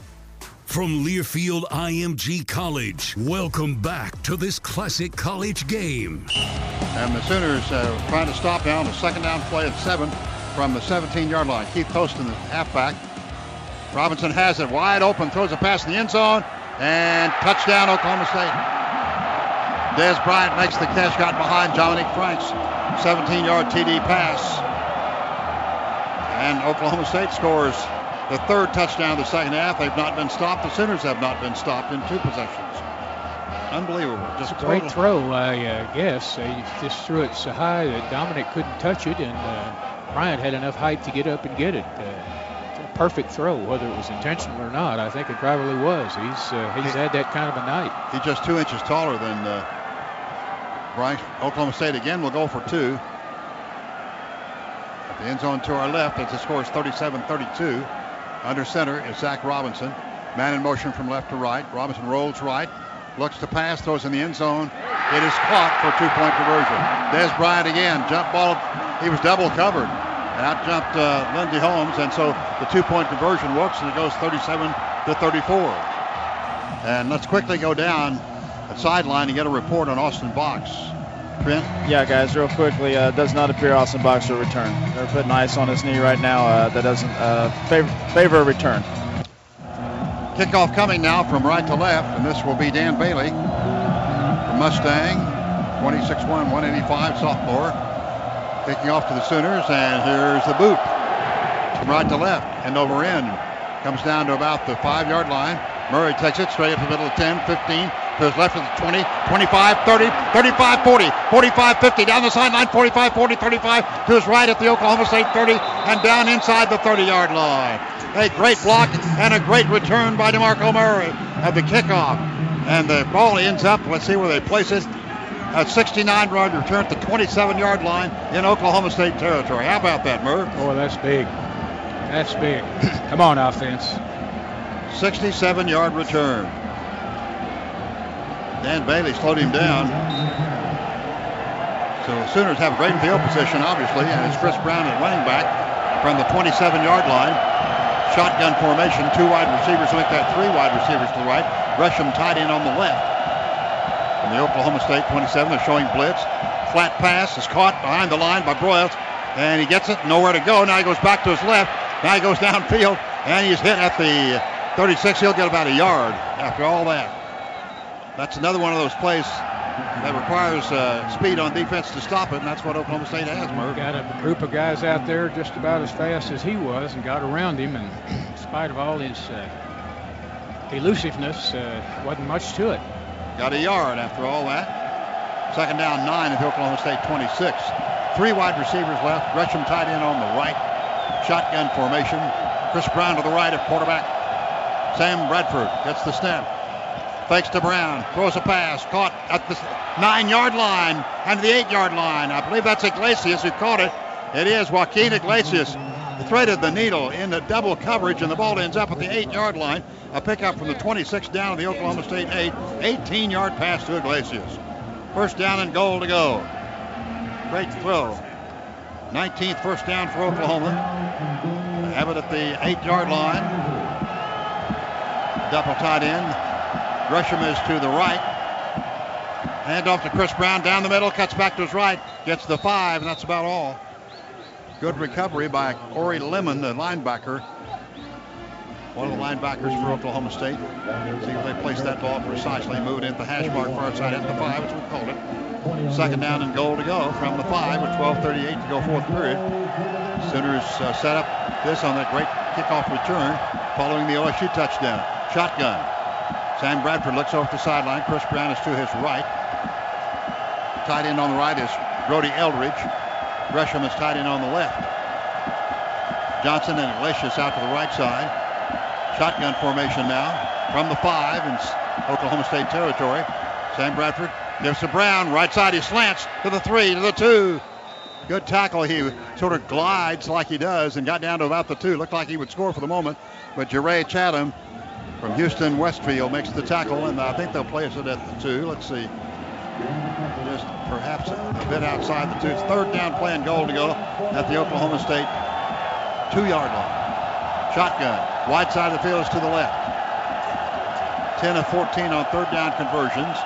From Learfield IMG College, welcome back to this classic college game. And the Sooners trying to stop down a second down play at 7 from the 17-yard line. Keith Poston, the halfback. Robinson has it wide open, throws a pass in the end zone, and touchdown Oklahoma State. Dez Bryant makes the catch, got behind Dominique Franks. 17-yard TD pass. And Oklahoma State scores the third touchdown of the second half. They've not been stopped. The Sooners have not been stopped in two possessions. Unbelievable. Just a great throw, I guess. He just threw it so high that Dominic couldn't touch it, and Bryant had enough height to get up and get it. It's a perfect throw, whether it was intentional or not. I think it probably was. He's had that kind of a night. He's just 2 inches taller than Bryant. Oklahoma State again will go for two. At the end zone to our left as the score is 37-32. Under center is Zach Robinson. Man in motion from left to right. Robinson rolls right. Looks to pass. Throws in the end zone. It is caught for a two-point conversion. Dez Bryant again. Jump ball. He was double covered. And out jumped Lindy Holmes. And so the two-point conversion works. And it goes 37-34. And let's quickly go down the sideline and get a report on Austin Box. Trent? Yeah, guys, real quickly, does not appear Austin Box will return. They're putting ice on his knee right now. That doesn't favor a return. Kickoff coming now from right to left, and this will be Dan Bailey, the Mustang, 26-1, 185 sophomore, kicking off to the Sooners, and here's the boot from right to left, end over end. Comes down to about the 5-yard line. Murray takes it straight up the middle of 10, 15, to his left of the 20, 25, 30, 35, 40, 45, 50, down the sideline, 45, 40, 35, to his right at the Oklahoma State 30, and down inside the 30-yard line. A great block and a great return by DeMarco Murray at the kickoff. And the ball ends up, let's see where they place it, a 69-yard return at the 27-yard line in Oklahoma State territory. How about that, Murray? Oh, that's big. That's big. Come on, offense. 67-yard return. Dan Bailey slowed him down. So the Sooners have great field position, obviously, and it's Chris Brown at running back from the 27-yard line. Shotgun formation, two wide receivers to make that three wide receivers to the right. Gresham tight end on the left. And the Oklahoma State 27 is showing blitz. Flat pass is caught behind the line by Broyles, and he gets it, nowhere to go. Now he goes back to his left. Now he goes downfield, and he's hit at the 36. He'll get about a yard after all that. That's another one of those plays that requires speed on defense to stop it, and that's what Oklahoma State has, Murph. Got a group of guys out there just about as fast as he was and got around him, and in spite of all his elusiveness, wasn't much to it. Got a yard after all that. Second down 9 at Oklahoma State 26. Three wide receivers left. Gresham tight end on the right. Shotgun formation. Chris Brown to the right of quarterback. Sam Bradford gets the snap. Fakes to Brown. Throws a pass. Caught at the 9-yard line and the 8-yard line. I believe that's Iglesias who caught it. It is Joaquin Iglesias. Threaded the needle in the double coverage, and the ball ends up at the 8-yard line. A pickup from the 26 down to the Oklahoma State 8. 18-yard pass to Iglesias. First down and goal to go. Great throw. 19th first down for Oklahoma. They have it at the 8-yard line. Double tight end. Gresham is to the right. Hand off to Chris Brown down the middle. Cuts back to his right. Gets the 5, and that's about all. Good recovery by Ori Lemon, the linebacker. One of the linebackers for Oklahoma State. See if they place that ball precisely. Moved into the hash mark far side at the 5, as we called it. Second down and goal to go from the 5 with 12:38 to go fourth period. Sooners set up this on that great kickoff return following the OSU touchdown. Shotgun. Sam Bradford looks off the sideline. Chris Brown is to his right. Tight end on the right is Brody Eldridge. Gresham is tight end on the left. Johnson and Iglesias out to the right side. Shotgun formation now from the 5 in Oklahoma State territory. Sam Bradford gives to Brown. Right side, he slants to the 3, to the 2. Good tackle. He sort of glides like he does and got down to about the 2. Looked like he would score for the moment, but Jeray Chatham from Houston Westfield makes the tackle, and I think they'll place it at the 2. Let's see. Just perhaps a bit outside the 2. It's third down play and goal to go at the Oklahoma State 2-yard line. Shotgun. Wide side of the field is to the left. 10 of 14 on third down conversions.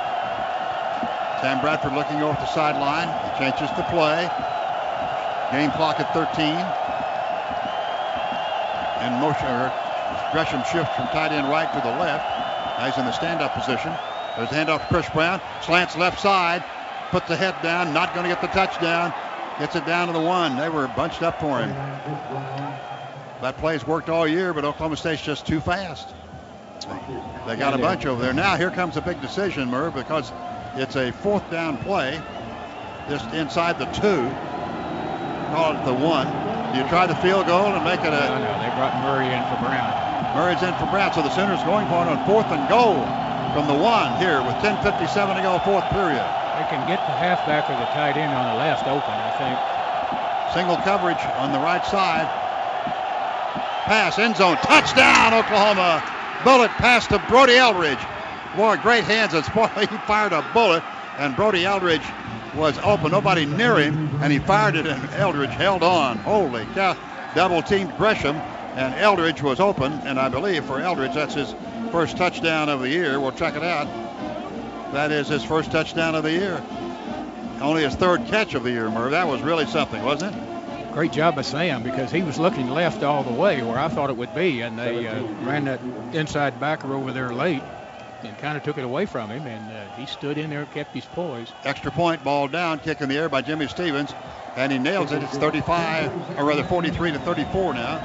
Sam Bradford looking over the sideline. He changes the play. Game clock at 13. And motion, Gresham shifts from tight end right to the left. Now he's in the stand-up position. There's the handoff to Chris Brown. Slants left side. Puts the head down. Not going to get the touchdown. Gets it down to the 1. They were bunched up for him. That play's worked all year, but Oklahoma State's just too fast. They got a bunch over there. Now here comes a big decision, Murr, because it's a fourth down play. Just inside the 2. Call it the 1. You try the field goal and make it a... No, they brought Murray in for Brown. Murray's in for Brown, so the Sooners going for it on fourth and goal from the 1 here with 10:57 to go, fourth period. They can get the halfback or the tight end on the left open, I think. Single coverage on the right side. Pass, end zone, touchdown, Oklahoma. Bullet pass to Brody Eldridge. Boy, great hands and sport. He fired a bullet, and Brody Eldridge was open. Nobody near him, and he fired it, and Eldridge held on. Holy cow. Double-teamed Gresham, and Eldridge was open, and I believe for Eldridge, that's his first touchdown of the year. We'll check it out. That is his first touchdown of the year. Only his third catch of the year, Merv. That was really something, wasn't it? Great job by Sam, because he was looking left all the way where I thought it would be, and they ran that inside backer over there late and kind of took it away from him, and he stood in there and kept his poise. Extra point, ball down, kick in the air by Jimmy Stevens, and he nails it. It's 43 to 34 now.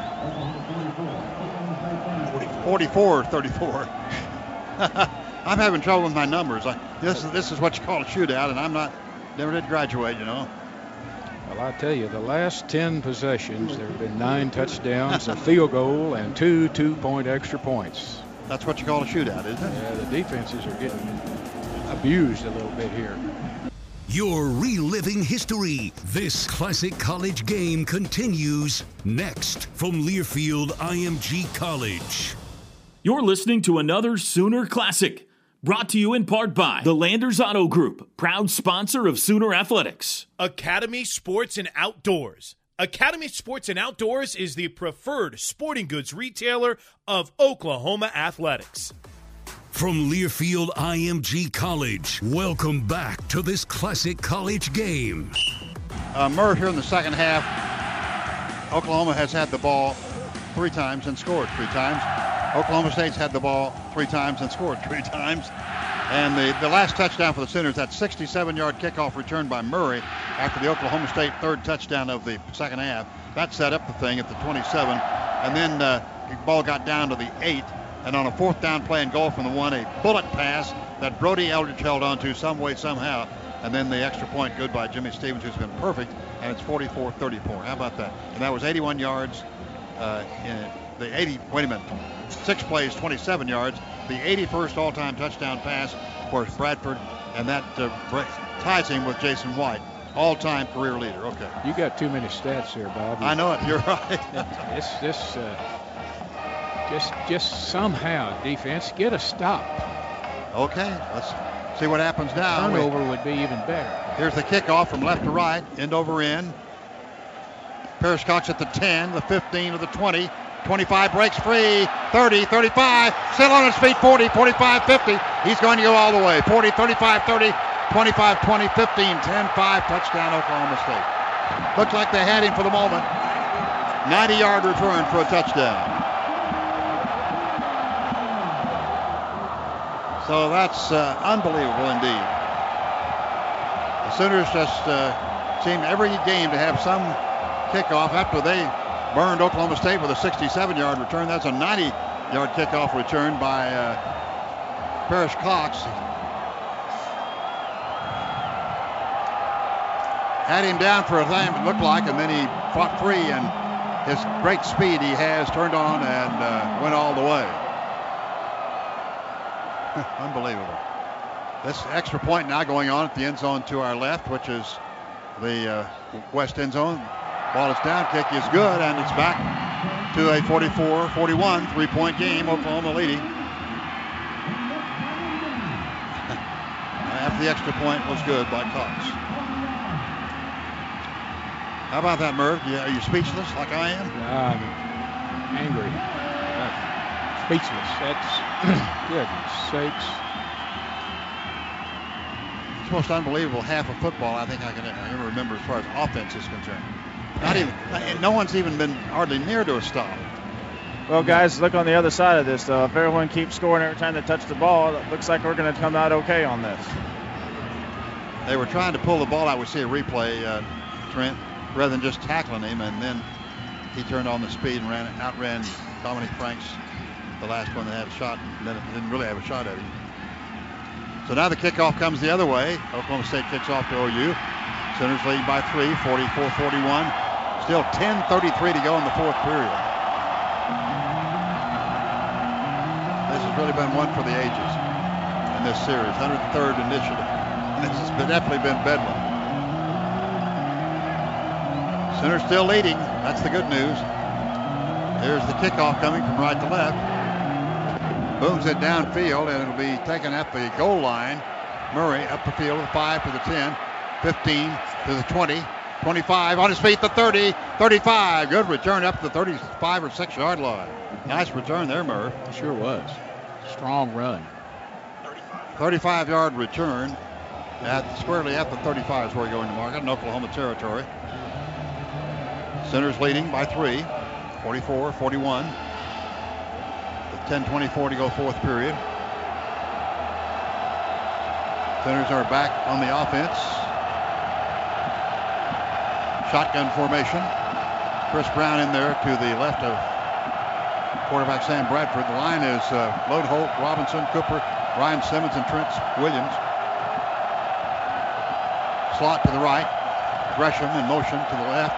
44-34. I'm having trouble with my numbers. This is what you call a shootout, and never did graduate, you know. Well, I tell you, the last 10 possessions, there have been 9 touchdowns, a field goal, and 2 2-point extra points. That's what you call a shootout, isn't it? Yeah, the defenses are getting abused a little bit here. You're reliving history. This classic college game continues next from Learfield IMG College. You're listening to another Sooner Classic, brought to you in part by the Landers Auto Group, proud sponsor of Sooner Athletics. Academy Sports and Outdoors. Academy Sports and Outdoors is the preferred sporting goods retailer of Oklahoma athletics. From Learfield IMG College, welcome back to this classic college game. Murr, here in the second half, Oklahoma has had the ball 3 times and scored 3 times. Oklahoma State's had the ball 3 times and scored 3 times. And the last touchdown for the Sooners, that 67-yard kickoff return by Murray after the Oklahoma State third touchdown of the second half. That set up the thing at the 27. And then the ball got down to the 8. And on a fourth down play and goal from the 1, a bullet pass that Brody Eldridge held on to some way, somehow. And then the extra point good by Jimmy Stevens, who's been perfect, and it's 44-34. How about that? And that was 81 yards in the 80, wait a minute, 6 plays, 27 yards. The 81st all-time touchdown pass for Bradford, and that ties him with Jason White, all-time career leader. Okay. You got too many stats here, Bob. I know it. You're right. It's just somehow defense get a stop. Okay. Let's see what happens now. Turnover would be even better. Here's the kickoff from left to right, end over end. Perrish Cox at the 10, the 15, or the 20. 25 breaks free, 30, 35, still on his feet, 40, 45, 50. He's going to go all the way, 40, 35, 30, 25, 20, 15, 10, 5, touchdown Oklahoma State. Looks like they had him for the moment. 90-yard return for a touchdown. So that's unbelievable indeed. The Sooners just seem every game to have some kickoff after they burned Oklahoma State with a 67-yard return. That's a 90-yard kickoff return by Perrish Cox. Had him down for a time, it looked like, and then he fought free, and his great speed he has turned on and went all the way. Unbelievable. This extra point now going on at the end zone to our left, which is the west end zone. Ball is down, kick is good, and it's back to a 44-41 3-point game. Oklahoma leading. After the extra point was good by Cox. How about that, Merv? Are you speechless like I am? I'm angry. Speechless. That's goodness sakes. It's the most unbelievable half of football I think I can ever remember as far as offense is concerned. Not even, no one's even been hardly near to a stop. Well, guys, look on the other side of this, though. If everyone keeps scoring every time they touch the ball, it looks like we're going to come out okay on this. They were trying to pull the ball out. We see a replay, Trent, rather than just tackling him, and then he turned on the speed and outran Dominique Franks, the last one that had a shot, and then didn't really have a shot at him. So now the kickoff comes the other way. Oklahoma State kicks off to OU. Sooners leading by 3, 44-41. Still 10:33 to go in the fourth period. This has really been one for the ages in this series. 103rd initiative. And this has definitely been Bedlam. Sooners still leading. That's the good news. There's the kickoff coming from right to left. Booms it downfield, and it'll be taken at the goal line. Murray up the field, 5 to the 10, 15 to the 20. 25, on his feet, the 30, 35. Good return up the 35 or 6-yard line. Nice return there, Murph. Sure was. Strong run. 35-yard return squarely at the 35 is where you're going to market in Oklahoma territory. Sooners leading by 3, 44-41. 10:24 to go fourth period. Sooners are back on the offense. Shotgun formation. Chris Brown in there to the left of quarterback Sam Bradford. The line is Lode Holt, Robinson, Cooper, Ryan Simmons, and Trent Williams. Slot to the right. Gresham in motion to the left.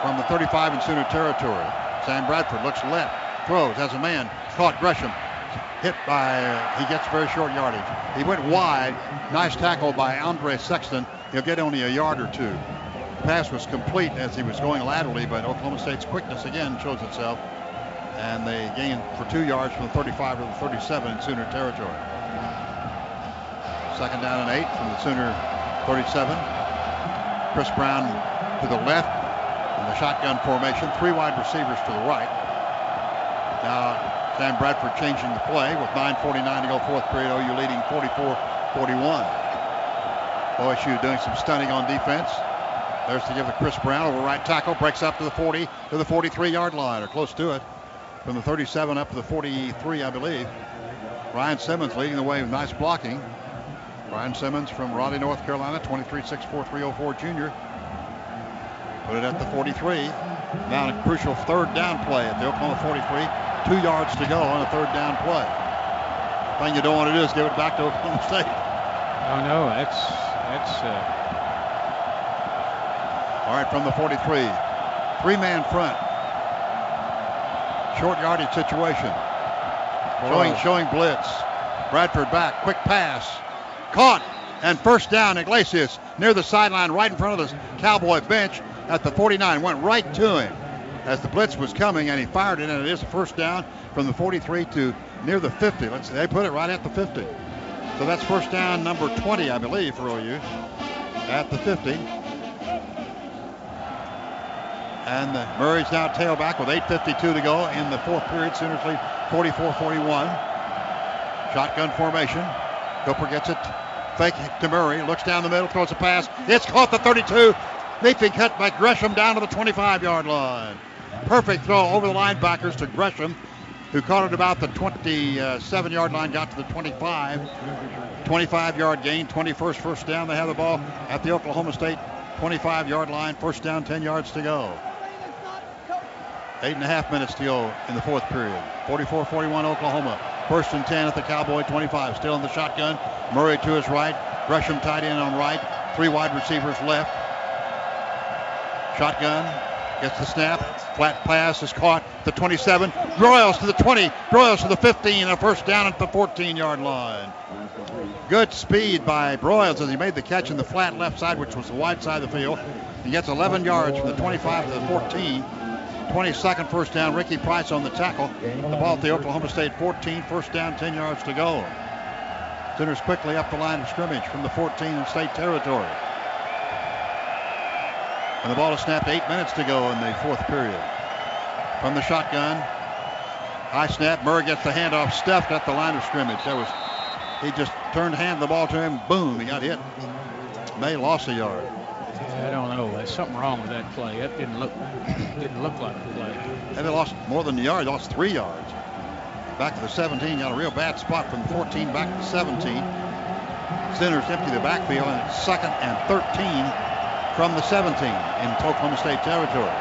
From the 35 in Sooner territory. Sam Bradford looks left. Throws as a man. Caught Gresham. Hit by, he gets very short yardage. He went wide. Nice tackle by Andre Sexton. He'll get only a yard or two. The pass was complete as he was going laterally, but Oklahoma State's quickness again shows itself. And they gain for 2 yards from the 35 to the 37 in Sooner territory. Second down and 8 from the Sooner 37. Chris Brown to the left in the shotgun formation. 3 wide receivers to the right. Now Sam Bradford changing the play with 9:49 to go fourth period. OU leading 44-41. OSU doing some stunning on defense. There's to give it Chris Brown over right tackle. Breaks up to the 40, to the 43-yard line, or close to it. From the 37 up to the 43, I believe. Ryan Simmons leading the way with nice blocking. Ryan Simmons from Raleigh, North Carolina, 23-6'4", 304 junior. Put it at the 43. Now a crucial third down play at the Oklahoma 43. 2 yards to go on a third down play. thing you don't want to do is give it back to Oklahoma State. Oh, no, all right, from the 43. Three-man front. Short yardage situation. Showing blitz. Bradford back. Quick pass. Caught. And first down, Iglesias near the sideline, right in front of the Cowboy bench at the 49. Went right to him as the blitz was coming, and he fired it, and it is a first down from the 43 to near the 50. Let's see, they put it right at the 50. So that's first down number 20, I believe, for OU at the 50. And Murray's now tailback with 8:52 to go in the fourth period. Sooners lead 44-41. Shotgun formation. Cooper gets it. Fake to Murray, looks down the middle, throws a pass. It's caught the 32. Leaping cut by Gresham down to the 25-yard line. Perfect throw over the linebackers to Gresham, who caught it about the 27-yard line, got to the 25. 25-yard gain, 21st first down. They have the ball at the Oklahoma State 25-yard line. First down, 10 yards to go. 8.5 minutes to go in the fourth period. 44-41 Oklahoma. First and 10 at the Cowboy 25. Still in the shotgun. Murray to his right. Gresham tight end on right. Three wide receivers left. Shotgun. Gets the snap. Flat pass is caught. The 27. Broyles to the 20. Broyles to the 15. A first down at the 14-yard line. Good speed by Broyles as he made the catch in the flat left side, which was the wide side of the field. He gets 11 yards from the 25 to the 14. 22nd first down. Ricky Price on the tackle. The ball at the Oklahoma State 14. First down, 10 yards to go. Sooners quickly up the line of scrimmage from the 14 in state territory. And the ball is snapped 8 minutes to go in the fourth period. From the shotgun, high snap. Murray gets the handoff, stuffed at the line of scrimmage. He just turned hand the ball to him. Boom, he got hit. May lost a yard. I don't know. There's something wrong with that play. That didn't look like a play. And they lost more than a yard. They lost 3 yards. Back to the 17. Got a real bad spot from 14 back to 17. Sooners empty the backfield, and it's second and 13 from the 17 in Oklahoma State territory.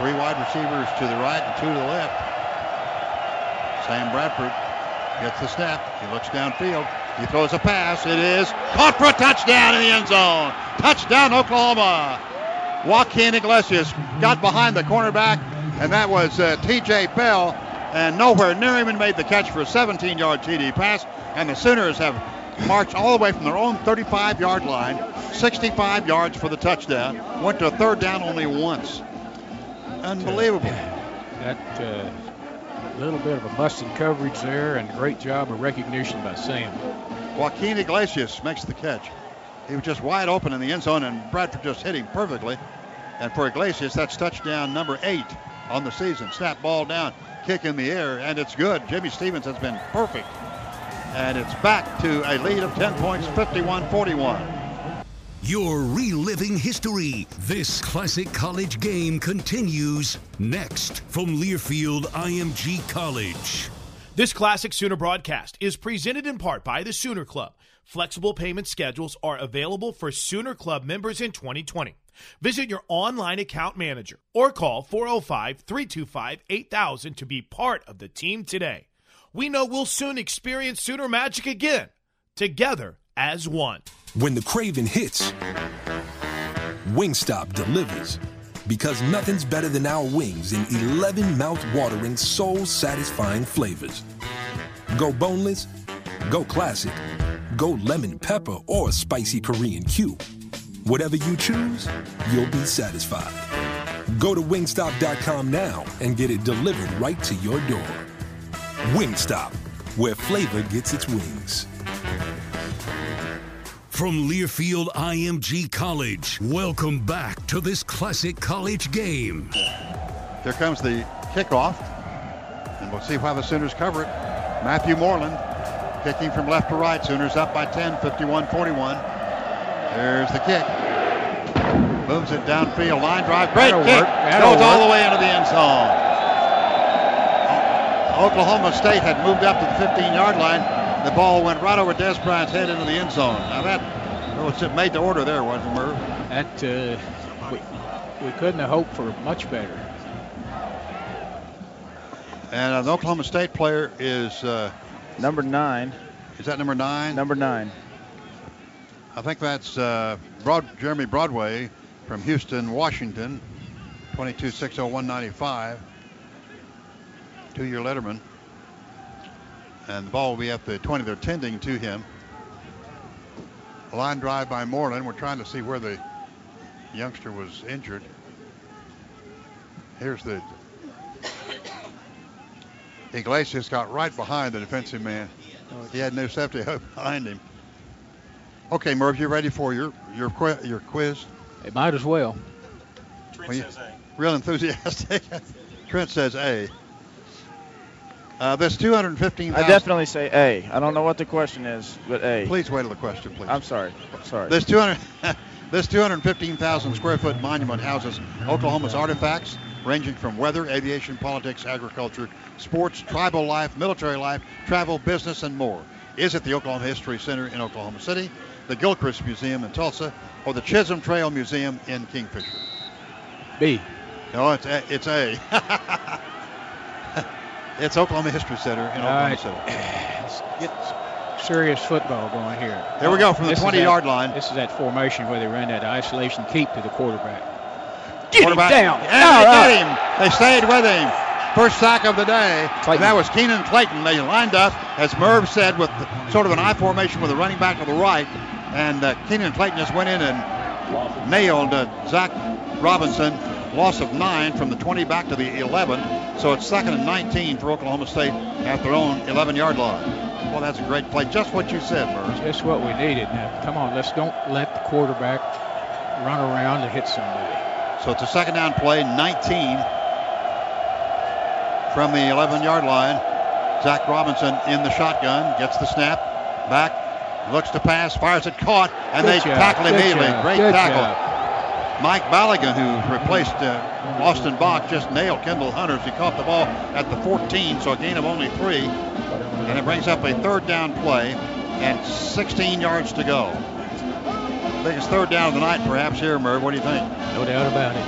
Three wide receivers to the right and two to the left. Sam Bradford gets the snap. He looks downfield. He throws a pass. It is caught for a touchdown in the end zone. Touchdown, Oklahoma. Joaquin Iglesias got behind the cornerback, and that was T.J. Bell, and nowhere near him, and made the catch for a 17-yard TD pass. And the Sooners have marched all the way from their own 35-yard line, 65 yards for the touchdown. Went to a third down only once. Unbelievable. Little bit of a busted coverage there, and great job of recognition by Sam. Joaquin Iglesias makes the catch. He was just wide open in the end zone, and Bradford just hit him perfectly. And for Iglesias, that's touchdown number 8 on the season. Snap, ball down, kick in the air, and it's good. Jimmy Stevens has been perfect. And it's back to a lead of 10 points, 51-41. You're reliving history. This classic college game continues next from Learfield IMG College. This classic Sooner broadcast is presented in part by the Sooner Club. Flexible payment schedules are available for Sooner Club members in 2020. Visit your online account manager or call 405-325-8000 to be part of the team today. We know we'll soon experience Sooner magic again, together as one. When the craving hits, Wingstop delivers. Because nothing's better than our wings in 11 mouth-watering, soul-satisfying flavors. Go boneless, go classic, go lemon pepper, or spicy Korean Q. Whatever you choose, you'll be satisfied. Go to Wingstop.com now and get it delivered right to your door. Wingstop, where flavor gets its wings. From Learfield IMG College, welcome back to this classic college game. Here comes the kickoff, and we'll see why the Sooners cover it. Matthew Moreland kicking from left to right. Sooners up by 10, 51-41. There's the kick. Booms it downfield, line drive, great kick. Goes all the way into the end zone. Oklahoma State had moved up to the 15-yard line. The ball went right over Dez Bryant's head into the end zone. Now that made the order there, wasn't it? That we couldn't have hoped for much better. And an Oklahoma State player is number 9. Is that number 9? Number 9. I think that's Jeremy Broadway from Houston, Washington, 22-60195, two-year letterman. And the ball will be at the 20. They're tending to him. Line drive by Moreland. We're trying to see where the youngster was injured. Here's the Iglesias got right behind the defensive man. He had no safety behind him. Okay, Merv, you ready for your quiz? It might as well. Trent says A. Real enthusiastic. Trent says A. That's 215. I definitely say A. I don't know what the question is, but A. Please wait till the question, please. I'm sorry. This 215,000 square foot monument houses Oklahoma's artifacts ranging from weather, aviation, politics, agriculture, sports, tribal life, military life, travel, business, and more. Is it the Oklahoma History Center in Oklahoma City, the Gilchrist Museum in Tulsa, or the Chisholm Trail Museum in Kingfisher? B. No, it's A. It's Oklahoma History Center in Oklahoma City. Let's get serious football going here. There we go from the 20-yard line. This is that formation where they ran that isolation keep to the quarterback. Get him down. Yeah, they stayed with him. First sack of the day. That was Keenan Clayton. They lined up, as Merv said, with sort of an I formation with a running back to the right. And Keenan Clayton just went in and nailed Zach Robinson. Loss of 9 from the 20 back to the 11. So it's 2nd and 19 for Oklahoma State at their own 11-yard line. Well, that's a great play. Just what you said, Merv. Just what we needed. Now, come on, don't let the quarterback run around and hit somebody. So it's a second down play, 19 from the 11-yard line. Zach Robinson in the shotgun, gets the snap, back, looks to pass, fires it, caught, and they tackle immediately. Great tackle. Mike Balligan, who replaced Austin Bach, just nailed Kendall Hunter as he caught the ball at the 14, so a gain of only 3. And it brings up a third down play and 16 yards to go. Biggest third down of the night, perhaps, here, Merv. What do you think? No doubt about it.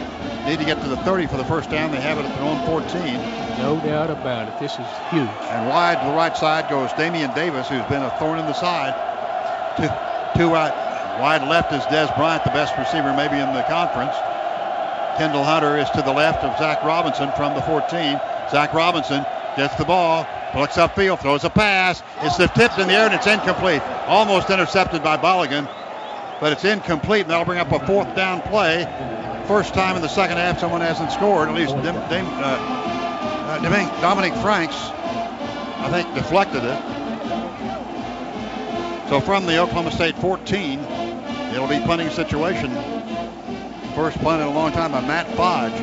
Need to get to the 30 for the first down. They have it at their own 14. No doubt about it. This is huge. And wide to the right side goes Damian Davis, who's been a thorn in the side. Wide left is Dez Bryant, the best receiver maybe in the conference. Kendall Hunter is to the left of Zach Robinson from the 14. Zach Robinson gets the ball, looks upfield, throws a pass. It's tipped in the air, and it's incomplete. Almost intercepted by Balligan, but it's incomplete, and that'll bring up a fourth down play. First time in the second half someone hasn't scored, at least Dominique Franks, I think, deflected it. So from the Oklahoma State 14, it'll be punting situation. First punt in a long time by Matt Fodge.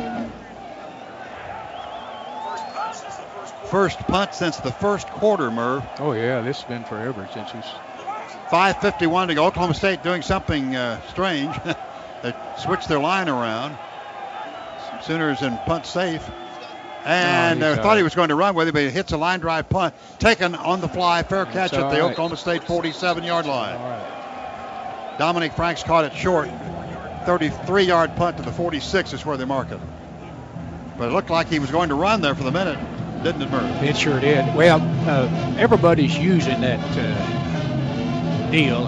First punt since the first quarter, Merv. Oh, yeah, this has been forever since he's... 5:51 to go. Oklahoma State doing something strange. They switched their line around. Sooners in punt safe. And thought he was going to run with it, but he hits a line drive punt. Taken on the fly, fair catch at the Oklahoma State 47-yard line. All right. Dominique Franks caught it short. 33-yard punt to the 46 is where they mark it. But it looked like he was going to run there for the minute, didn't it, Merv? It sure did. Well, everybody's using that deal,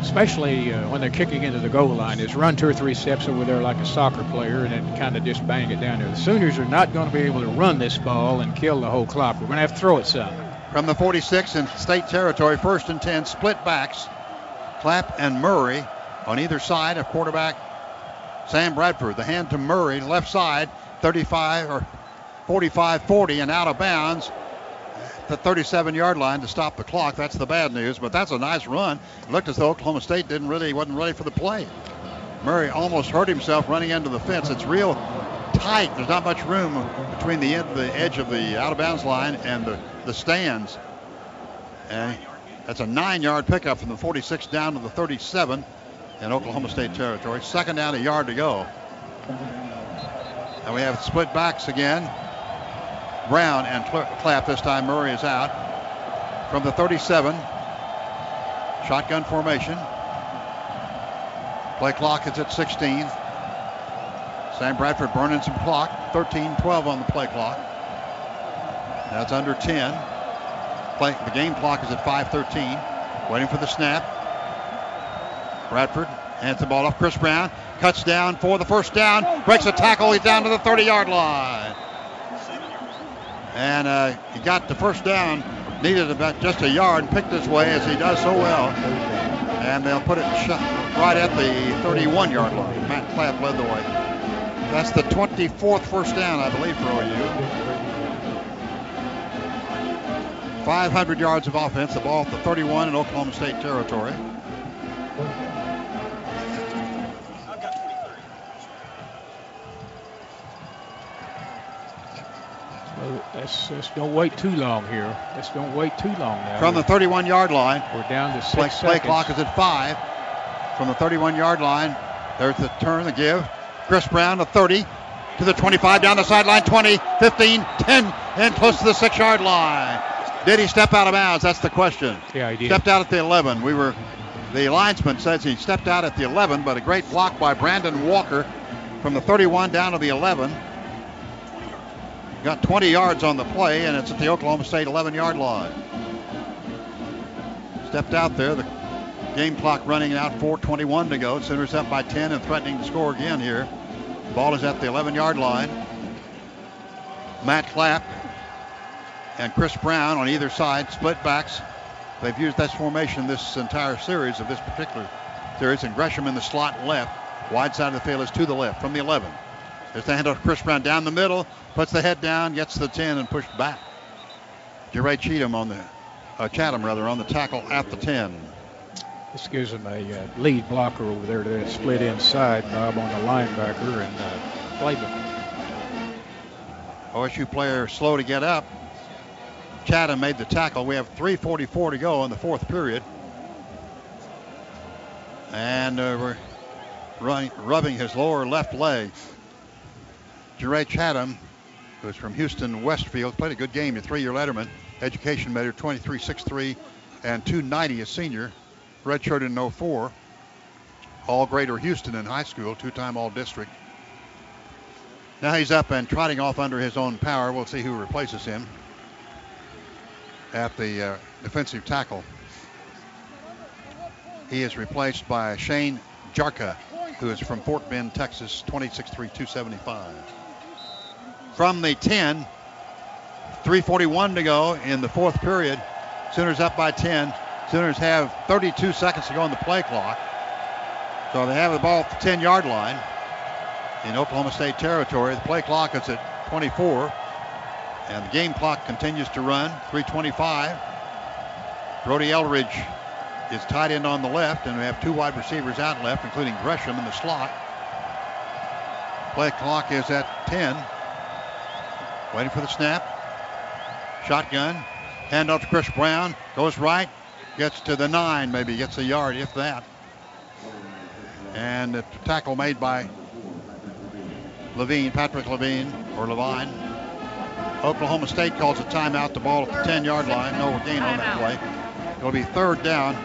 especially when they're kicking into the goal line, is run 2 or 3 steps over there like a soccer player and then kind of just bang it down there. The Sooners are not going to be able to run this ball and kill the whole clock. We're going to have to throw it some. From the 46 in state territory, 1st and 10, split backs. Clapp and Murray on either side of quarterback Sam Bradford. The hand to Murray, left side, 35 or 45-40 and out of bounds at the 37-yard line to stop the clock. That's the bad news, but that's a nice run. It looked as though Oklahoma State wasn't ready for the play. Murray almost hurt himself running into the fence. It's real tight. There's not much room between the edge of the out-of-bounds line and the stands. And that's a 9-yard pickup from the 46 down to the 37 in Oklahoma State territory. Second down, a yard to go. And we have split backs again. Brown and Clapp this time. Murray is out. From the 37, shotgun formation. Play clock is at 16. Sam Bradford burning some clock. 13-12 on the play clock. That's under 10. The game clock is at 5:13. Waiting for the snap. Bradford hands the ball off. Chris Brown cuts down for the first down. Breaks a tackle. He's down to the 30-yard line. And he got the first down. Needed about just a yard. Picked his way as he does so well. And they'll put it right at the 31-yard line. Matt Clapp led the way. That's the 24th first down, I believe, for OU. 500 yards of offense, the ball at the 31 in Oklahoma State territory. Let's don't wait too long here. Let's don't wait too long now. From the 31-yard line. We're down to 6 seconds. Play clock is at 5. From the 31-yard line, there's the turn, the give. Chris Brown to 30, to the 25, down the sideline, 20, 15, 10, and close to the 6-yard line. Did he step out of bounds? That's the question. Yeah, he did. Stepped out at the 11. The linesman says he stepped out at the 11, but a great block by Brandon Walker from the 31 down to the 11. Got 20 yards on the play, and it's at the Oklahoma State 11-yard line. Stepped out there. The game clock running out, 4:21 to go. Sooners up by 10 and threatening to score again here. Ball is at the 11-yard line. Matt Clapp and Chris Brown on either side, split backs. They've used this formation this entire series of this particular series. And Gresham in the slot left. Wide side of the field is to the left from the 11. There's the handoff to Chris Brown down the middle. Puts the head down, gets the 10 and pushed back. Jeray Cheatham on the, on the tackle at the 10. This gives him a lead blocker over there to split inside, Bob, on the linebacker and playbook. OSU player slow to get up. Chatham made the tackle. We have 3:44 to go in the fourth period. And we're rubbing his lower left leg. Jeray Chatham, who's from Houston Westfield, played a good game, a three-year letterman, education major, 23.63 and 290, a senior, redshirt in 04, all Greater Houston in high school, two-time all-district. Now he's up and trotting off under his own power. We'll see who replaces him at the defensive tackle. He is replaced by Shane Jarka, who is from Fort Bend, Texas, 26.3, 275. From the 10, 3:41 to go in the fourth period. Sooners up by 10. Sooners have 32 seconds to go on the play clock. So they have the ball at the 10-yard line in Oklahoma State territory. The play clock is at 24. And the game clock continues to run, 3:25. Brody Eldridge is tight end on the left, and we have two wide receivers out left, including Gresham in the slot. Play clock is at 10. Waiting for the snap. Shotgun. Handoff to Chris Brown. Goes right. Gets to the 9, maybe. Gets a yard, if that. And a tackle made by Levine, Patrick Levine, or Levine. Oklahoma State calls a timeout. The ball at the 10-yard line. No gain on that play. It'll be third down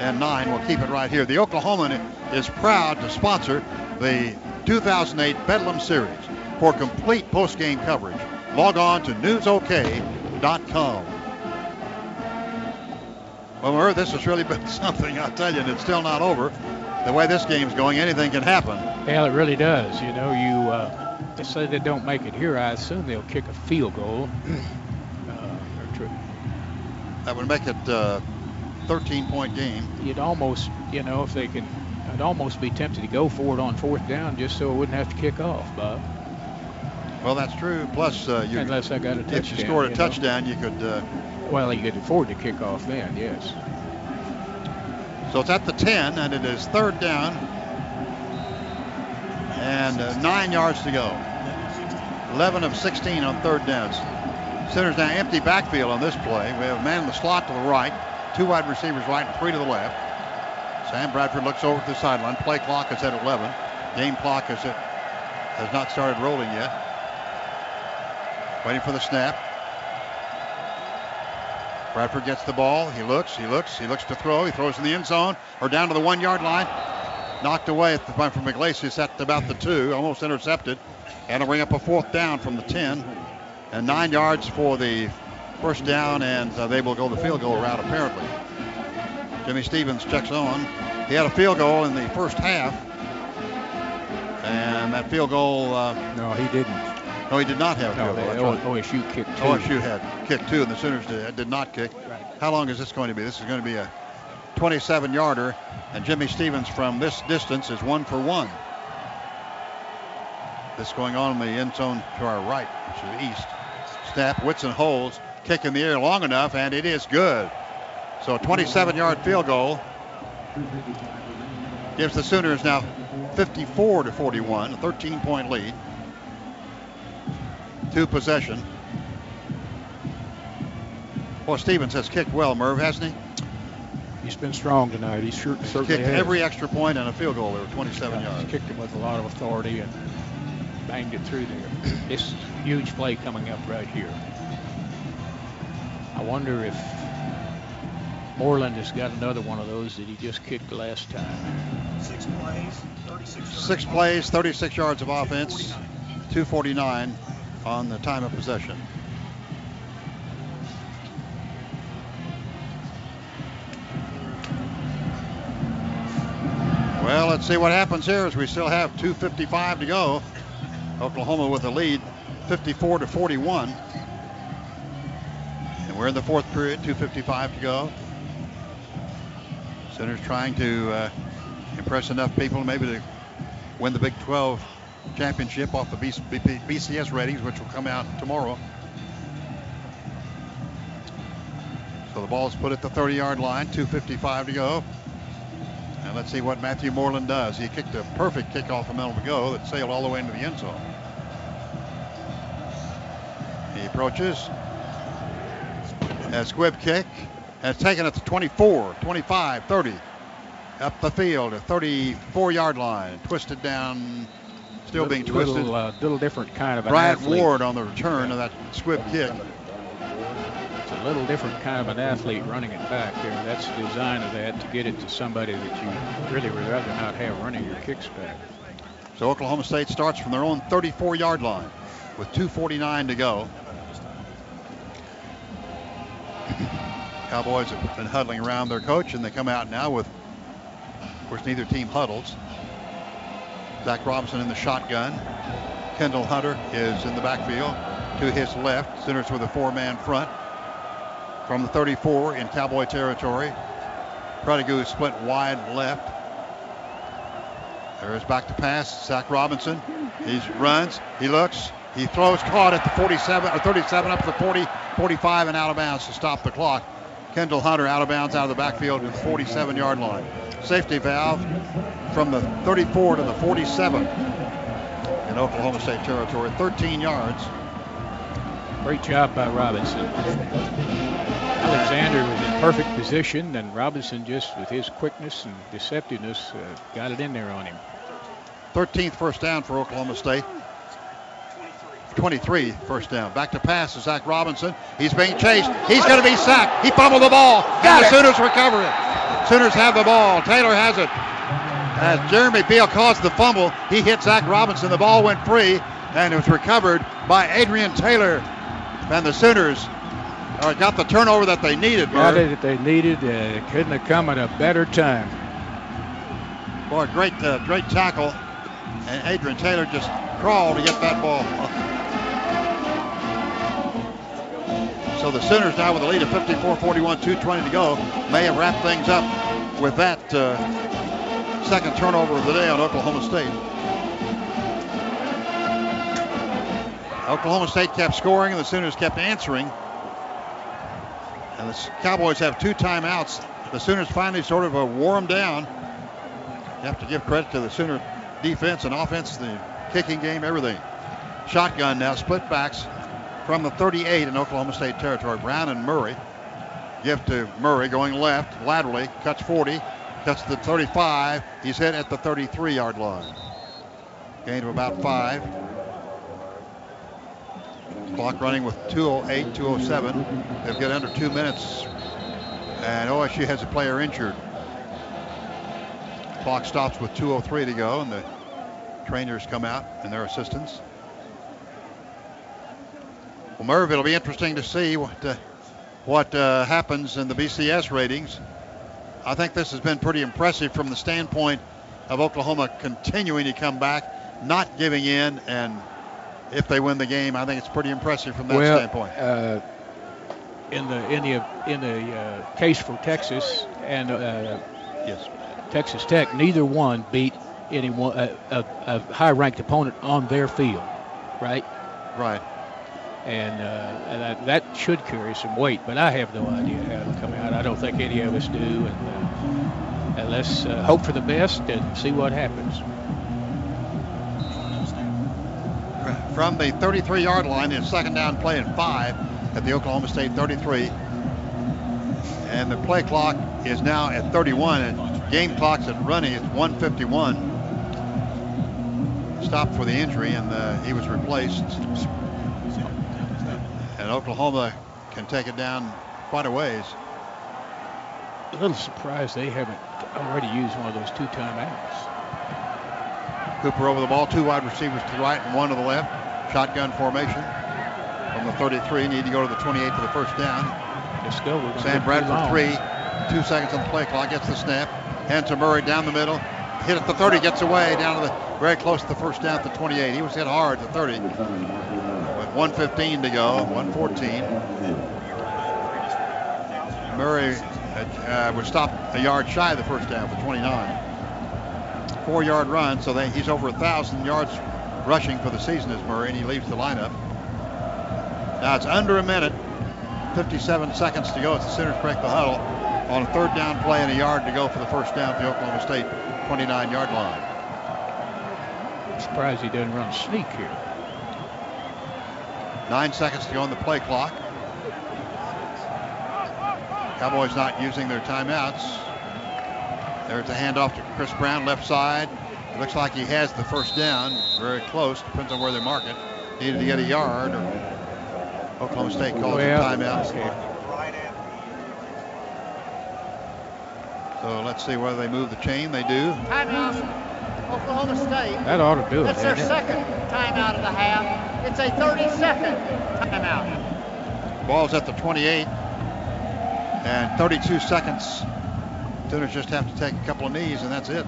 and 9. We'll keep it right here. The Oklahoman is proud to sponsor the 2008 Bedlam Series. For complete post-game coverage, log on to newsok.com. Well, Murray, this has really been something, I tell you, and it's still not over. The way this game's going, anything can happen. Yeah, it really does. You know, you... They say they don't make it here. I assume they'll kick a field goal. That would make it a 13-point game. You'd almost, you know, if they could, I'd almost be tempted to go for it on fourth down just so it wouldn't have to kick off, Bob. Well, that's true. Plus, unless I got a touchdown. If you scored a touchdown, you could. Well, you could afford to kick off then, yes. So it's at the 10, and it is third down. And 9 yards to go. 11 of 16 on third downs. Sooners now empty backfield on this play. We have a man in the slot to the right, two wide receivers right and three to the left. Sam Bradford looks over to the sideline. Play clock is at 11. Game clock is has not started rolling yet. Waiting for the snap. Bradford gets the ball. He looks to throw. He throws in the end zone or down to the 1-yard line. Knocked away at the point from Iglesias at about the 2, almost intercepted. And it'll bring up a fourth down from the 10. and 9 yards for the first down, and they will go the field goal route apparently. Jimmy Stevens checks on. He had a field goal in the first half, and that field goal. No, he didn't. No, he did not have a field goal. OSU kicked two. OSU had kicked two, and the Sooners did not kick. Right. How long is this going to be? This is going to be a 27-yarder, and Jimmy Stevens from this distance is 1 for 1. This going on in the end zone to our right, which is east. Snap, Whitson holds, kick in the air long enough, and it is good. So a 27-yard field goal gives the Sooners now 54-41, a 13-point lead. Two possession. Well, Stevens has kicked well, Merv, hasn't he? He's been strong tonight. He's sure, certainly kicked has. Every extra point and a field goal. There were 27 yards. He's kicked it with a lot of authority and banged it through there. This huge play coming up right here. I wonder if Moreland has got another one of those that he just kicked last time. 6 plays, 36 yards. 6 plays, 36 yards of offense, 249. On the time of possession. Well, let's see what happens here as we still have 2:55 to go. Oklahoma with a lead, 54-41. And we're in the fourth period, 2:55 to go. Sooners trying to impress enough people maybe to win the Big 12 championship off the BCS ratings, which will come out tomorrow. So the ball is put at the 30-yard line, 2:55 to go. And let's see what Matthew Moreland does. He kicked a perfect kickoff a minute ago that sailed all the way into the end zone. He approaches. A squib kick. Has taken it to 24, 25, 30. Up the field, a 34-yard line. Twisted down. Still being twisted. Little different kind of an athlete. Bryant Ward on the return of that squib kick. It's a little different kind of an athlete running it back there. That's the design of that, to get it to somebody that you really would rather not have running your kicks back. So Oklahoma State starts from their own 34-yard line with 2:49 to go. Cowboys have been huddling around their coach, and they come out now with, of course, neither team huddles. Zach Robinson in the shotgun. Kendall Hunter is in the backfield to his left. Sooners with a 4-man front from the 34 in Cowboy territory. Prodigy split wide left. There is back to pass. Zach Robinson. He runs. He looks. He throws. Caught at the 47 or 37, up to the 40, 45, and out of bounds to stop the clock. Kendall Hunter out of bounds out of the backfield to the 47-yard line. Safety valve from the 34 to the 47 in Oklahoma State territory, 13 yards. Great job by Robinson. Alexander was in perfect position, and Robinson just with his quickness and deceptiveness got it in there on him. 13th first down for Oklahoma State. 23 first down. Back to pass to Zach Robinson. He's being chased. He's going to be sacked. He fumbled the ball. Got it. The Sooners recover it. Sooners have the ball. Taylor has it. As Jeremy Beal caused the fumble, he hit Zach Robinson. The ball went free, and it was recovered by Adrian Taylor. And the Sooners got the turnover that they needed. Got it that they needed. It couldn't have come at a better time. Boy, great tackle. And Adrian Taylor just crawled to get that ball. So the Sooners now with a lead of 54-41, 2:20 to go. May have wrapped things up with that second turnover of the day on Oklahoma State. Oklahoma State kept scoring, and the Sooners kept answering. And the Cowboys have 2 timeouts. The Sooners finally sort of warmed down. You have to give credit to the Sooner defense and offense, the kicking game, everything. Shotgun now, split backs. From the 38 in Oklahoma State territory, Brown and Murray. Give to Murray going left, laterally, cuts 40, cuts the 35. He's hit at the 33-yard line. Gain of about 5. Clock running with 2:08, 2:07. They've got under 2 minutes, and OSU has a player injured. Clock stops with 2:03 to go, and the trainers come out and their assistants. Well, Merv, it'll be interesting to see what happens in the BCS ratings. I think this has been pretty impressive from the standpoint of Oklahoma continuing to come back, not giving in, and if they win the game, I think it's pretty impressive from that standpoint. In the case for Texas and Texas Tech, neither one beat anyone a high-ranked opponent on their field, right? Right. And that should carry some weight, but I have no idea how it'll come out. I don't think any of us do, and let's hope for the best and see what happens. From the 33-yard line, it's second down play at 5 at the Oklahoma State 33, and the play clock is now at 31, and game clock's at running. It's 1:51. Stopped for the injury, and he was replaced. And Oklahoma can take it down quite a ways. A little surprised they haven't already used one of those two timeouts. Cooper over the ball, two wide receivers to the right and one to the left. Shotgun formation from the 33. Need to go to the 28 for the first down. Sam Bradford, 3 seconds on the play clock, gets the snap. Hand to Murray down the middle. Hit at the 30, gets away down to the very close to the first down at the 28. He was hit hard at the 30. 1:15 to go, 1:14. Murray was stopped a yard shy of the first down for 29. 4-yard run, so he's over 1,000 yards rushing for the season as Murray, and he leaves the lineup. Now it's under a minute, 57 seconds to go. It's the Sooners break the huddle on a third down play and a yard to go for the first down at the Oklahoma State 29-yard line. I'm surprised he didn't run sneak here. 9 seconds to go on the play clock. Cowboys not using their timeouts. There's a handoff to Chris Brown, left side. It looks like he has the first down. Very close, depends on where they mark it. Needed to get a yard, or Oklahoma State calls a timeout. Okay. So let's see whether they move the chain. They do. Timeout, Oklahoma State. That ought to do it. That's their second timeout of the half. It's a 30-second timeout. Ball's at the 28, and 32 seconds. Sooners just have to take a couple of knees, and that's it.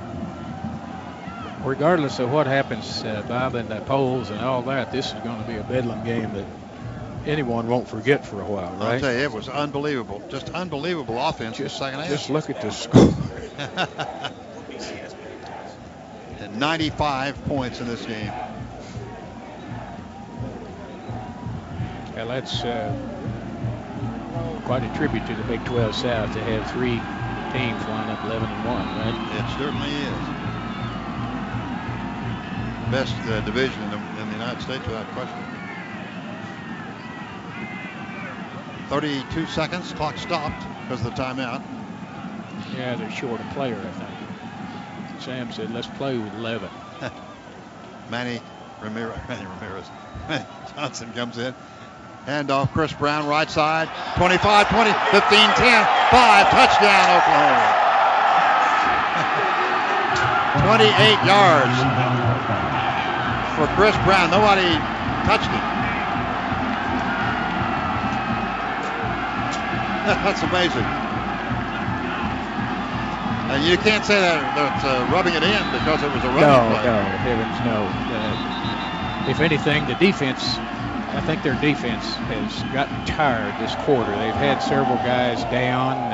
Regardless of what happens, Bob, in the polls and all that, this is going to be a Bedlam game that anyone won't forget for a while, right? I'll tell you, it was unbelievable. Just unbelievable offense in the second half. Just look at the score. 95 points in this game. Well, that's quite a tribute to the Big 12 South to have three teams line up 11-1, right? It certainly is. Best division in the United States without question. 32 seconds, clock stopped because of the timeout. Yeah, they're short a player, I think. Sam said, let's play with 11. Manny Ramirez. Johnson comes in. Handoff, Chris Brown, right side, 25, 20, 15, 10, 5, touchdown, Oklahoma. 28 yards for Chris Brown. Nobody touched him. That's amazing. And you can't say that's rubbing it in because it was a running play. No, heavens, no. If anything, their defense has gotten tired this quarter. They've had several guys down,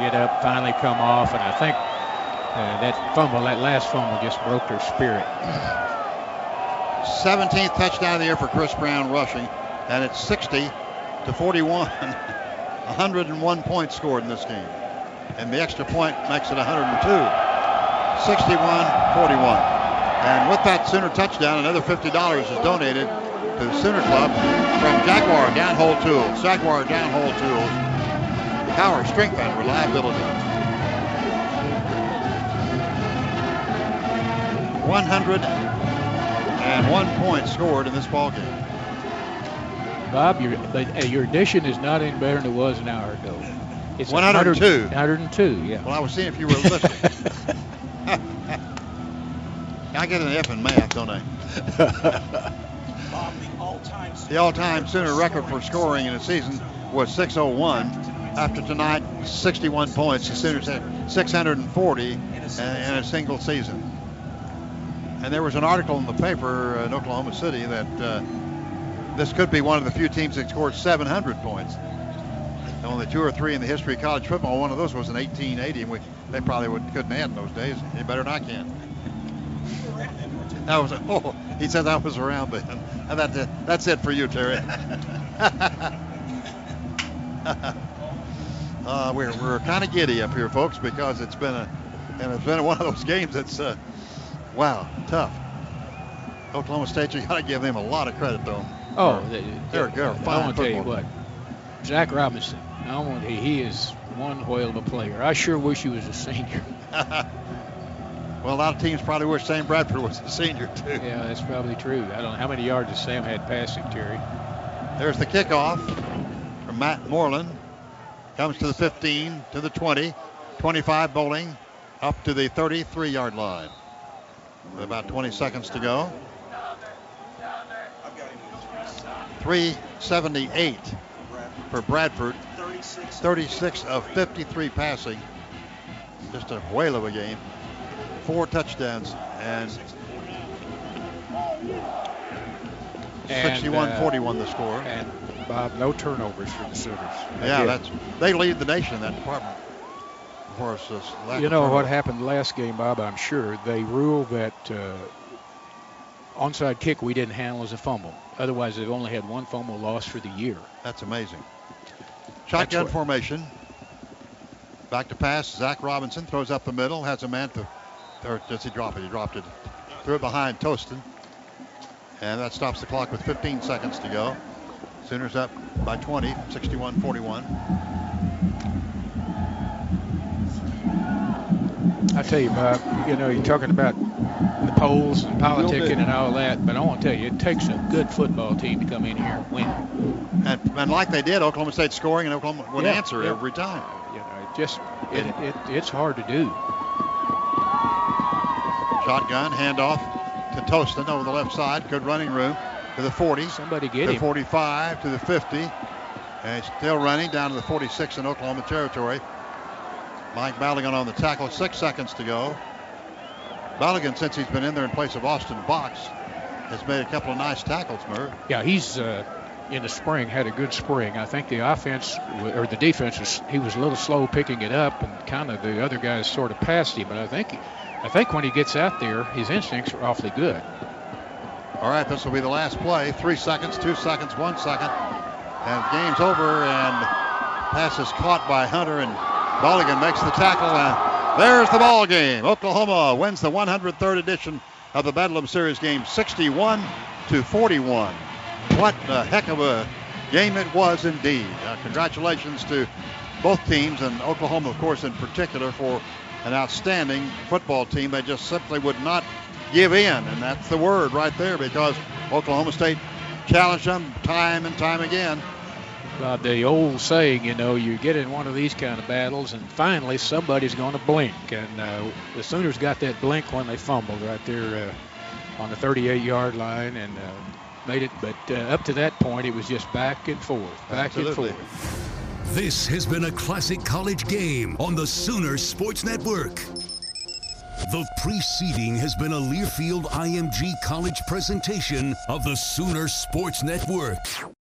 get up, finally come off, and I think that last fumble just broke their spirit. 17th touchdown of the year for Chris Brown rushing, and it's 60-41. 101 points scored in this game, and the extra point makes it 102. 61-41. And with that Sooner touchdown, another $50 is donated to the Sooner Club from Jaguar Downhole Tools. Jaguar Downhole Tools, power, strength, and reliability. 101 points scored in this ballgame. Bob, your edition is not any better than it was an hour ago. It's 102. 102, yeah. Well, I was seeing if you were listening. I get an F in math, don't I? The all-time Sooner record for scoring in a season was 601. After tonight, 61 points. The Sooners had 640 in a single season. And there was an article in the paper in Oklahoma City that this could be one of the few teams that scored 700 points. Only two or three in the history of college football. One of those was in 1880, and they probably couldn't add in those days any better than I can. That was he said I was around then. And that's it for you, Terry. We're kind of giddy up here, folks, because it's been one of those games that's wow, tough. Oklahoma State, you got to give them a lot of credit though. Oh, they're good. I want to tell you what, Zach Robinson. He is one oil of a player. I sure wish he was a senior. Well, a lot of teams probably wish Sam Bradford was a senior too. Yeah, that's probably true. I don't know how many yards does Sam had passing, Terry. There's the kickoff from Matt Moreland. Comes to the 15, to the 20, 25 bowling, up to the 33-yard line. With about 20 seconds to go. 378 for Bradford. 36 of 53 passing. Just a whale of a game. 4 touchdowns and 61-41 the score. And Bob, no turnovers for the Sooners. Yeah, they lead the nation in that department. Of course, you know what happened last game, Bob? I'm sure they ruled that onside kick we didn't handle as a fumble. Otherwise, they've only had one fumble loss for the year. That's amazing. Shotgun formation. Back to pass. Zach Robinson throws up the middle. Has a man to. Or does he drop it? He dropped it. Threw it behind Toston. And that stops the clock with 15 seconds to go. Sooners up by 20, 61-41. I tell you, Bob, you're talking about the polls and politicking and all that, but I want to tell you, it takes a good football team to come in here and win. And like they did, Oklahoma State scoring, and Oklahoma would answer every time. It's hard to do. Shotgun, handoff to Toston over the left side. Good running room. To the 40. Somebody get him. To the 45, to the 50. And still running down to the 46 in Oklahoma territory. Mike Balligan on the tackle. 6 seconds to go. Balligan, since he's been in there in place of Austin Box, has made a couple of nice tackles, Murray. Yeah, he's in the spring, had a good spring. I think the defense, he was a little slow picking it up, and kind of the other guys sort of passed him. But I think when he gets out there, his instincts are awfully good. All right, this will be the last play. 3 seconds, 2 seconds, 1 second. And game's over, and pass is caught by Hunter, and Balligan makes the tackle, and there's the ball game. Oklahoma wins the 103rd edition of the Bedlam Series game, 61-41. What a heck of a game it was indeed. Congratulations to both teams, and Oklahoma, of course, in particular, for an outstanding football team. They just simply would not give in, and that's the word right there, because Oklahoma State challenged them time and time again. About the old saying, you get in one of these kind of battles, and finally somebody's going to blink. And the Sooners got that blink when they fumbled right there on the 38-yard line and made it. But up to that point, it was just back and forth, back and forth. This has been a classic college game on the Sooner Sports Network. The preceding has been a Learfield IMG College presentation of the Sooner Sports Network.